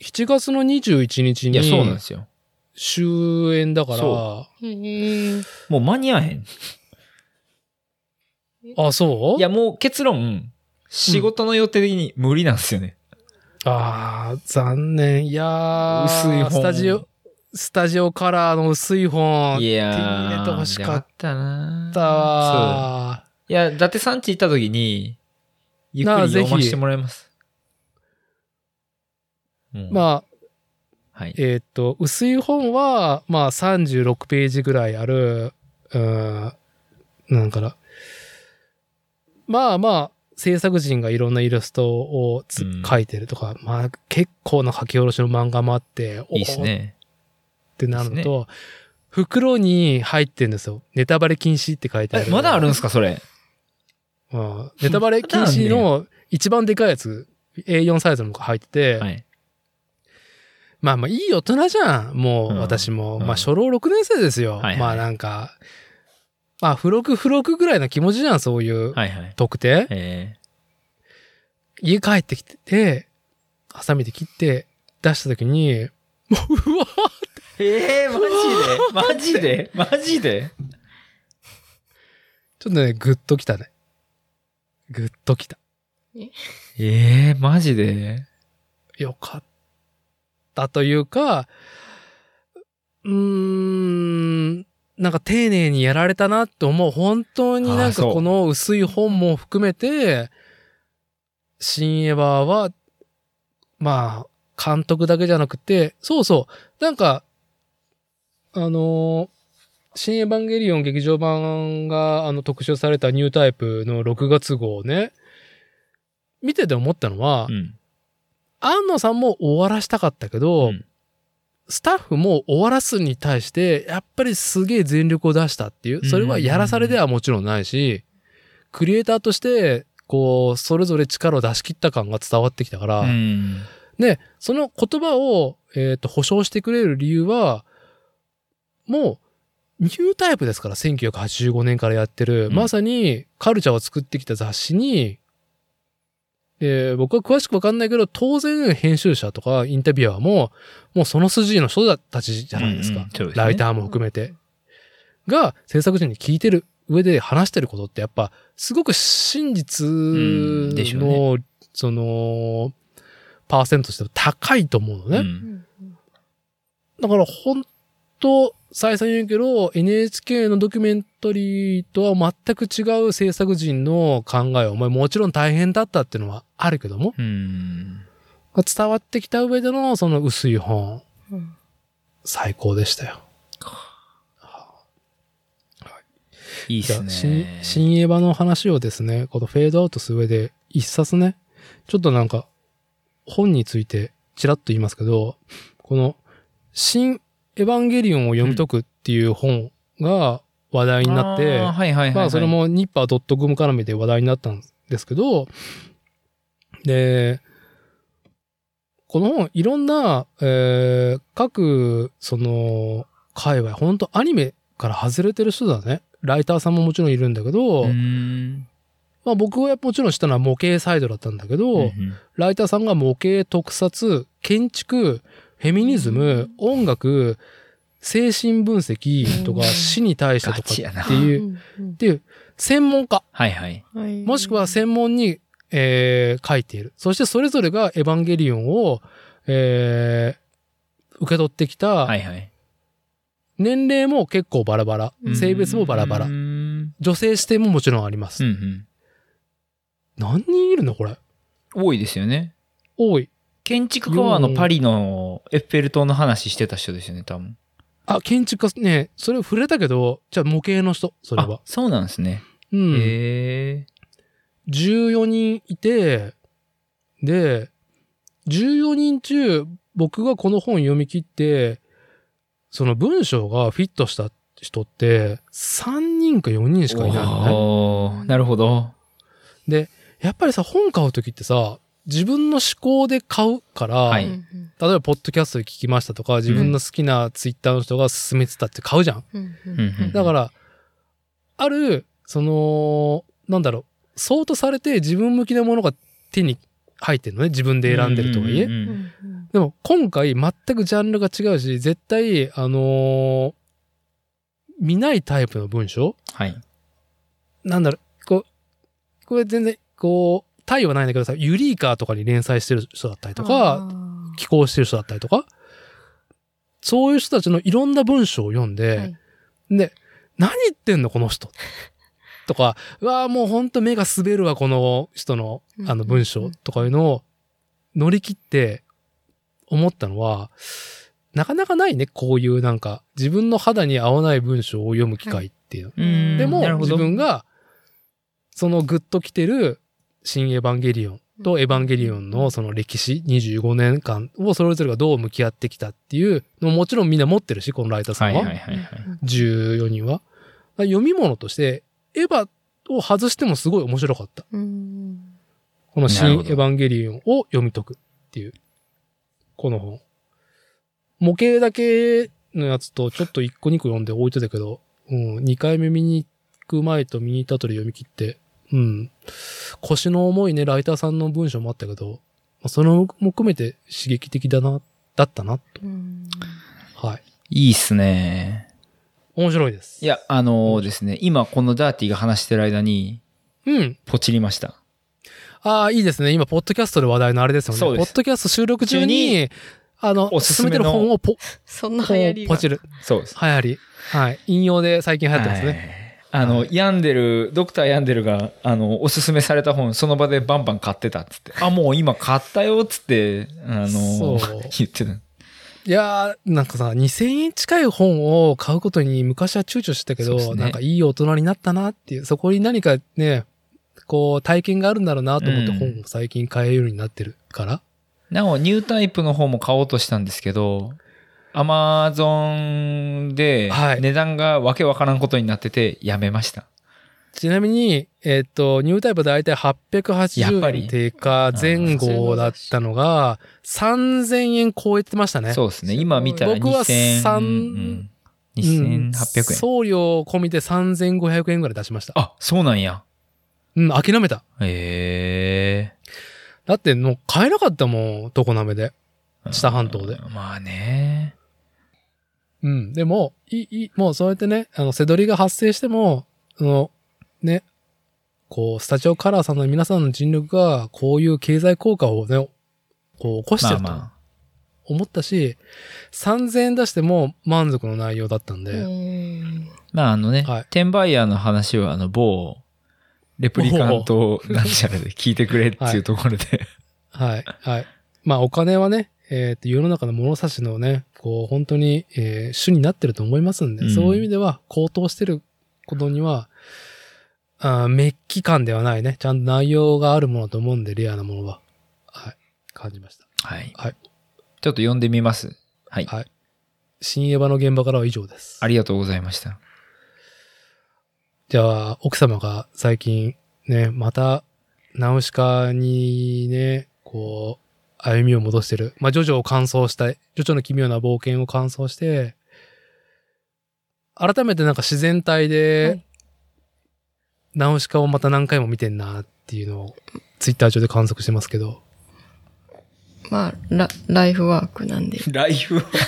しちがつのにじゅういちにちに、うん、いや、そうなんですよ。終演だから、そうもう間に合わへん。あ、そう？いや、もう結論、仕事の予定的に無理なんですよね。うん、ああ、残念。いやー、薄い本。スタジオ、スタジオカラーの薄い本。いやー、手に入れて欲しかったな。だわー。いや、伊達さん家行った時に、ゆっくり読ませてもらいます。うん、まあ、はい、えー、っと薄い本はまあさんじゅうろくページぐらいある、うん、なんかな、まあまあ制作人がいろんなイラストをつ、うん、描いてるとか、まあ結構な書き下ろしの漫画もあって、おお、いいっすね、ってなるのと、いいっすね、袋に入ってるんですよ。ネタバレ禁止って書いてある。まだあるんですかそれ？まあ、ネタバレ禁止の一番でかいやつ、エーよん サイズのが入ってて、はい、まあまあいい大人じゃん。もう私も、うん、まあ初老ろくねん生ですよ。はいはい、まあなんか。まあ、付録付録ぐらいの気持ちじゃん、そういう特定、はいはい、えー、家帰ってきて、ハサミで切って出した時に、もう、うわーって。えー、マジでマジでマジでちょっとね、グッときたね。グッときた。えー、マジでよかったというか、うーん、なんか丁寧にやられたなって思う。本当になんかこの薄い本も含めて、新エヴァは、まあ、監督だけじゃなくて、そうそう。なんか、あの、新エヴァンゲリオン劇場版があの特集されたニュータイプのろくがつ号をね、見てて思ったのは、うん、庵野さんも終わらしたかったけど、うん、スタッフも終わらすに対してやっぱりすげえ全力を出したっていう、それはやらされではもちろんないし、クリエイターとしてこうそれぞれ力を出し切った感が伝わってきたから、でその言葉をえっと保証してくれる理由は、もうニュータイプですから、せんきゅうひゃくはちじゅうごねんからやってる、まさにカルチャーを作ってきた雑誌に、で僕は詳しくわかんないけど、当然編集者とかインタビュアーももうその筋の人たちじゃないですか、うんうん、ライターも含めて、うん、が制作人に聞いてる上で話してることって、やっぱすごく真実の、うんね、そのパーセントとしては高いと思うのね、うん、だから本当再三言うけど エヌエイチケー のドキュメントリーとは全く違う制作人の考えを、まあ、もちろん大変だったっていうのはあるけども、うーん、伝わってきた上でのその薄い本、うん、最高でしたよ、はい、いいっすね。新エヴァの話をですね、このフェードアウトする上で一冊ね、ちょっとなんか本についてちらっと言いますけど、この新エヴァンゲリオンを読み解くっていう本が話題になって、まあそれもニッパー .com 絡めて話題になったんですけど、で、この本いろんな、えー、各その界隈、本当アニメから外れてる人だね。ライターさんももちろんいるんだけど、うーん、まあ僕はもちろん知ったのは模型サイドだったんだけど、うんうん、ライターさんが模型、特撮、建築、フェミニズム、音楽、精神分析とか死に対してとかっていう、っていう専門家。はいはい。もしくは専門に、えー、書いている。そしてそれぞれがエヴァンゲリオンを、えー、受け取ってきた。はいはい。年齢も結構バラバラ。性別もバラバラ。女性視点ももちろんあります。うんうん、何人いるのこれ。多いですよね。多い。建築家はあのパリのエッフェル塔の話してた人ですよね、多分。あ、建築家ね、それを触れたけど、じゃあ模型の人、それは。あ、そうなんですね。うん。へー。じゅうよにんいて、で、じゅうよにん中、僕がこの本読み切って、その文章がフィットした人って、さんにんかよにんしかいないのね。おー、なるほど。で、やっぱりさ、本買うときってさ、自分の思考で買うから、はい、例えばポッドキャストで聞きましたとか、自分の好きなツイッターの人が勧めてたって買うじゃん、うん、だからあるそのなんだろう、相当されて自分向きなものが手に入ってるのね、自分で選んでるとはいえ、うんうんうん、でも今回全くジャンルが違うし、絶対あのー、見ないタイプの文章、はい、なんだろう、こうこれ全然こうタイはないんだけどさ、ユリーカーとかに連載してる人だったりとか、寄稿してる人だったりとか、そういう人たちのいろんな文章を読んで、はい、で、何言ってんのこの人とか、うわーもうほんと目が滑るわこの人のあの文章とかいうのを乗り切って、思ったのは、なかなかないね、こういうなんか自分の肌に合わない文章を読む機会っていう。はい、でも自分がそのグッときてる新エヴァンゲリオンとエヴァンゲリオンのその歴史にじゅうごねんかんをそれぞれがどう向き合ってきたっていうのももちろんみんな持ってるし、このライターさんは、はいはいはいはい、じゅうよにんは読み物としてエヴァを外してもすごい面白かった。うーん、この新エヴァンゲリオンを読み解くっていうこの本。模型だけのやつとちょっと一個二個読んで置いてたけど、うん、にかいめ見に行く前と見に行った後で読み切って、うん、腰の重いね、ライターさんの文章もあったけど、それも含めて刺激的だな、だったなと。うん、はい。いいっすね。面白いです。いや、あのー、ですね、今このダーティが話してる間に、うん。ポチりました。ああ、いいですね。今、ポッドキャストで話題のあれですよね。そうです。ポッドキャスト収録中に、あの、おすすめてる本をポ、そんな流行りが。ポチる。そうです。流行り。はい。引用で最近流行ってますね。はい、あの、はい、ヤンデル、ドクターヤンデルが、あの、おすすめされた本、その場でバンバン買ってたっつって、あ、もう今買ったよっつって、あの、言ってた。いやー、なんかさ、にせんえん近い本を買うことに昔は躊躇してたけど、ね、なんかいい大人になったなっていう、そこに何かね、こう、体験があるんだろうなと思って本を最近買えるようになってるから。うん、なお、ニュータイプの方も買おうとしたんですけど、アマゾンで値段がわけわからんことになってて、やめました。はい、ちなみに、えっと、ニュータイプだいたいはっぴゃくはちじゅうえん定価前後だったのが、さんぜんえん超えてましたね。そうですね。今見たらにせんえん。僕はさん、にせんはっぴゃくえん。送料込みでさんぜんごひゃくえんぐらい出しました。あ、そうなんや。うん、諦めた。へえ。だってもう買えなかったもん、常滑で。知多半島で。まあね。うん。でも、いい、もうそうやってね、あの、背取りが発生しても、あの、ね、こう、スタジオカラーさんの皆さんの尽力が、こういう経済効果をね、こう、起こしてると思ったし、まあまあ、さんぜんえん出しても満足の内容だったんで。まああのね、はい、転売ヤーの話は、あの、某、レプリカントなんちゃらで聞いてくれっていうところで、はい。はい。はい。まあお金はね、えっと、世の中の物差しのね、こう本当に、えー、主になってると思いますんで、うん、そういう意味では高騰してることには、あ、メッキ感ではないね。ちゃんと内容があるものと思うんで、レアなものは。はい。感じました。はい。はい。ちょっと読んでみます。はい。はい。新エヴァの現場からは以上です。ありがとうございました。じゃあ、奥様が最近ね、また、ナウシカにね、こう、歩みを戻してる。まあ、ジョジョを完走したい。ジョジョの奇妙な冒険を完走して、改めてなんか自然体で、ナウシカをまた何回も見てんなっていうのを、ツイッター上で観測してますけど。まあ、ラ、ライフワークなんで。ライフワーク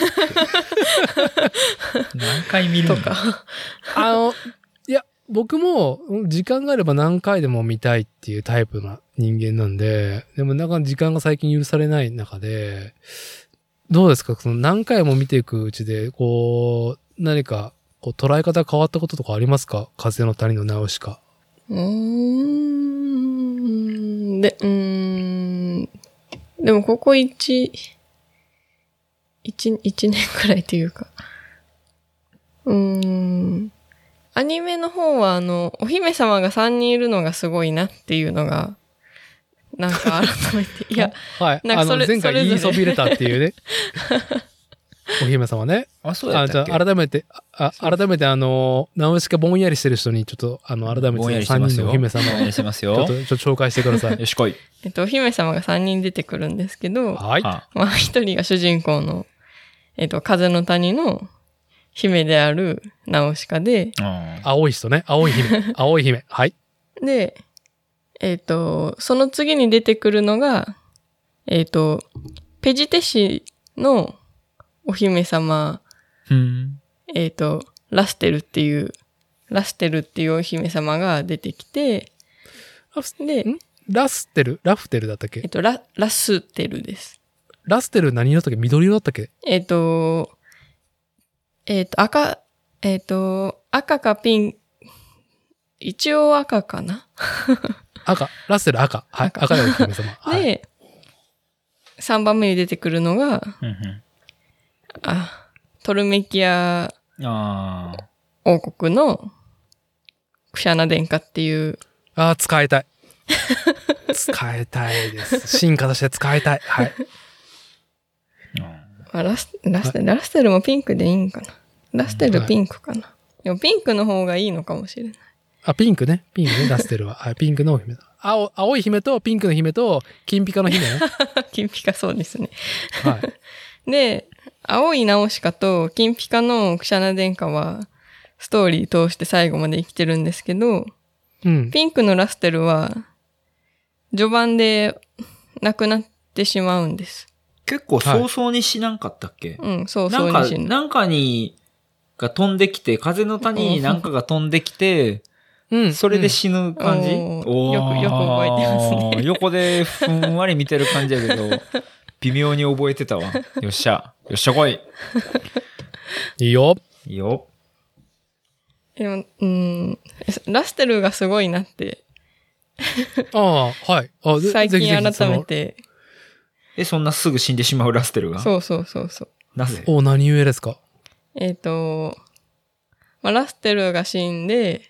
何回見るのとか。あの、僕も時間があれば何回でも見たいっていうタイプな人間なんで、でもなんか時間が最近許されない中で、どうですか？その何回も見ていくうちで、こう、何かこう捉え方変わったこととかありますか？風の谷のナウシカ。うーん。で、うーん。でもここ一、一、一年くらいというか。うーん。アニメの方は、あの、お姫様がさんにんいるのがすごいなっていうのが、なんか改めて、いや、はい、なんかそれ、あの前回言いそびれたっていうね。お姫様ね。あ、そうだったっけ？あ、じゃあ改めて、あ、改めてあの、ナウシカぼんやりしてる人にちょっと、あの、改めてさんにんのお姫様を、ちょっと、ちょっと紹介してください。よしこい。えっと、お姫様がさんにん出てくるんですけど、はい。まあ、ひとりが主人公の、えっと、風の谷の、姫であるナウシカで、うん、青い人ね、青い姫、青い姫、はい。で、えっと、その次に出てくるのが、えっと、ペジテ市のお姫様、うん、えっと、ラステルっていう、ラステルっていうお姫様が出てきて、で、ラステル、ラフテルだったっけ？えっと、ラ、ラステルです。ラステル何色だったっけ？緑色だったっけ？えっと、えっと、赤、えっと、赤かピン、一応赤かな赤、ラッセル赤。はい、赤, 赤でお姫様。で、はい、さんばんめに出てくるのが、うんうん、あトルメキア王国のクシャナ殿下っていう、あー使いたい使いたいです、進化として使いたい、はい。あラス、ラステル、ラステルもピンクでいいんかな。ラステルピンクかな、はい、でもピンクの方がいいのかもしれない。あ、ピンクね、ピンクね、ラステルははい、ピンクのお姫だ。青、青い姫とピンクの姫と金ピカの姫ね。金ピカ、そうですね。はい。で、青いナオシカと金ピカのクシャナ殿下はストーリー通して最後まで生きてるんですけど、うん、ピンクのラステルは序盤で亡くなってしまうんです。結構早々に死なんかったっけ、はい、うん、早々に死ぬ。なんか、なんかに、が飛んできて、風の谷になんかが飛んできて、うん、それで死ぬ感じ、うん、おー、よく、よく覚えてますね。横でふんわり見てる感じやけど、微妙に覚えてたわ。よっしゃ。よっしゃ来い。いいよ。いいよ。でも、うん、ラステルがすごいなって。ああ、はい。あ、最近改めて。え、そんなすぐ死んでしまうラステルが？そうそうそうそう。なぜ？お、何故ですか？えっと、まあ、ラステルが死んで、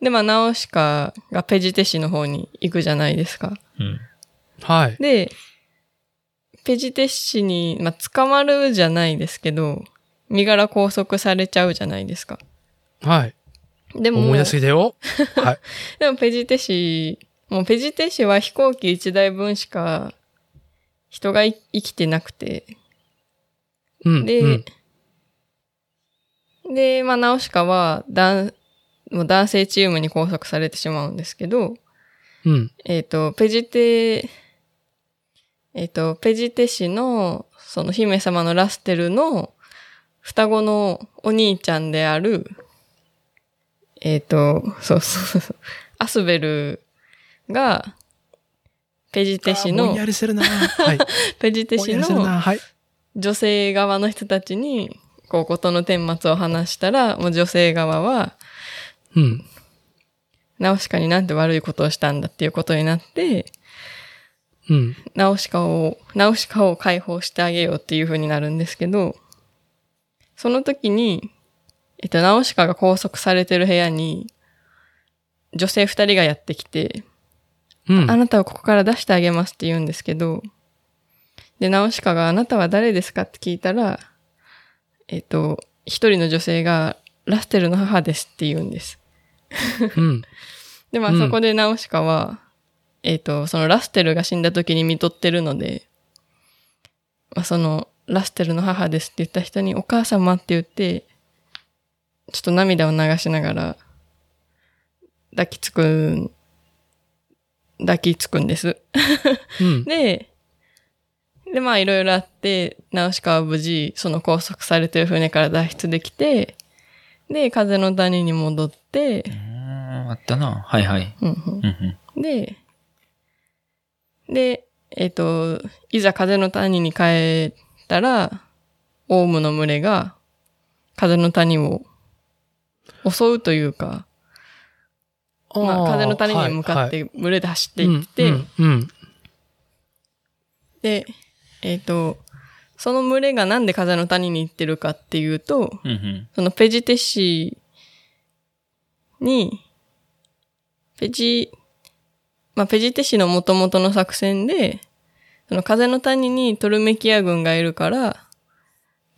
で、まあ、ナオシカがペジテ市の方に行くじゃないですか。うん。はい。で、ペジテ市に、まあ、捕まるじゃないですけど、身柄拘束されちゃうじゃないですか。はい。でも、思い出してよ。はい。でも、ペジテ市、もうペジテ市は飛行機一台分しか、人が生きてなくて。うん、で、うん、で、まあ、ナオシカは男、もう男性チームに拘束されてしまうんですけど、うん、えっと、ペジテ、えっと、ペジテ氏の、その姫様のラステルの双子のお兄ちゃんである、えっと、そうそうそう、アスベルが、ペジテ氏の、ぼんやりしてるな、はい、ペジテ氏の女性側の人たちに、こう、ことの顛末を話したら、もう女性側は、うん。ナオシカになんて悪いことをしたんだっていうことになって、うん。ナオシカを、ナオシカを解放してあげようっていう風になるんですけど、その時に、えっと、ナオシカが拘束されてる部屋に、女性二人がやってきて、うん、あなたをここから出してあげますって言うんですけど、で、ナオシカがあなたは誰ですかって聞いたら、えっと、一人の女性がラステルの母ですって言うんです。うん、で、まあそこでナオシカは、うん、えっと、そのラステルが死んだ時に見とってるので、まあその、ラステルの母ですって言った人にお母様って言って、ちょっと涙を流しながら、抱きつくん、抱きつくんです、うん。で、で、まあいろいろあって、ナオシカは無事、その拘束されてる船から脱出できて、で、風の谷に戻って、あったな。はいはい。うんうん、で、で、えっと、いざ風の谷に帰ったら、オウムの群れが風の谷を襲うというか、まあ、風の谷に向かって群れで走っていって、で、えっと、その群れがなんで風の谷に行ってるかっていうと、うんうん、そのペジテ市に、ペジ、まあ、ペジテ市の元々の作戦で、その風の谷にトルメキア軍がいるから、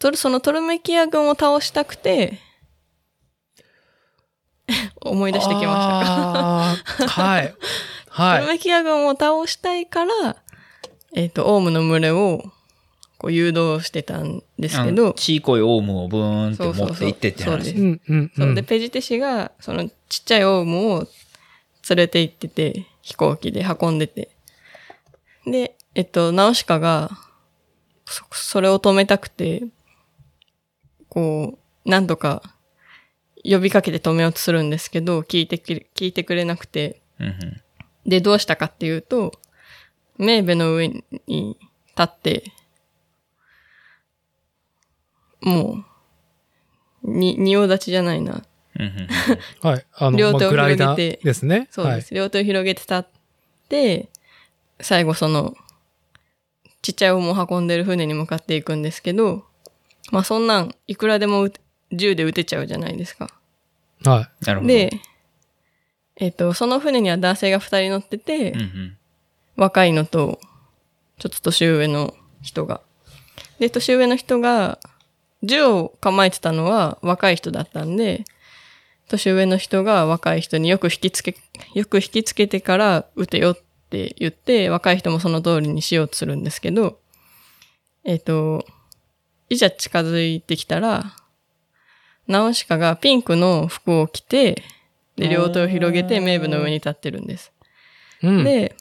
そのトルメキア軍を倒したくて、思い出してきましたかはい。はい。トルメキア軍を倒したいから、えっと、オウムの群れを、誘導してたんですけど、ちいこいオウムをブーンって持って行ってって話。そうです。で、ペジテ氏がそのちっちゃいオウムを連れて行ってて、飛行機で運んでて、で、えっとナオシカが そ, それを止めたくて、こう何度か呼びかけて止めようとするんですけど、聞いて聞いてくれなくて、うんうん、でどうしたかっていうと、メーベの上に立って。もう、に、仁王立ちじゃないな。はい。あの、両手を広げて。ですね。そうです。はい、両手を広げて立って、最後その、ちっちゃい芋を運んでる船に向かっていくんですけど、まあそんなんいくらでも銃で撃てちゃうじゃないですか。はい。なるほど。で、えっと、その船には男性がふたり乗ってて、うんうん、若いのと、ちょっと年上の人が。で、年上の人が、銃を構えてたのは若い人だったんで、年上の人が若い人によく引きつけ、よく引きつけてから撃てよって言って、若い人もその通りにしようとするんですけど、えっと、いざ近づいてきたら、ナオシカがピンクの服を着て、で、両手を広げて名部の上に立ってるんです。うん、で、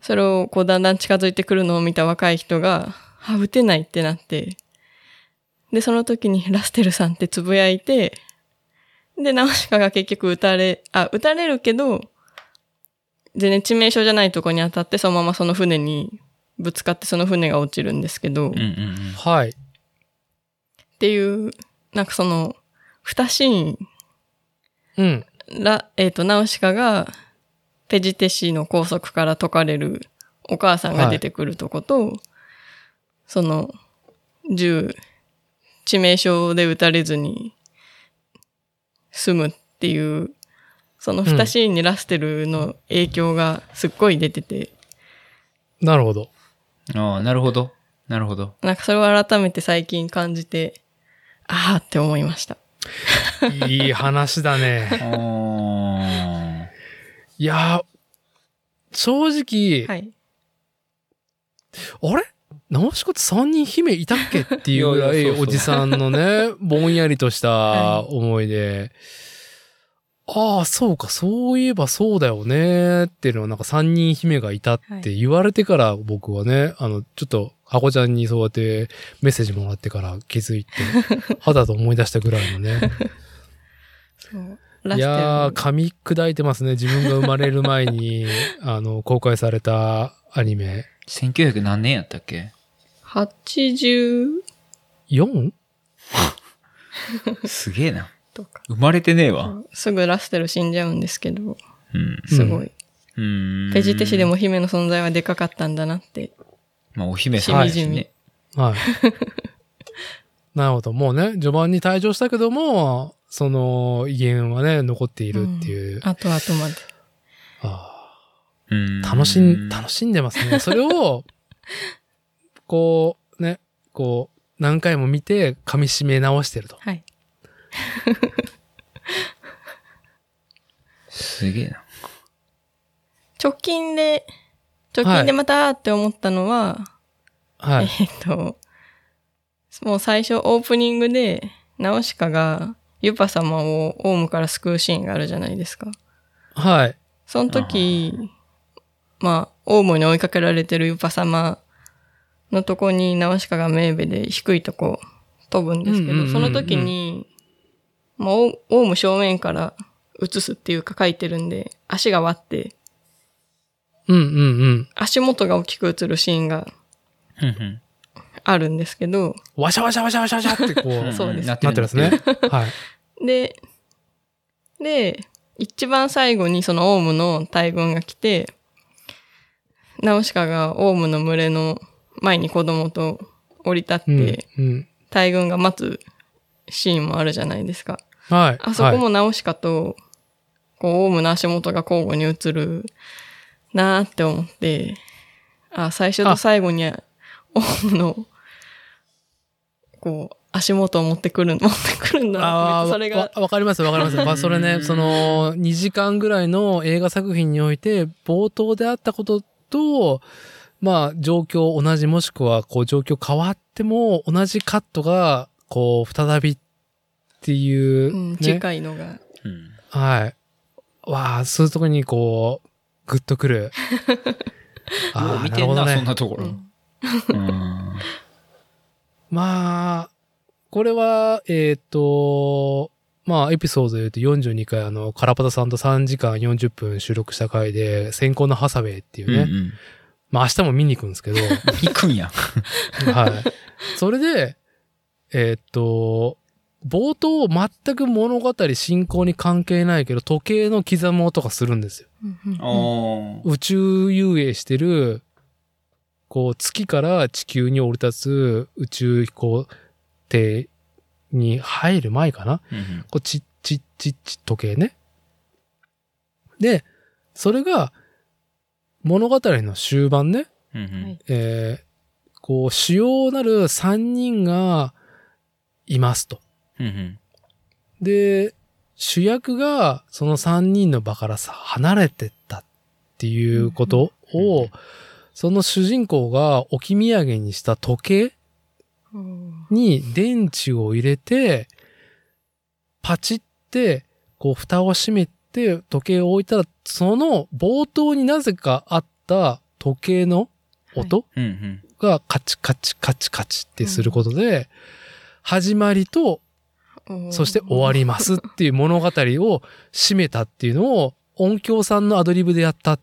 それをこうだんだん近づいてくるのを見た若い人が、あ、撃てないってなって、で、その時にラステルさんってつぶやいて、で、ナオシカが結局撃たれ、あ、撃たれるけど、全然致命傷じゃないとこに当たって、そのままその船にぶつかって、その船が落ちるんですけど、うんうんうん、はい。っていう、なんかその、二シーン、うん。ら、えっと、ナウシカが、ペジテシの拘束から解かれるお母さんが出てくるとこと、はい、その、銃、致命傷で撃たれずに、済むっていう、その二シーンにラステルの影響がすっごい出てて。うん、なるほど。ああ、なるほど。なるほど。なんかそれを改めて最近感じて、ああって思いました。いい話だね。いや、正直、はい、あれナオシカってさんにん姫いたっけっていうぐらいおじさんのね、ぼんやりとした思いで、はい、ああ、そうか、そういえばそうだよねっていうのはなんかさんにん姫がいたって言われてから僕はね、あの、ちょっと、ハコちゃんにそうやってメッセージもらってから気づいて、肌と思い出したぐらいのね。そういやー、噛み砕いてますね。自分が生まれる前に、あの、公開されたアニメ。せんきゅうひゃく何年やったっけ ?はちじゅうよん? すげえな。生まれてねえわ。すぐラステル死んじゃうんですけど、うん、すごい。うん、ペジテシでも姫の存在はでかかったんだなって。まあ、お姫様ですね。しみじみ。はい。なるほど。もうね、序盤に退場したけども、その威厳はね、残っているっていう。うん、あとあとまで。ああ。うん。楽しん、楽しんでますね。それを、こう、ね、こう、何回も見て、噛み締め直してると。はい。すげえな。直近で、直近でまたって思ったのは、はい、えっと、もう最初オープニングで、ナオシカがユパ様をオウムから救うシーンがあるじゃないですか。はい。その時、まあ、オウムに追いかけられてるユパ様のとこにナオシカがメーベで低いとこ飛ぶんですけど、うんうんうんうん、その時に、まあ、オウム正面から映すっていうか書いてるんで、足が割って、うんうんうん、足元が大きく映るシーンがあるんですけど、わしゃわしゃわしゃわしゃわしゃってこうそうです、なってるんですね。はい。で、で一番最後にそのオウムの大群が来て、ナオシカがオウムの群れの前に子供と降り立って、うんうん、大群が待つシーンもあるじゃないですか。はい。あそこもナオシカとこうオウムの足元が交互に映る。なーって思って、あ、最初と最後にオウムのこう足元を持ってくる持ってくるんだなって、それがわかりますわかります。まあそれね、そのにじかんぐらいの映画作品において冒頭であったことと、まあ状況同じもしくはこう状況変わっても同じカットがこう再びっていう、ね、うん、近いのが、うん、はい、わあ、そういうところにこうグッとくる。ああ、見てんな、なるほどね、そんなところ。うん、うんまあ、これは、えっと、まあ、エピソードで言うとよんじゅうにかい、あの、カラパタさんとさんじかんよんじゅっぷん収録した回で、先行のハサウェイっていうね。うんうん、まあ、明日も見に行くんですけど。行くんや。はい。それで、えっと、冒頭全く物語進行に関係ないけど時計の刻む音がするんですよ。宇宙遊泳してるこう月から地球に降り立つ宇宙飛行艇に入る前かな、うん、こうチッチッチッチッ時計ね。でそれが物語の終盤ね、うん、えー、こう主要なるさんにんがいますと、うん、で主役がそのさんにんの場からさ離れてったっていうことを、うん、その主人公が置き土産にした時計に電池を入れてパチってこう蓋を閉めて時計を置いたら、その冒頭になぜかあった時計の音がカチカチカチカチってすることで、始まりとそして終わりますっていう物語を締めたっていうのを音響さんのアドリブでやった。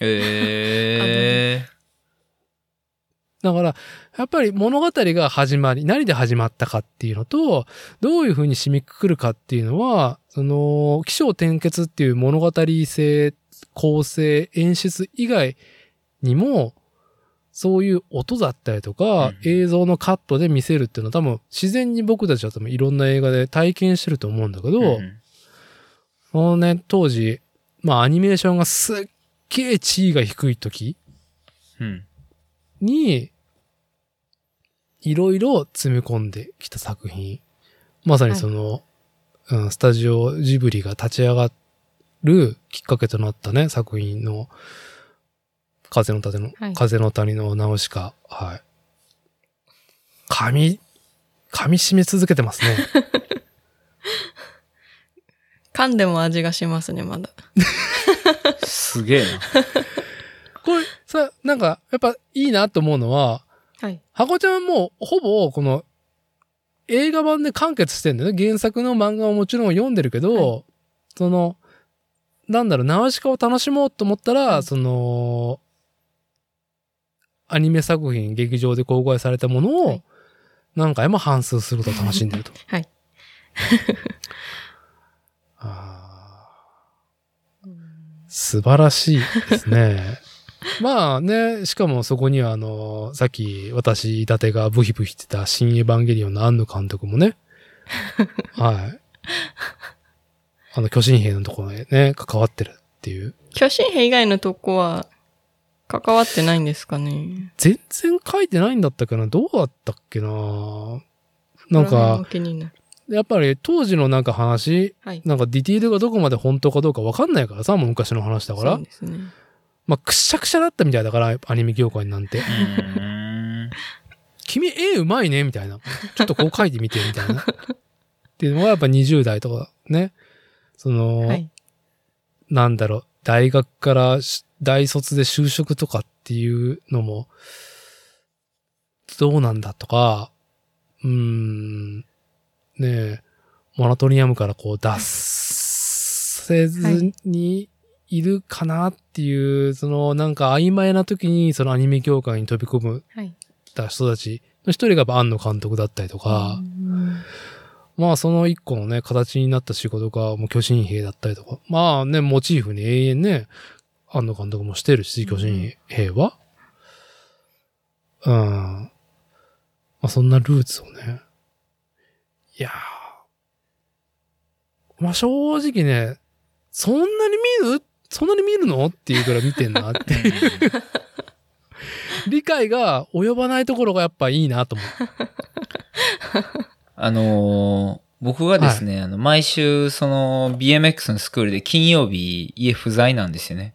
えーだからやっぱり物語が始まり、何で始まったかっていうのと、どういう風に締めくくるかっていうのは、その起承転結っていう物語性、構成、演出以外にも、そういう音だったりとか、うん、映像のカットで見せるっていうのは多分自然に僕たちは多分いろんな映画で体験してると思うんだけど、うん、そのね当時まあアニメーションがすっげえ地位が低い時。うんにいろいろ詰め込んできた作品、まさにその、はいうん、スタジオジブリが立ち上がるきっかけとなったね作品の風の谷の、はい、風の谷のナウシカ、はい、噛み噛み締め続けてますね。噛んでも味がしますねまだ。すげえな。これさ、なんか、やっぱいいなと思うのは、はい。ハコちゃんもう、ほぼ、この、映画版で完結してんだよね。原作の漫画はもちろん読んでるけど、はい、その、なんだろう、ナウシカを楽しもうと思ったら、はい、その、アニメ作品、劇場で公開されたものを、はい、何回も反芻すると楽しんでると。はい。あー。素晴らしいですね。まあね、しかもそこにはあの、さっき私伊達がブヒブヒってた新エヴァンゲリオンの庵野監督もね、はい。あの、巨神兵のところでね、関わってるっていう。巨神兵以外のとこは関わってないんですかね。全然書いてないんだったかな。どうだったっけな。なんか、やっぱり当時のなんか話、はい、なんかディティールがどこまで本当かどうかわかんないからさ、もう昔の話だから。そうですね。まあ、くしゃくしゃだったみたいだから、アニメ業界なんて。君、絵うまいねみたいな。ちょっとこう書いてみて、みたいな。っていうのがやっぱにじゅう代とかね。その、はい、なんだろう、大学から大卒で就職とかっていうのも、どうなんだとか、うーん、ねえ、モラトリアムからこう脱せずに、はいいるかなっていう、そのなんか曖昧な時にそのアニメ業界に飛び込むた人たちの一人が庵野監督だったりとか、はい、まあその一個のね、形になった仕事がもう巨神兵だったりとか、まあね、モチーフに永遠ね、庵野監督もしてるし、巨神兵は、うん、うん、まあそんなルーツをね、いやー、まあ正直ね、そんなに見る?そんなに見るのっていうぐらい見てんなっていう理解が及ばないところがやっぱいいなと思う。あのー、僕がですね、はい、あの毎週その ビーエムエックス のスクールで金曜日家不在なんですよね。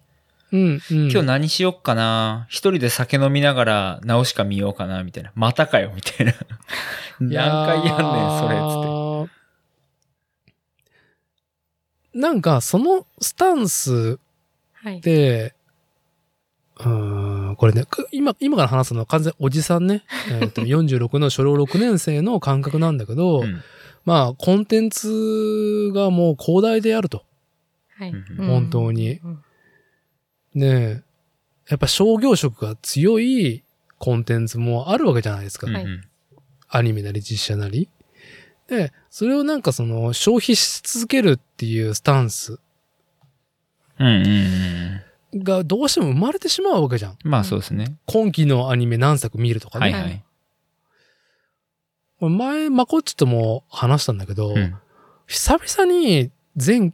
うんうん、今日何しよっかな、一人で酒飲みながらナウシカ見ようかなみたいな、またかよみたいな。何回やんねんそれっつって。なんか、そのスタンスで、はい、うーん、これね、今、今から話すのは完全おじさんね、えっとよんじゅうろくの初老ろくねん生の感覚なんだけど、うん、まあ、コンテンツがもう広大であると。はい、本当に。うん、ねえ、やっぱ商業色が強いコンテンツもあるわけじゃないですか。はい、アニメなり実写なり。で、それをなんかその消費し続けるっていうスタンス。うんうんがどうしても生まれてしまうわけじゃん。まあそうですね。今期のアニメ何作見るとかね。はいはい。前、まこっちとも話したんだけど、うん、久々に前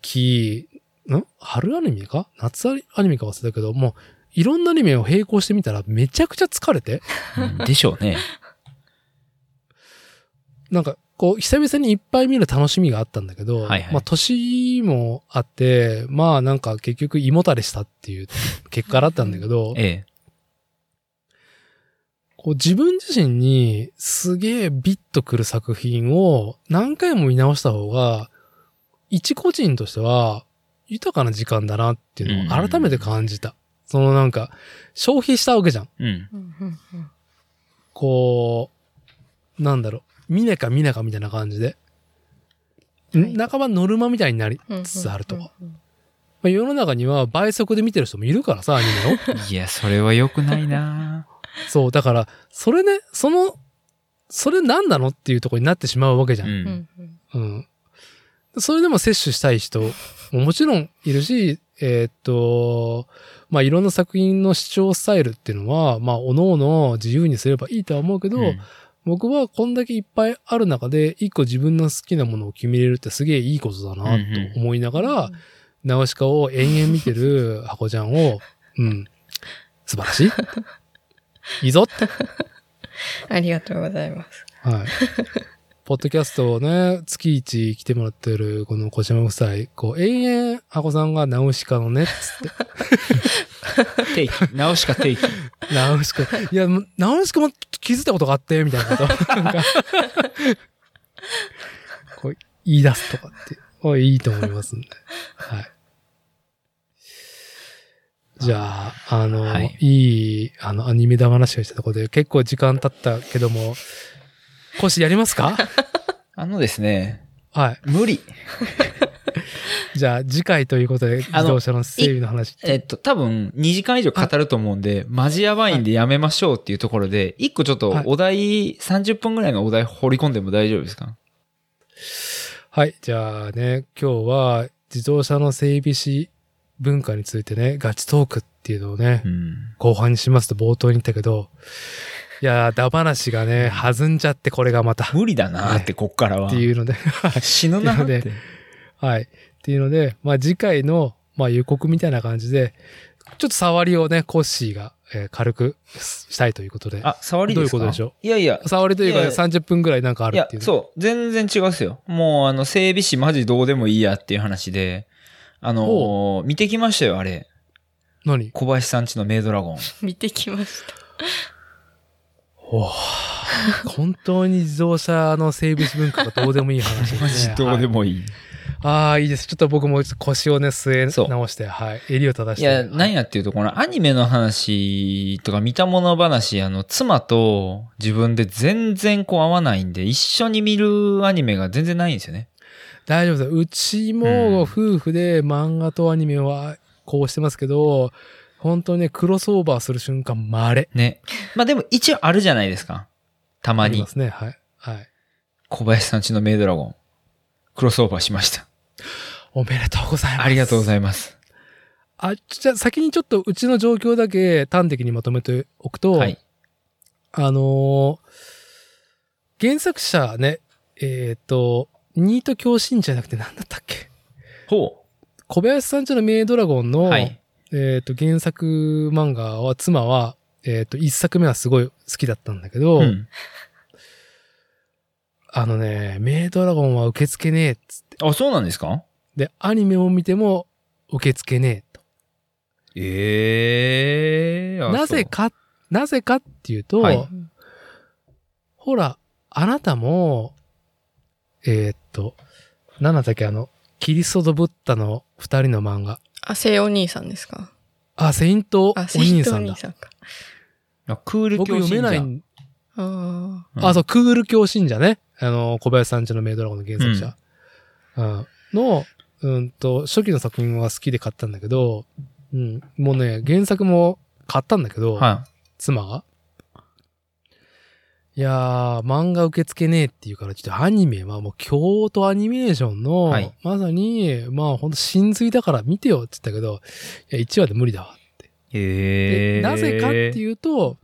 期、ん春アニメか夏アニメか忘れたけど、もういろんなアニメを並行してみたらめちゃくちゃ疲れて。でしょうね。なんか、こう、久々にいっぱい見る楽しみがあったんだけど、はいはい、まあ、年もあって、まあ、なんか結局胃もたれしたっていう結果だったんだけど、ええ、こう自分自身にすげえビッとくる作品を何回も見直した方が、一個人としては豊かな時間だなっていうのを改めて感じた。うんうん、そのなんか、消費したわけじゃん。うん、こう、なんだろう。見ねか見ねかみたいな感じで、はい、半ばノルマみたいになりつつあると、うんうんうんうん、まあ、世の中には倍速で見てる人もいるからさ、アニメを。いやそれは良くないな。そうだからそれね、そのそれ何なのっていうところになってしまうわけじゃん、うんうんうん、それでも摂取したい人ももちろんいるし、えー、っとまあいろんな作品の視聴スタイルっていうのはまあ各々自由にすればいいとは思うけど、うん、僕はこんだけいっぱいある中で一個自分の好きなものを決めれるってすげえいいことだなと思いながら、ナウシカを延々見てるハコちゃんを、うん、素晴らしいいいぞってありがとうございます。はい。ポッドキャストをね、月一来てもらってるこの小島夫妻、こう延々ハコさんがナウシカのねっつって定期、ナウシカ定期、ナウシカ、いやナウシカも気づいたことがあってみたいなことなんかこう言い出すとかってこれいいと思いますんで、はい。じゃああの、はい、いいあのアニメだ話をしたところで結構時間経ったけども、講師やりますか？あのですね、はい、無理。じゃあ次回ということで自動車の整備の話って、えっと多分にじかん以上語ると思うんでマジやばいんでやめましょうっていうところで、はい、いっこちょっとお題、はい、さんじゅっぷんぐらいのお題掘り込んでも大丈夫ですか？はい、じゃあね、今日は自動車の整備士文化についてね、ガチトークっていうのをね、うん、後半にしますと冒頭に言ったけど、いやー、だ話がね弾んじゃって、これがまた無理だなーって、こっからは、はい、っていうので死ぬなーって、はい。っていうので、まあ次回の、まあ予告みたいな感じで、ちょっと触りをね、コッシーが、えー、軽くしたいということで。あ、触りですか？どういうことでしょう？いやいや。触りというかさんじゅっぷんぐらいなんかあるっていう。いや、そう。全然違うっすよ。もうあの、整備士マジどうでもいいやっていう話で、あのー、見てきましたよ、あれ。何？小林さんちのメイドラゴン。見てきました。お本当に自動車の整備士文化がどうでもいい話ですね。マジどうでもいい。はい、ああ、いいです。ちょっと僕もちょっと腰をね、据え直して、はい。襟を正して。いや、なんやっていうと、このアニメの話とか見たもの話、あの、妻と自分で全然こう合わないんで、一緒に見るアニメが全然ないんですよね。大丈夫です。うちも夫婦で漫画とアニメはこうしてますけど、うん、本当にね、クロスオーバーする瞬間、稀。ね。まあでも一応あるじゃないですか。たまに。ありますね、はい。はい。小林さんちのメイドラゴン、クロスオーバーしました。おめでとうございます。ありがとうございます。あ、じゃあ先にちょっとうちの状況だけ端的にまとめておくと、はい、あのー、原作者ね、えっと、ニート教師じゃなくて何だったっけ？ほう。小林さんちのメイドラゴンの、はい、えっと、原作漫画は、妻は、えっと、一作目はすごい好きだったんだけど、うん、あのね、メイドラゴンは受け付けねえっつって。あ、そうなんですか？で、アニメを見ても受け付けねえと。ええー。なぜか、なぜかっていうと、はい、ほら、あなたも、えー、っと、何だったっけ、あの、キリストとブッダの二人の漫画。あ、聖お兄さんですか？あ、セイントお兄さんだ。あ、セイントお兄さんか。あ、クール教信者。僕読めない。あ、うん、あ、そう、クール教信者ね。あの、小林さんちのメイドラゴンの原作者。うん。うん、の、うんと、初期の作品は好きで買ったんだけど、うん、もうね、原作も買ったんだけど、はい、妻が。いいやー、漫画受け付けねえっていうから、ちょっとアニメはもう京都アニメーションの、はい、まさに、まあほんと神髄だから見てよって言ったけど、いやいちわで無理だわって。へー。で、なぜかっていうと、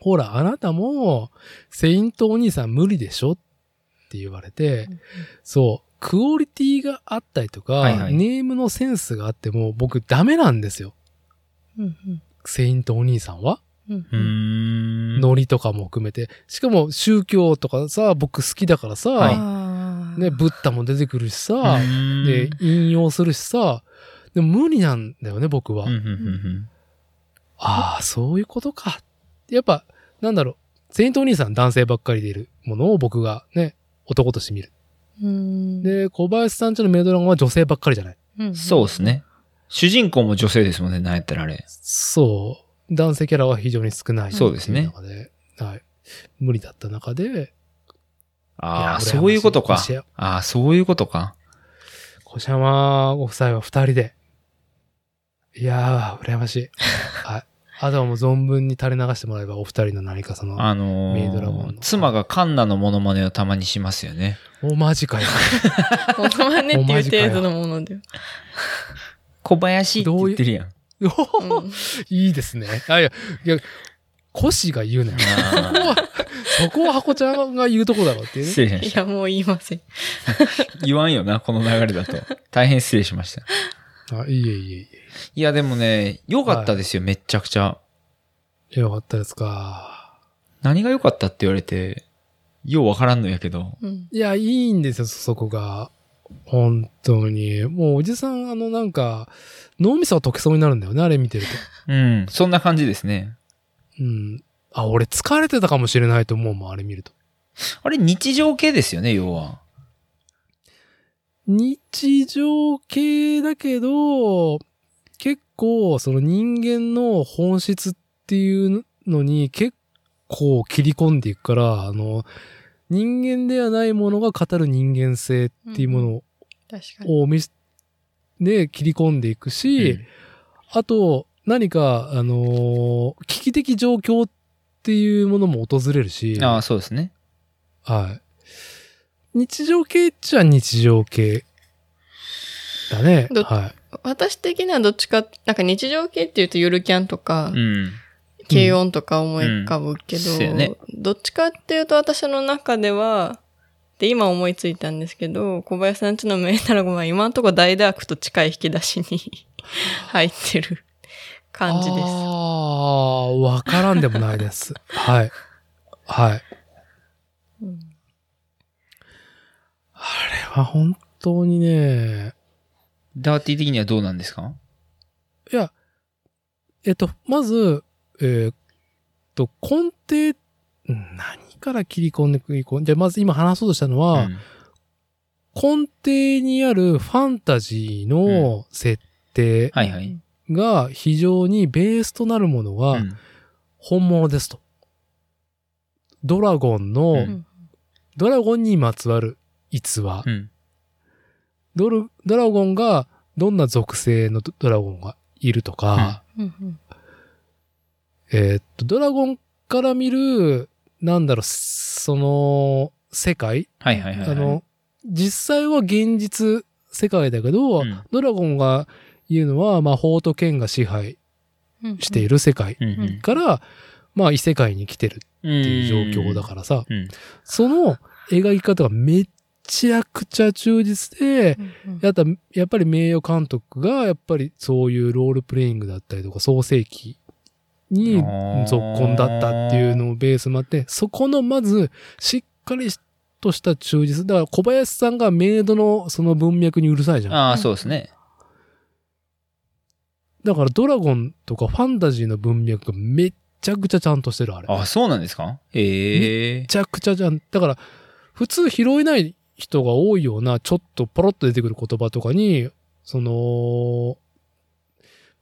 ほら、あなたも、セイントお兄さん無理でしょって言われて、そう、クオリティがあったりとか、はいはい、ネームのセンスがあっても、僕ダメなんですよ。うんうん、セイントお兄さんは。うんうん、ノリとかも含めて、しかも宗教とかさ、僕好きだからさ、はい、ね、ブッダも出てくるしさ、で引用するしさ、でも無理なんだよね僕は。うんうんうん、ああそういうことか。やっぱなんだろう、セイントお兄さん男性ばっかりでいるものを僕がね男として見る。うんで小林さんちのメイドラゴンは女性ばっかりじゃない。うんうん、そうですね。主人公も女性ですもんね。なんやったらあれ。そう。男性キャラは非常に少ない。そうですね。はい。無理だった中で。ああ、そういうことか。ああ、そういうことか。小山ご夫妻は二人で。いやー、羨ましい。はい。あとはもう存分に垂れ流してもらえば、お二人の何かその、あのー、メイドラゴンの。妻がカンナのモノマネをたまにしますよね。お、マジかよ。モノマネっていう程度のものだよ。小林って言ってるやん。うん、いいですね。あ、いや、いや、コシが言うなよ。そこはハコちゃんが言うとこだろうっていう、ね。失礼しました。いや、もう言いません。言わんよな、この流れだと。大変失礼しました。あ、いえいえいえ。いや、でもね、良かったですよ、はい、めっちゃくちゃ。良かったですか。何が良かったって言われて、ようわからんのやけど、うん。いや、いいんですよ、そこが。本当に。もうおじさん、あの、なんか、脳みそが溶けそうになるんだよね、あれ見てると。うん、そんな感じですね。うん。あ、俺疲れてたかもしれないと思うもん、あれ見ると。あれ日常系ですよね、要は。日常系だけど、結構、その人間の本質っていうのに結構切り込んでいくから、あの、人間ではないものが語る人間性っていうものを見せ、うん、ね、切り込んでいくし、うん、あと、何か、あのー、危機的状況っていうものも訪れるし。ああ、そうですね。はい。日常系っちゃ日常系だね。はい。私的にはどっちか、なんか日常系っていうとゆるキャンとか、うん軽音とか思い浮かぶけど、うんうんね、どっちかっていうと私の中では、で、今思いついたんですけど、小林さんちのメイドラゴンは今のところ大ダークと近い引き出しに入ってる感じです。ああ、わからんでもないです。はい。はい、うん。あれは本当にね、ダーティー的にはどうなんですか？いや、えっと、まず、えー、っと、根底、何から切り込んでくるか。じゃあ、まず今話そうとしたのは、うん、根底にあるファンタジーの設定が非常にベースとなるものは本物ですと。ドラゴンの、うん、ドラゴンにまつわる逸話、うんドル。ドラゴンが、どんな属性のドラゴンがいるとか、うんうんえー、っと、ドラゴンから見る、なんだろう、その、世界、はい、はいはいはい。あの、実際は現実世界だけど、うん、ドラゴンが言うのは、まあ、法と剣が支配している世界から、うんうん、まあ、異世界に来てるっていう状況だからさ、うんうん、その描き方がめちゃくちゃ忠実で、うんうん、やっぱり名誉監督が、やっぱりそういうロールプレイングだったりとか、創世記、に続婚だったっていうのをベースもあって、そこのまずしっかりとした忠実。だから小林さんがメイドのその文脈にうるさいじゃん。ああ、そうですね。だからドラゴンとかファンタジーの文脈がめっちゃくちゃちゃんとしてる、あれ。ああ、そうなんですか？ええ。めちゃくちゃじゃん。だから普通拾えない人が多いような、ちょっとポロッと出てくる言葉とかに、その、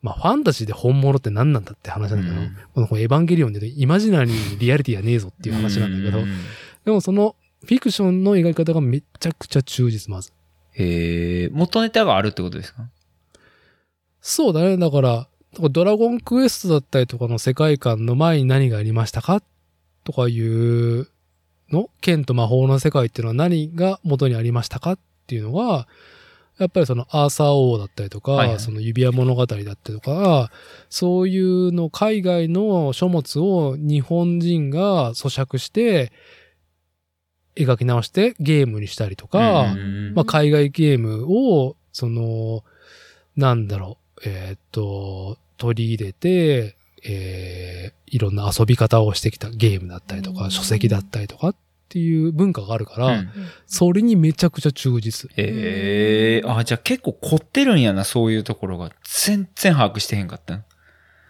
まあ、ファンタジーで本物って何なんだって話なんだけど、うん、このエヴァンゲリオンでイマジナリーにリアリティはねえぞっていう話なんだけど、うん、でもそのフィクションの描き方がめちゃくちゃ忠実、まず。へえ、元ネタがあるってことですか？そうだね。だから、ドラゴンクエストだったりとかの世界観の前に何がありましたかっとかいうの、剣と魔法の世界っていうのは何が元にありましたかっていうのが、やっぱりそのアーサー王だったりとか、はいはい、その指輪物語だったりとか、そういうの海外の書物を日本人が咀嚼して、描き直してゲームにしたりとか、まあ、海外ゲームを、その、なんだろう、えー、っと、取り入れて、えー、いろんな遊び方をしてきたゲームだったりとか、書籍だったりとかっていう文化があるから、うん、それにめちゃくちゃ忠実。えー、あ、じゃあ結構凝ってるんやな、そういうところが。全然把握してへんかったん。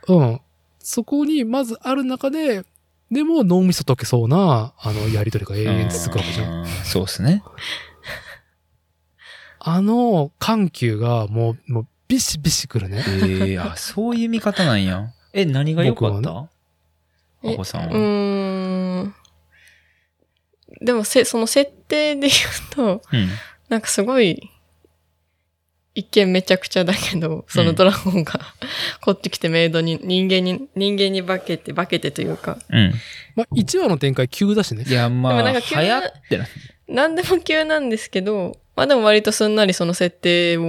うん。そこにまずある中で、でも脳みそ溶けそうな、あの、やりとりが永遠続くわけじゃん。そうですね。あの、緩急がもう、もうビシビシくるね。えー、あ、そういう見方なんや。え、何が良かった？あこさんは。うーん。でもせ、その設定で言うと、うん、なんかすごい、一見めちゃくちゃだけど、そのドラゴンが、うん、こっち来てメイドに、人間に、人間に化けて、化けてというか。うん。まあ、いちわの展開急だしね。いや、まあ、でもなんか急な、流行ってない。なんでも急なんですけど、まあでも割とすんなりその設定を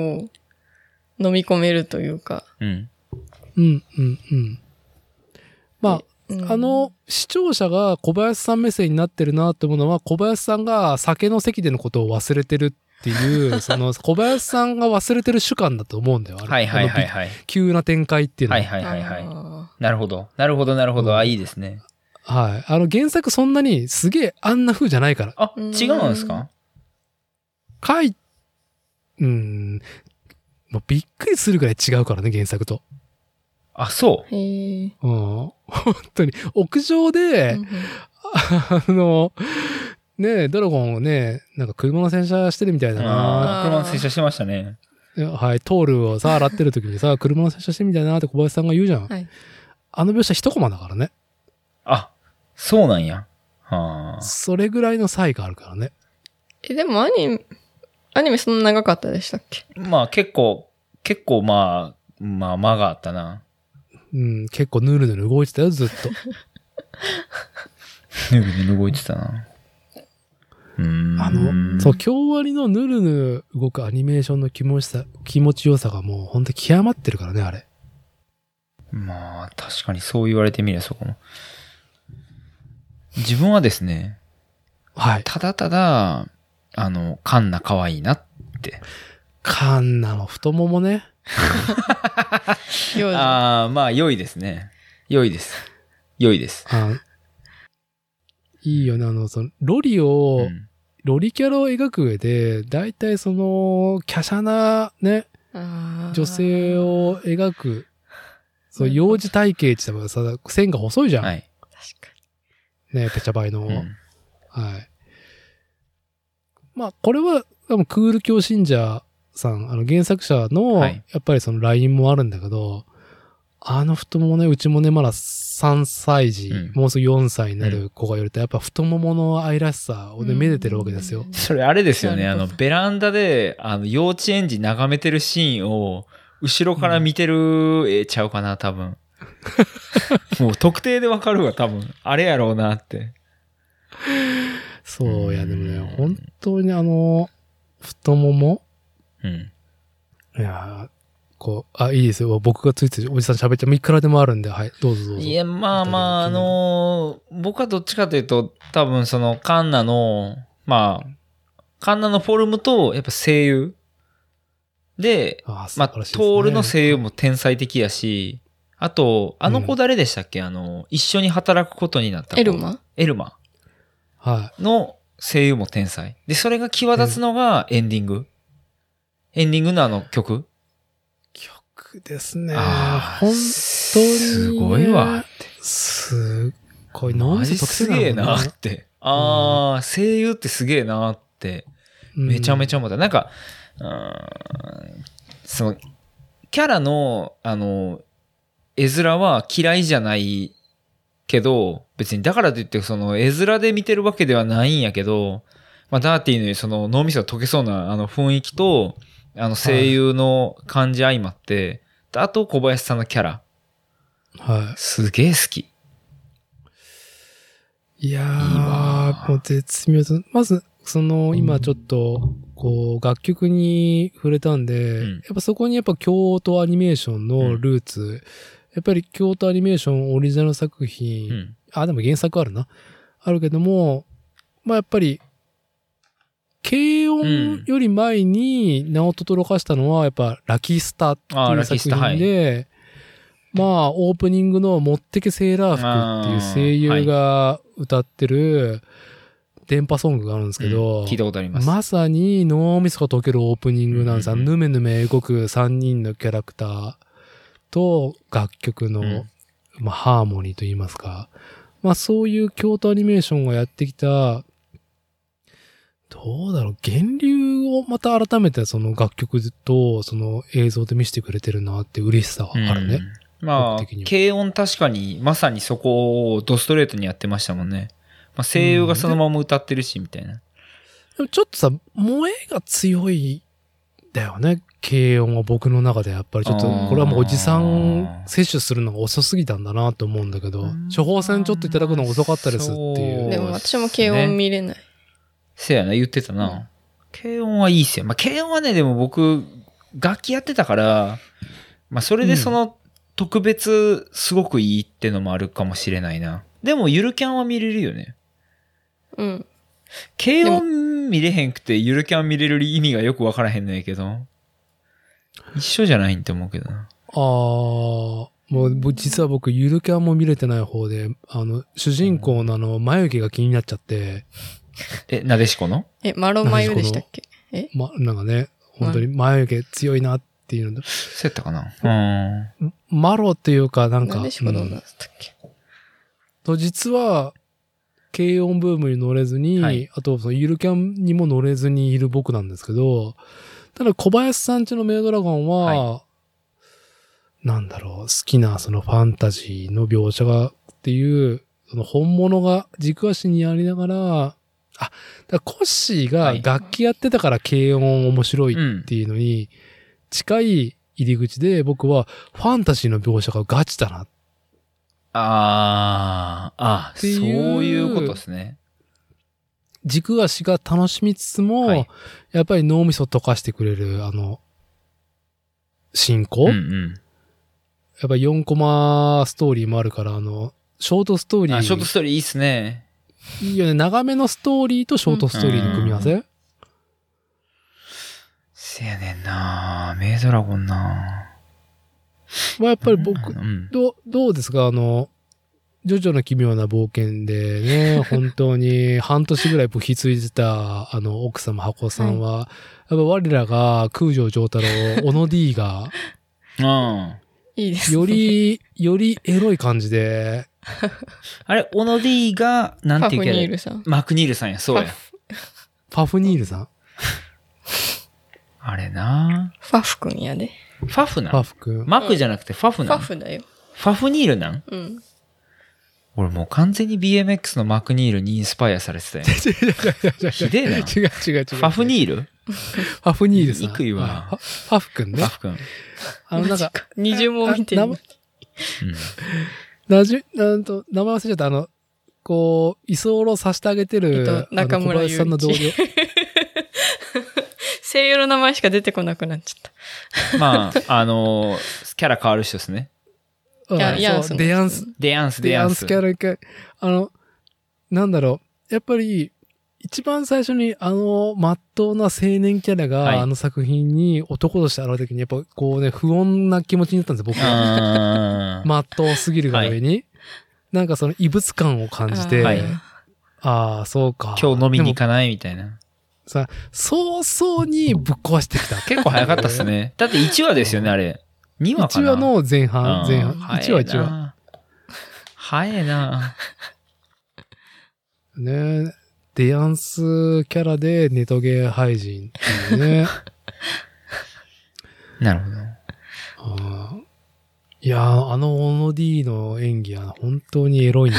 飲み込めるというか。うん。うん、うん、うん。まあ、うん、あの、視聴者が小林さん目線になってるなって思うのは、小林さんが酒の席でのことを忘れてるっていう、その小林さんが忘れてる主観だと思うんだよ。あれはいはいはい、はい、急な展開っていうのは。はいはいはいはい。なるほど。なるほどなるほど。うん、あ、いいですね。はい。あの原作そんなにすげえあんな風じゃないから。あ、違うんですか？かい、うん。もうびっくりするぐらい違うからね、原作と。あ、そう。へー。うん。本当に。屋上で、うん、あの、ねえ、ドラゴンをね、なんか車の洗車してるみたいだな。車の洗車してましたね。はい、トールをさ、洗ってる時にさ、車の洗車してみたいなって小林さんが言うじゃん。はい、あの描写一コマだからね。あ、そうなんや。はあ。それぐらいの差異があるからね。え、でもアニメ、アニメそんな長かったでしたっけ？まあ結構、結構まあ、まあ間があったな。うん、結構ヌルヌル動いてたよ、ずっと。ヌルヌル動いてたな。うーん、あの、そう、京アニのヌルヌル動くアニメーションの気持ちさ、気持ちよさがもうほんと極まってるからね、あれ。まあ、確かにそう言われてみればそこも。自分はですね、はい。ただただ、あの、カンナ可愛いなって。カンナの太ももね。ああ、まあ、良いですね。良いです。良いです。いいよね。あの、その、ロリを、うん、ロリキャラを描く上で、大体その、華奢なね、女性を描く、そう、幼児体型って言ったらさ、線が細いじゃん。はい。確かに。ね、ペチャバイの、うん。はい。まあ、これは、多分クール教信者さん、あの、原作者の、はい、やっぱりそのラインもあるんだけど、あの太ももね、うちもね、まださんさい児、うん、もうすぐよんさいになる子がいると、やっぱ太ももの愛らしさをね、うん、めでてるわけですよ。それあれですよね、あの、ベランダで、あの、幼稚園児眺めてるシーンを、後ろから見てる、え、ちゃうかな、多分。もう特定でわかるわ、多分。あれやろうなって。そう、いや、でもね、本当にあの、太もも、うん、いや、こう、あ、いいですよ。僕がついておじさん喋っちゃう。いくらでもあるんで、はい、どうぞどうぞ。いや、まあまあ、あのー、僕はどっちかというと、多分その、カンナの、まあ、カンナのフォルムと、やっぱ声優。で、ああ、まあ、トールの声優も天才的やし、あと、あの子誰でしたっけ、うん、あの、一緒に働くことになった子。エルマ？エルマ。はい。の声優も天才。で、それが際立つのがエンディング。エンディングのあの曲。曲ですね。あ、本当に、ね。すごいわって。すっごいノイズ特性だもんね。すげえなって。ああ、うん、声優ってすげえなって。めちゃめちゃ思った。うん、なんか、うん、その、キャラの、あの、絵面は嫌いじゃないけど、別にだからといって、その絵面で見てるわけではないんやけど、まあ、ダーティーのその脳みそが溶けそうなあの雰囲気と、あの声優の感じ相まって、はい、あと小林さんのキャラ、はい、すげえ好き。いやー、もう絶妙。まず、その、今ちょっと、こう、楽曲に触れたんで、うん、やっぱそこにやっぱ京都アニメーションのルーツ、うん、やっぱり京都アニメーションオリジナル作品、うん、あ、でも原作あるな。あるけども、まあやっぱり、軽音より前に名を轟かしたのは、やっぱラキスタっていう作品で、まあ、オープニングのもってけセーラー服っていう声優が歌ってる電波ソングがあるんですけど、聞いたことあります。まさに脳みそが溶けるオープニングなんですよ。ぬめぬめ動くさんにんのキャラクターと楽曲の、まあ、ハーモニーといいますか。まあ、そういう京都アニメーションがやってきた、どうだろう、源流をまた改めてその楽曲とその映像で見せてくれてるなって嬉しさはあるね。うん、まあ、軽音確かにまさにそこをドストレートにやってましたもんね。まあ、声優がそのまま歌ってるしみたいな。うん、でもちょっとさ、萌えが強いんだよね。軽音は僕の中でやっぱりちょっと、これはもうおじさん摂取するのが遅すぎたんだなと思うんだけど、処方箋ちょっといただくの遅かったですっていう。うでも私も軽音見れない。せやな、言ってたな。軽音はいいっすよ。まあ、軽音はね、でも僕、楽器やってたから、まあ、それでその、うん、特別すごくいいってのもあるかもしれないな。でもゆるキャンは見れるよね。うん。軽音見れへんくてゆるキャン見れる意味がよくわからへんのやけど。一緒じゃないんって思うけどな。ああ、もう実は僕ゆるキャンも見れてない方で、あの主人公のあの眉毛が気になっちゃって。え、なでしこの？え、マロ眉でしたっけ？え、ま、なんかね、本当に眉毛強いなって。っていうのそうやったかな、うん、マロっていうかなんか何でしかどうなんだったっけ、うん、と実は軽音ブームに乗れずに、はい、あとそのゆるキャンにも乗れずにいる僕なんですけど、ただ小林さんちのメイドラゴンは、はい、なんだろう、好きなそのファンタジーの描写がっていうその本物が軸足にありながら、あ、だコッシーが楽器やってたから軽音面白いっていうのに、はい、うん、近い入り口で僕はファンタジーの描写がガチだな。ああ、あ、そういうことですね。軸足が楽しみつつも、はい、やっぱり脳みそ溶かしてくれるあの進行、うんうん、やっぱりよんコマストーリーもあるから、あのショートストーリー、あ、ショートストーリーいいっすね。いいよね、長めのストーリーとショートストーリーの組み合わせ。うんうん、せやねんなぁ、メイドラゴンなぁ。まあやっぱり僕、うん、ど, どうですか、あの、ジョジョの奇妙な冒険でね、本当に半年ぐらいぶひついてた、あの、奥様、箱さんは、うん、やっぱ我らが空城城太郎、小野 D が、うん。いいですね。より、よりエロい感じで。あれ、小野 D が、なんていうか、マクニールさん。マクニールさんや、そうや。パフニールさんあれなぁ。ファフくんやで。ファフなん？ファフくん。マクじゃなくてファフなん？ファフだよ。ファフニールなん？うん。俺もう完全に ビーエムエックス のマクニールにインスパイアされてたよ。ひでえな。違う違う違う。ファフニール？ファフニールさん。いくいわ。ファフくんね。ファフくん。あのなんか、二重も見てる。うん。なじ、なんと、名前忘れちゃった。あの、こう、居候させてあげてる、中村ゆういち。小林さんの同僚。声優の名前しか出てこなくなっちゃった。まあ、あのー、キャラ変わる人ですね。デヤンス。デヤンス、デヤンス。デヤンスキャラ一回。あの、なんだろう。やっぱり、一番最初にあの、まっとうな青年キャラが、はい、あの作品に男として現れた時に、やっぱこうね、不穏な気持ちになったんですよ、僕は。まっとうすぎるが上に、はい。なんかその異物感を感じて、あ、はい、あ、そうか。今日飲みに行かないみたいな。さ、早々にぶっ壊してきた。結構早かったっすね。だっていちわですよね、あれ。にわかな？ いち 話の前半、前半。いちわいちわ。早えなね、デアンスキャラでネトゲ廃人っていうね。なるほど。あ、いやー、あの小野 D の演技は本当にエロいな。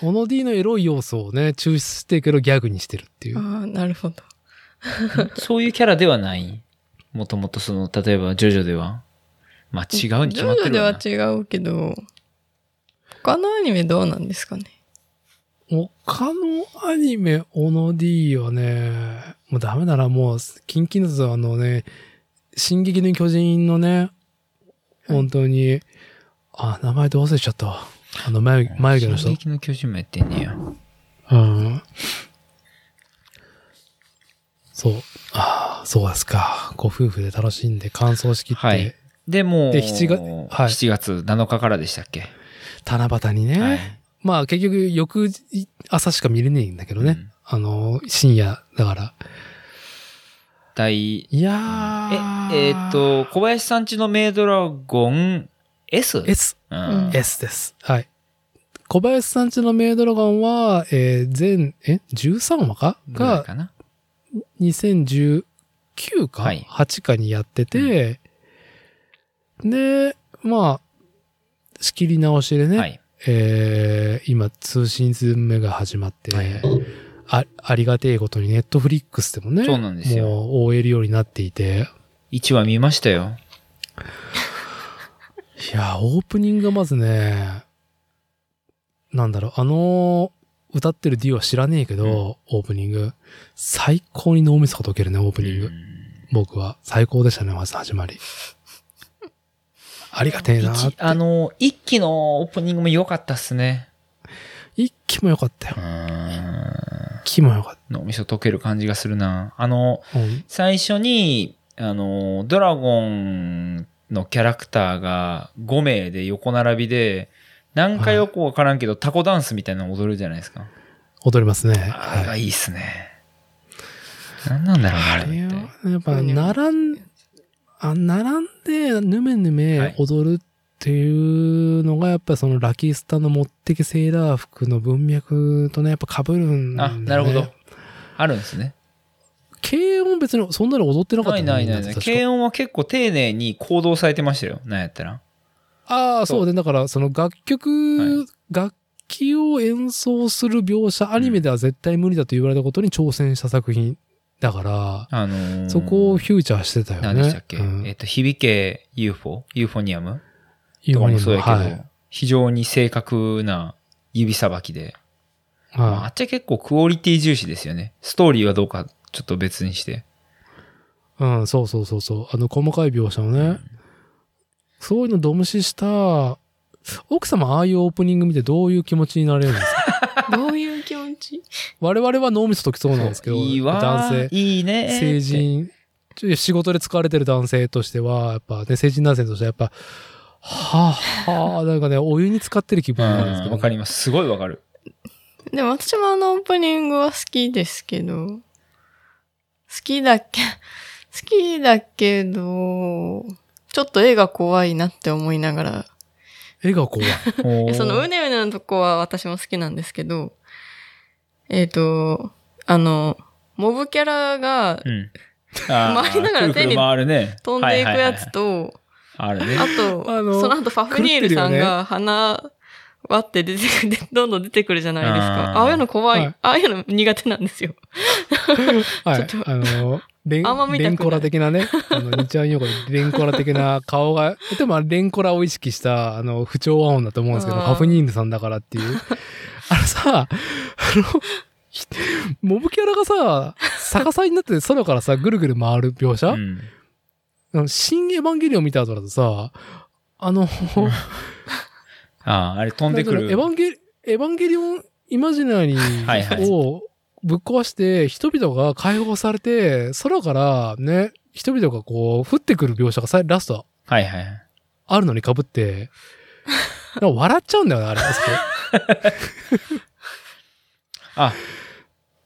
小野 D のエロい要素をね、抽出していくけどギャグにしてるっていう。ああ、なるほど。そういうキャラではない。もともとその、例えばジョジョでは。まあ違うに決まってるわな。ジョジョでは違うけど、他のアニメどうなんですかね。他のアニメ、オノディはね、もうダメだな、もう、キンキンのぞ、あのね、進撃の巨人のね、本当に、はい、あ、名前で忘れちゃったわ。あの眉、眉毛の人。進撃の巨人もやってんねや。うん。そう。ああ、そうですか。ご夫婦で楽しんで、完走しきって。はい。で、もう、で 7, 月、はい、しちがつなのかからでしたっけ。七夕にね。はい、まあ結局、翌朝しか見れねえんだけどね。うん、あの、深夜だから。第、いやー。え、えー、っと、小林さんちのメイドラゴン S?S。S、うん、S です。はい。小林さんちのメイドラゴンは、えー、全、え ?じゅうさんわかが、かなにせんじゅうきゅうか、はい、はちかにやってて、うん、で、まあ、仕切り直しでね、はい、えー、今、通信ズーム目が始まって、はい、あ、ありがてえことにネットフリックスでもね、そうなんですよ。もう追えるようになっていて。いちわ見ましたよ。いや、オープニングがまずね、なんだろう、あの、歌ってるデュオは知らねえけど、うん、オープニング。最高に脳みそが溶けるね、オープニング。うん、僕は。最高でしたね、まず始まり。ありがてえなーって。あの、一期のオープニングも良かったっすね。一期も良かったよ。一期も良かった。脳みそ溶ける感じがするな。あの、うん、最初に、あの、ドラゴンのキャラクターがご名で横並びで、何回よくわからんけど、はい、タコダンスみたいなの踊るじゃないですか。踊りますね。あれがいいっすね。はい、何なんだろうな、あれって。やっぱ、並ん、あ、並んで、ぬめぬめ踊るっていうのが、やっぱそのラキスタの持ってけセーラー服の文脈とね、やっぱ被るんだ、ね。あ、なるほど。あるんですね。軽音別にそんなに踊ってなかった、ね、ないないない。軽音は結構丁寧に行動されてましたよ。なんやったら。ああ、そうで、だからその楽曲、はい、楽器を演奏する描写、アニメでは絶対無理だと言われたことに挑戦した作品。だから、あのー、そこをフューチャーしてたよね。何でしたっけ、うん、えっ、ー、と、響け ユーフォー? ユーフォニアムとかもそうやけど、はい、非常に正確な指さばきで。はい、あっちは結構クオリティ重視ですよね。ストーリーはどうかちょっと別にして。うん、そうそうそうそう。あの、細かい描写をね、うん、そういうのド無視した、奥様ああいうオープニング見てどういう気持ちになれるんですかどういう気持ち我々は脳みそ溶きそうなんですけど、いいわ男性、いいね、成人、仕事で使われてる男性としては、やっぱね、成人男性としてはやっぱ、はぁ、あ、はぁ、あ、なんかね、お湯に浸かってる気分なんですけど、ね。わかります。すごいわかる。でも私もあのオープニングは好きですけど、好きだけ、好きだけど、ちょっと絵が怖いなって思いながら、絵が怖い。そのうねうねのとこは私も好きなんですけど、えっ、ー、と、あの、モブキャラが、うん、回りながら手に飛んでいくやつと、あと、その後ファフニールさんが鼻割って出てくる、どんどん出てくるじゃないですか。ああいうの怖い。はい、ああいうの苦手なんですよ。はい、ちょっとあのレン、あんま見たくない。レンコラ的なね。あの、日曜日のレンコラ的な顔が、でもレンコラを意識した、あの、不調和音だと思うんですけど、ハフニーヌさんだからっていう。あれさ、あの、モブキャラがさ、逆さになって空からさ、ぐるぐる回る描写、うん、あの新エヴァンゲリオン見た後だとさ、あの、ああ、あれ飛んでくる。エヴァンゲリ、エヴァンゲリオンイマジナリーを、はいはいぶっ壊して、人々が解放されて、空からね、人々がこう、降ってくる描写がラスト。はいはい。あるのに被って、笑っちゃうんだよね、あれ。あ、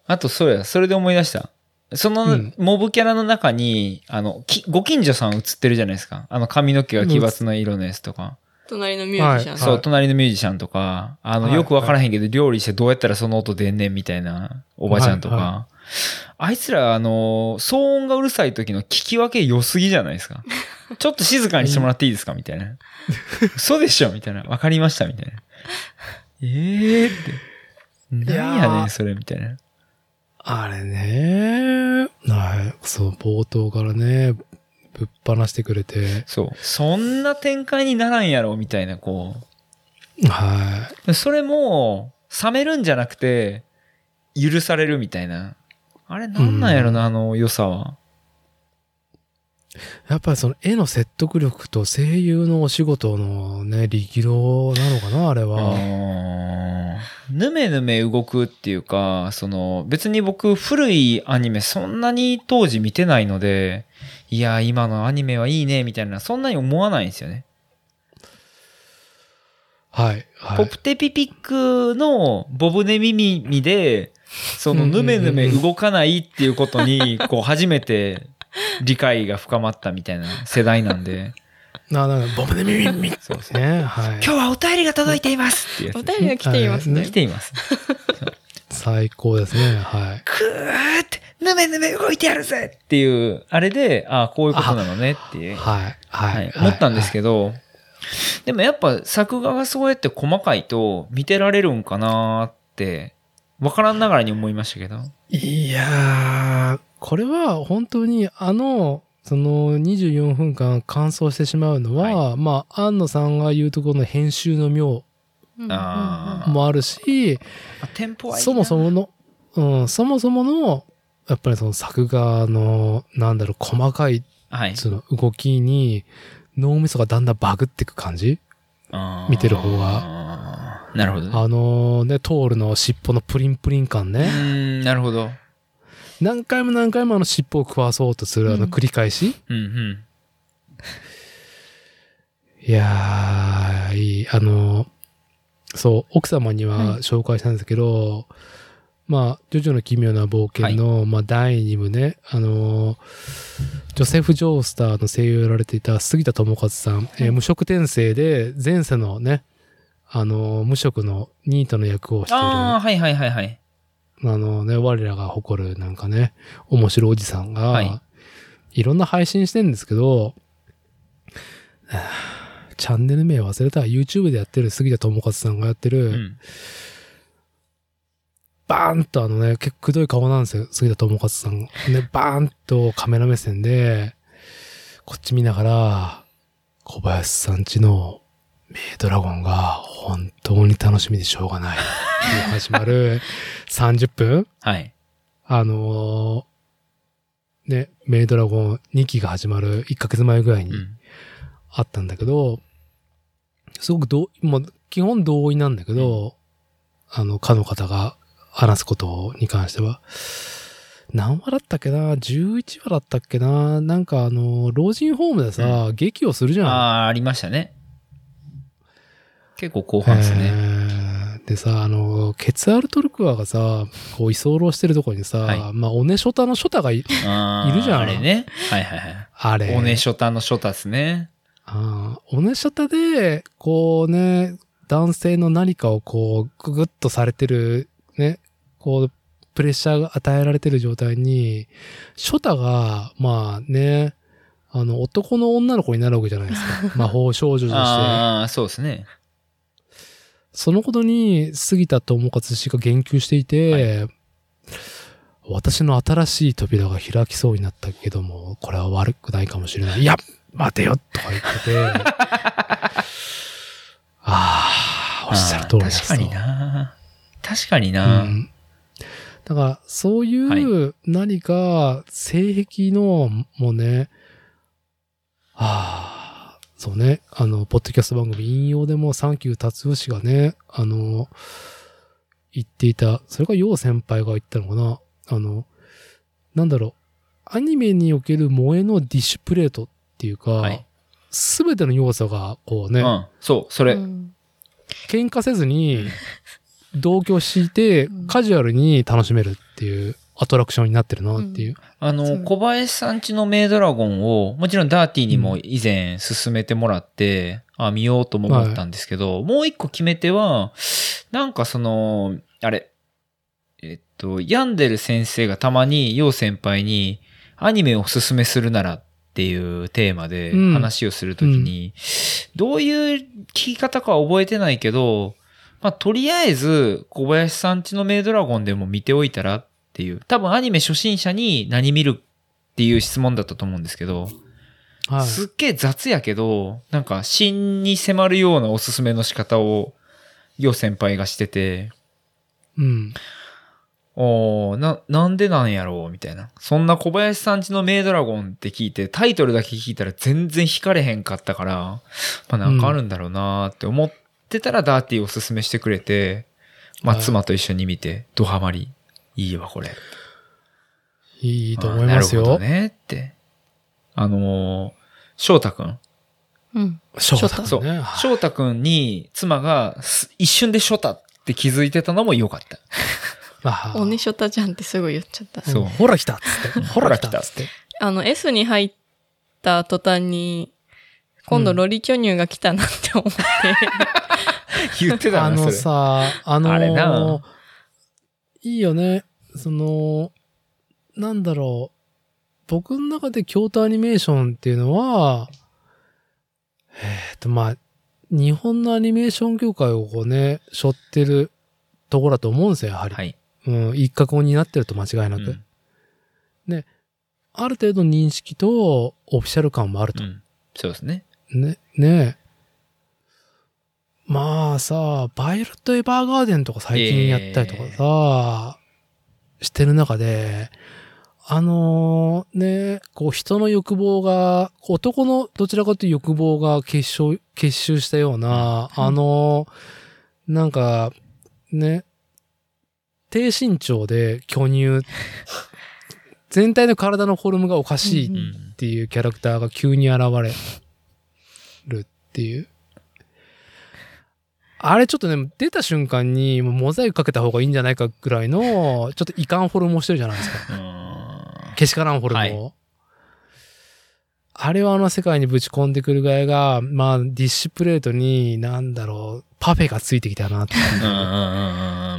あとそうや、それで思い出した。その、モブキャラの中に、うん、あの、ご近所さん映ってるじゃないですか。あの、髪の毛が奇抜な色のやつとか。隣のミュージシャン、はい、そう、隣のミュージシャンとか、あの、はい、よくわからへんけど、はい、料理してどうやったらその音出んねんみたいな、おばちゃんとか。はいはい、あいつら、あの、騒音がうるさい時の聞き分け良すぎじゃないですか。ちょっと静かにしてもらっていいですかみたいな。嘘でしょみたいな。わかりましたみたいな。えーって。何やねん、それみたいな。あれね。はい。そう、冒頭からね。ぶっ放してくれて。そう。そんな展開にならんやろ、みたいな、こう。はい。それも、冷めるんじゃなくて許されるみたいな、あれなんなんやろな、うん、あの良さは。やっぱりその絵の説得力と声優のお仕事のね力量なのかなあれは。ぬめぬめ動くっていうか、その別に僕古いアニメそんなに当時見てないので、いや今のアニメはいいねみたいなそんなに思わないんですよね。はいはい、ポプテピピックのボブネミミミでそのぬめぬめ動かないっていうことにこう初めて理解が深まったみたいな世代なんで。ななボブネミミミそうですね。はい、今日はお便りが届いていますっていうやつ、ね。お便りが来ていますね。はい、来ています。最高ですね。はい。くーってぬめぬめ動いてやるぜっていうあれで、ああこういうことなのねっていう、はいはいはい、思ったんですけど。はいはい、でもやっぱ作画がそうやって細かいと見てられるんかなーって分からんながらに思いましたけど、いやーこれは本当にあのそのにじゅうよんふんかん完走してしまうのは、はい、まあ庵野さんが言うところの編集の妙もあるし、あテンポはいいな、そもそもの、うん、そもそものやっぱりその作画のなんだろう細かいその動きに、はい、脳みそがだんだんバグっていく感じ、あ見てる方が。なるほど、ね。あのー、ね、トールの尻尾のプリンプリン感ね。うーん、なるほど。何回も何回もあの尻尾を食わそうとするあの繰り返し。うん、うん、うん。いやー、いい。あのー、そう、奥様には紹介したんですけど、はい、まあ、ジョジョの奇妙な冒険の、はい、まあ、だいにぶね、あのー、ジョセフ・ジョースターの声優をやられていた杉田智和さん、はい、えー、無職転生で前世のね、あのー、無職のニートの役をしている、ああ、はいはいはいはい。あのね、我らが誇るなんかね、面白おじさんが、はい、いろんな配信してるんですけど、チャンネル名忘れた、YouTube でやってる杉田智和さんがやってる、うん、バーンとあのね、結構くどい顔なんですよ、杉田智和さん。ね、バーンとカメラ目線で、こっち見ながら、小林さんちのメイドラゴンが本当に楽しみでしょうがない。始まるさんじゅっぷんはい。あのー、ね、メイドラゴンにきが始まるいっかげつまえぐらいにあったんだけど、うん、すごくど、もう基本同意なんだけど、うん、あの、かの方が、話すことに関しては。何話だったっけな ?じゅういちわだったっけな、なんかあの、老人ホームでさ、うん、劇をするじゃん。ああ、ありましたね。結構後半ですね。えー、でさ、あの、ケツアルトルクアがさ、こう居候してるとこにさ、はい、まあ、オネショタのショタが い, いるじゃん。あれね。はいはいはい。あれ。オネショタのショタですね。ああ、オネショタで、こうね、男性の何かをこう、ググッとされてる、ね、こう、プレッシャーが与えられてる状態に、ショタが、まあね、あの、男の女の子になるわけじゃないですか。魔法少女として。ああ、そうですね。そのことに、杉田智和氏が言及していて、はい、私の新しい扉が開きそうになったけども、これは悪くないかもしれない。いや、待てよとか言ってて、ああ、おっしゃる通りです。確かにな。確かにな、うん、だからそういう何か性癖のもうね、ああ、そうね、あのポッドキャスト番組引用でもサンキュー達夫氏がね、あの言っていた、それが楊先輩が言ったのかな、あのなんだろう、アニメにおける萌えのディッシュプレートっていうか、すべ、はい、ての要素がこうね、うん、そうそれ、うん、喧嘩せずに同居してカジュアルに楽しめるっていうアトラクションになってるなっていう、うん、あの小林さんちのメイドラゴンをもちろんダーティーにも以前勧めてもらって、うん、あ見ようとも思ったんですけど、はい、もう一個決め手はなんかそのあれえっとヤンデル先生がたまに楊先輩にアニメをおすすめするならっていうテーマで話をするときに、うん、どういう聞き方かは覚えてないけど、まあ、とりあえず、小林さんちのメイドラゴンでも見ておいたらっていう、多分アニメ初心者に何見るっていう質問だったと思うんですけど、はい、すっげえ雑やけど、なんか、真に迫るようなおすすめの仕方を、ヨ先輩がしてて、うん。おー、な、なんでなんやろうみたいな。そんな小林さんちのメイドラゴンって聞いて、タイトルだけ聞いたら全然惹かれへんかったから、まあなんかあるんだろうなって思ってたら、ダーティーおすすめしてくれて、まあ妻と一緒に見て、ドハマり。いいわ、これ。いいと思いますよ。なるほどねって。あのー、翔太くん。うん。翔太。そう。翔太くんに妻が一瞬で翔太って気づいてたのも良かった。おねしょたちゃんってすごい言っちゃった。そう。ほら来たっつって。ほら来たっつって。あの、S に入った途端に、今度ロリ巨乳が来たなって思って。うん、言ってたなそれ。あのさ、あのー、あれな。いいよね。その、なんだろう。僕の中で京都アニメーションっていうのは、えっと、まあ、日本のアニメーション業界をこうね、背負ってるところだと思うんですよ、やはり。はい。うん、一角を担ってると間違いなく、うん、で、ある程度認識とオフィシャル感もあると、うん、そうですね。ね、ねえ、まあさ、バイオレット・エヴァーガーデンとか最近やったりとかさ、えー、してる中で、あのー、ね、こう人の欲望が、男のどちらかという欲望が結集、結集したような、うん、あのー、なんかね。低身長で巨乳、全体の体のフォルムがおかしいっていうキャラクターが急に現れるっていう。あれちょっとね、出た瞬間にモザイクかけた方がいいんじゃないかぐらいの、ちょっといかんフォルムをしてるじゃないですか。けしからんフォルムを。はい、あれはあの世界にぶち込んでくるぐらいが、まあディッシュプレートになんだろう、パフェがついてきたなって。うんうんうんうん。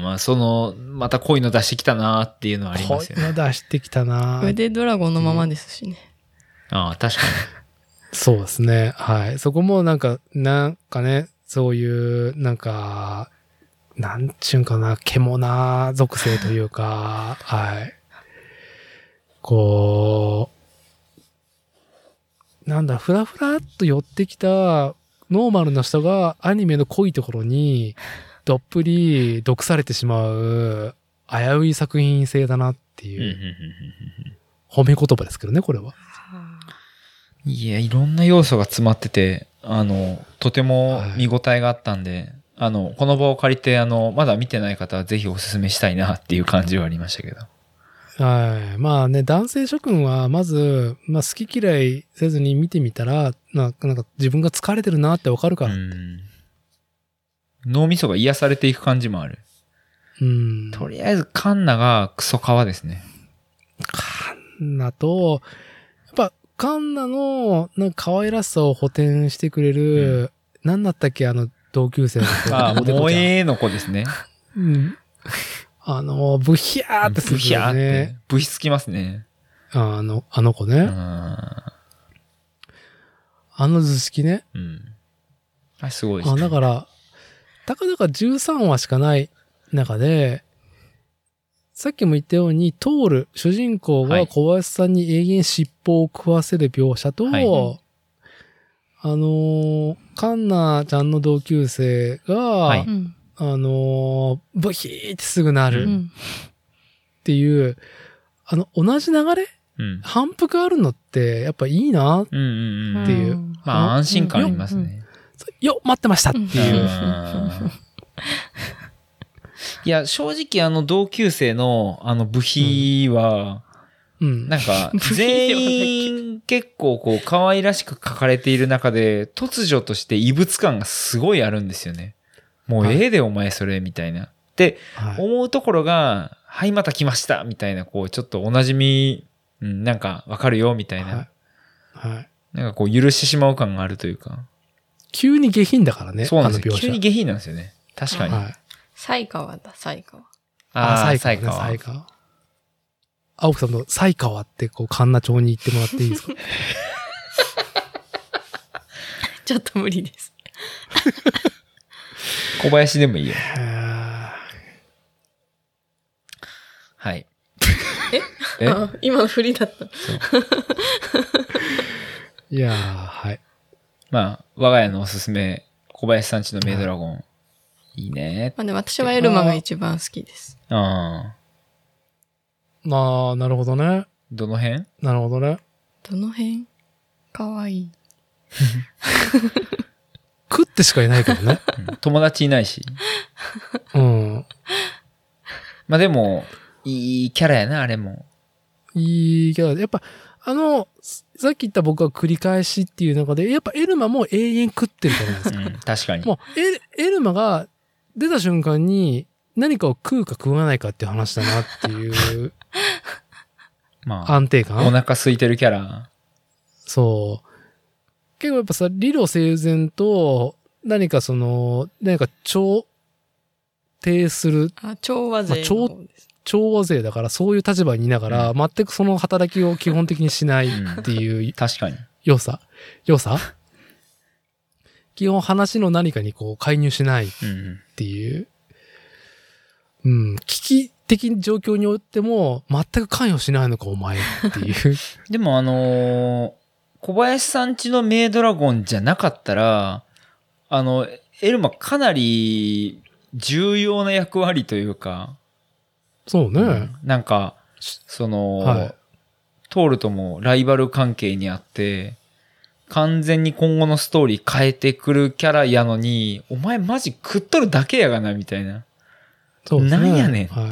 まあその、また濃いの出してきたなっていうのはありますよね。濃いの出してきたな。腕ドラゴンのままですしね。うん、ああ、確かに。そうですね。はい。そこもなんか、なんかね、そういう、なんか、なんちゅうんかな、獣な属性というか、はい。こう、なんだ、ふらふらっと寄ってきた、ノーマルな人がアニメの濃いところにどっぷり毒されてしまう危うい作品性だなっていう褒め言葉ですけどね、これは。いや、いろんな要素が詰まってて、あの、とても見応えがあったんで、はい、あの、この場を借りて、あの、まだ見てない方はぜひおすすめしたいなっていう感じはありましたけど。はい。まあね、男性諸君は、まず、まあ好き嫌いせずに見てみたら、なんか、なんか自分が疲れてるなってわかるから。うん。脳みそが癒されていく感じもある。うん。とりあえず、カンナがクソ皮ですね。カンナと、やっぱ、カンナの、なんか可愛らしさを補填してくれる、うん、なんだったっけ、あの、同級生の子。ああ、萌えの子ですね。うん。あの、ブヒャーってするね。ブヒャーって。ブヒつきますね。あの、あの子ね。あ, あの図式ね。うん。あ、すごいですね。あ、だから、たかだかじゅうさんわしかない中で、さっきも言ったように、トール、主人公が小林さんに永遠尻尾を食わせる描写と、はいはい、あのー、カンナちゃんの同級生が、はい、あのー、ブヒーってすぐなるっていう、うん、あの、同じ流れ、うん、反復あるのって、やっぱいいなっていう。まあ、安心感ありますね。よ、よ待ってましたっていう。いや、正直あの、同級生のあの、ブヒーは、うんうん、なんか、全員結構こう、可愛らしく描かれている中で、突如として異物感がすごいあるんですよね。もうええでお前それみたいなって思うところが、はい、はい、また来ましたみたいな、こうちょっとおなじみ、うん、なんかわかるよみたいな、はいはい、なんかこう許してしまう感があるというか、急に下品だからね。そうなんですよ、急に下品なんですよね、確かに。犀川だ、犀川。ああ、犀川、犀川。青木さんの犀川ってこう神奈町に行ってもらっていいですか？ちょっと無理です。小林でもいいよ。はい。え？え？今の振りだった。いやー、はい。まあ、我が家のおすすめ、小林さんちのメイドラゴン。いいね。まあ、で私はエルマが一番好きです。ああ。まあ、なるほどね。どの辺？なるほどね。どの辺？かわいい。食ってしかいないけどね。友達いないし。うん。まあでも、いいキャラやな、あれも。いいキャラで。やっぱ、あの、さっき言った僕は繰り返しっていう中で、やっぱエルマも永遠食ってるじゃないですか。うん、確かに。もうエ、エルマが出た瞬間に何かを食うか食わないかっていう話だなっていう。まあ、安定感。お腹空いてるキャラ。そう。結構やっぱさ、理路整然と、何かその、何か調停する。あ、調和税、まあ調。調和税だから、そういう立場にいながら、うん、全くその働きを基本的にしないっていう、うん。確かに。良さ。良さ基本話の何かにこう介入しないっていう。うん、うん。危機的状況においても、全く関与しないのか、お前っていう。でもあのー、小林さんちのメイドラゴンじゃなかったら、あの、エルマかなり重要な役割というか。そうね。うん、なんか、その、はい、トールともライバル関係にあって、完全に今後のストーリー変えてくるキャラやのに、お前マジ食っとるだけやがな、みたいな。そうですね。なんやねんって。はい、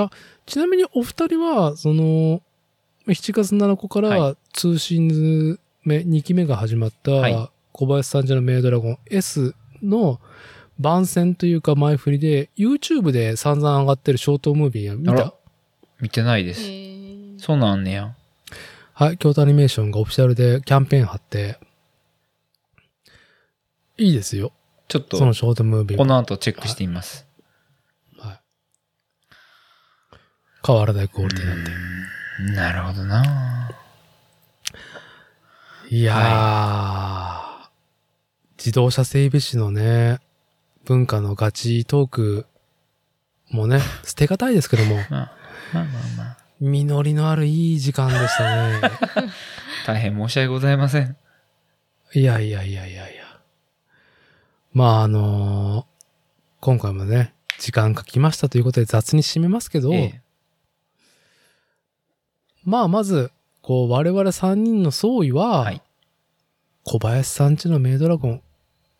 あ、ちなみにお二人は、その、しちがつなのかから通信目、はい、にきめが始まった小林さんちのメイドラゴン S の番宣というか前振りで YouTube で散々上がってるショートムービーや見た？見てないです。そうなんねや。はい、京都アニメーションがオフィシャルでキャンペーン貼っていいですよ。ちょっとそのショートムービーこの後チェックしてみます。はい。はい、変わらないクオリティなんで。なるほどな。いやー、はい、自動車整備士のね、文化のガチトークもね、捨てがたいですけども、まあ、まあまあまあ。実りのあるいい時間でしたね。大変申し訳ございません。いやいやいやいやいや。まああのー、今回もね、時間が来ましたということで雑に締めますけど、ええ、まあまずこう我々さんにんの総意は、はい、小林さんちのメイドラゴン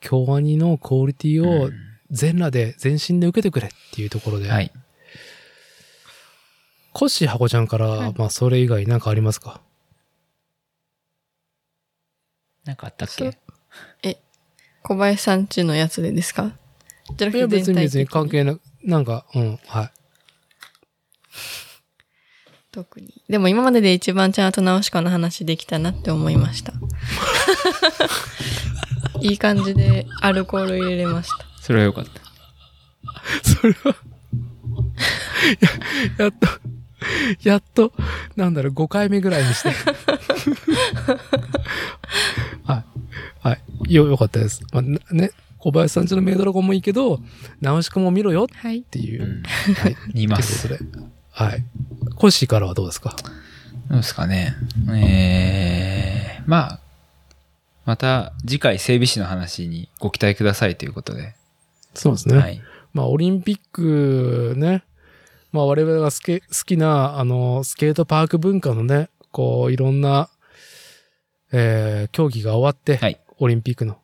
京アニのクオリティを全裸で全身で受けてくれっていうところで、はい、コッシーハコちゃんから、はい、まあそれ以外なんかありますか？なんかあったっけ？え、小林さんちのやつでですか？じゃなくて全体的に？いや別に別に関係なく、なんかうんはい。特に。でも今までで一番ちゃんとナウシカの話できたなって思いました。いい感じでアルコール入れれました。それはよかった。それはや、やっと、やっと、なんだろう、ごかいめぐらいにして。はい。はい。よ、よかったです。まあ、ね、小林さんちのメイドラゴンもいいけど、ナウシカも見ろよっていう。はい。見ます。ということで。はい。コッシーからはどうですか？どうですかね。ええー、まあ、また次回整備士の話にご期待くださいということで。そうですね。はい、まあ、オリンピックね、まあ、我々がすけ好きな、あの、スケートパーク文化のね、こう、いろんな、えー、競技が終わって、はい、オリンピックの。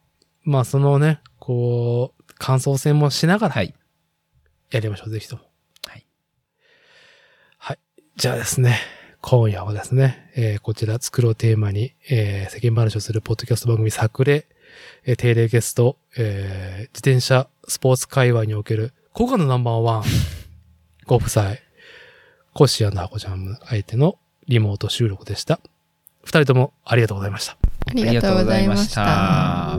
まあ、そのね、こう、感想戦もしながら、はい、やりましょう、ぜひとも。じゃあですね、今夜はですね、えー、こちら作ろうテーマに、えー、世間話をするポッドキャスト番組作例、えー、定例ゲスト、えー、自転車スポーツ界隈における古賀のナンバーワンご夫妻コッシー&ハコちゃん相手のリモート収録でした。二人ともありがとうございました。ありがとうございました。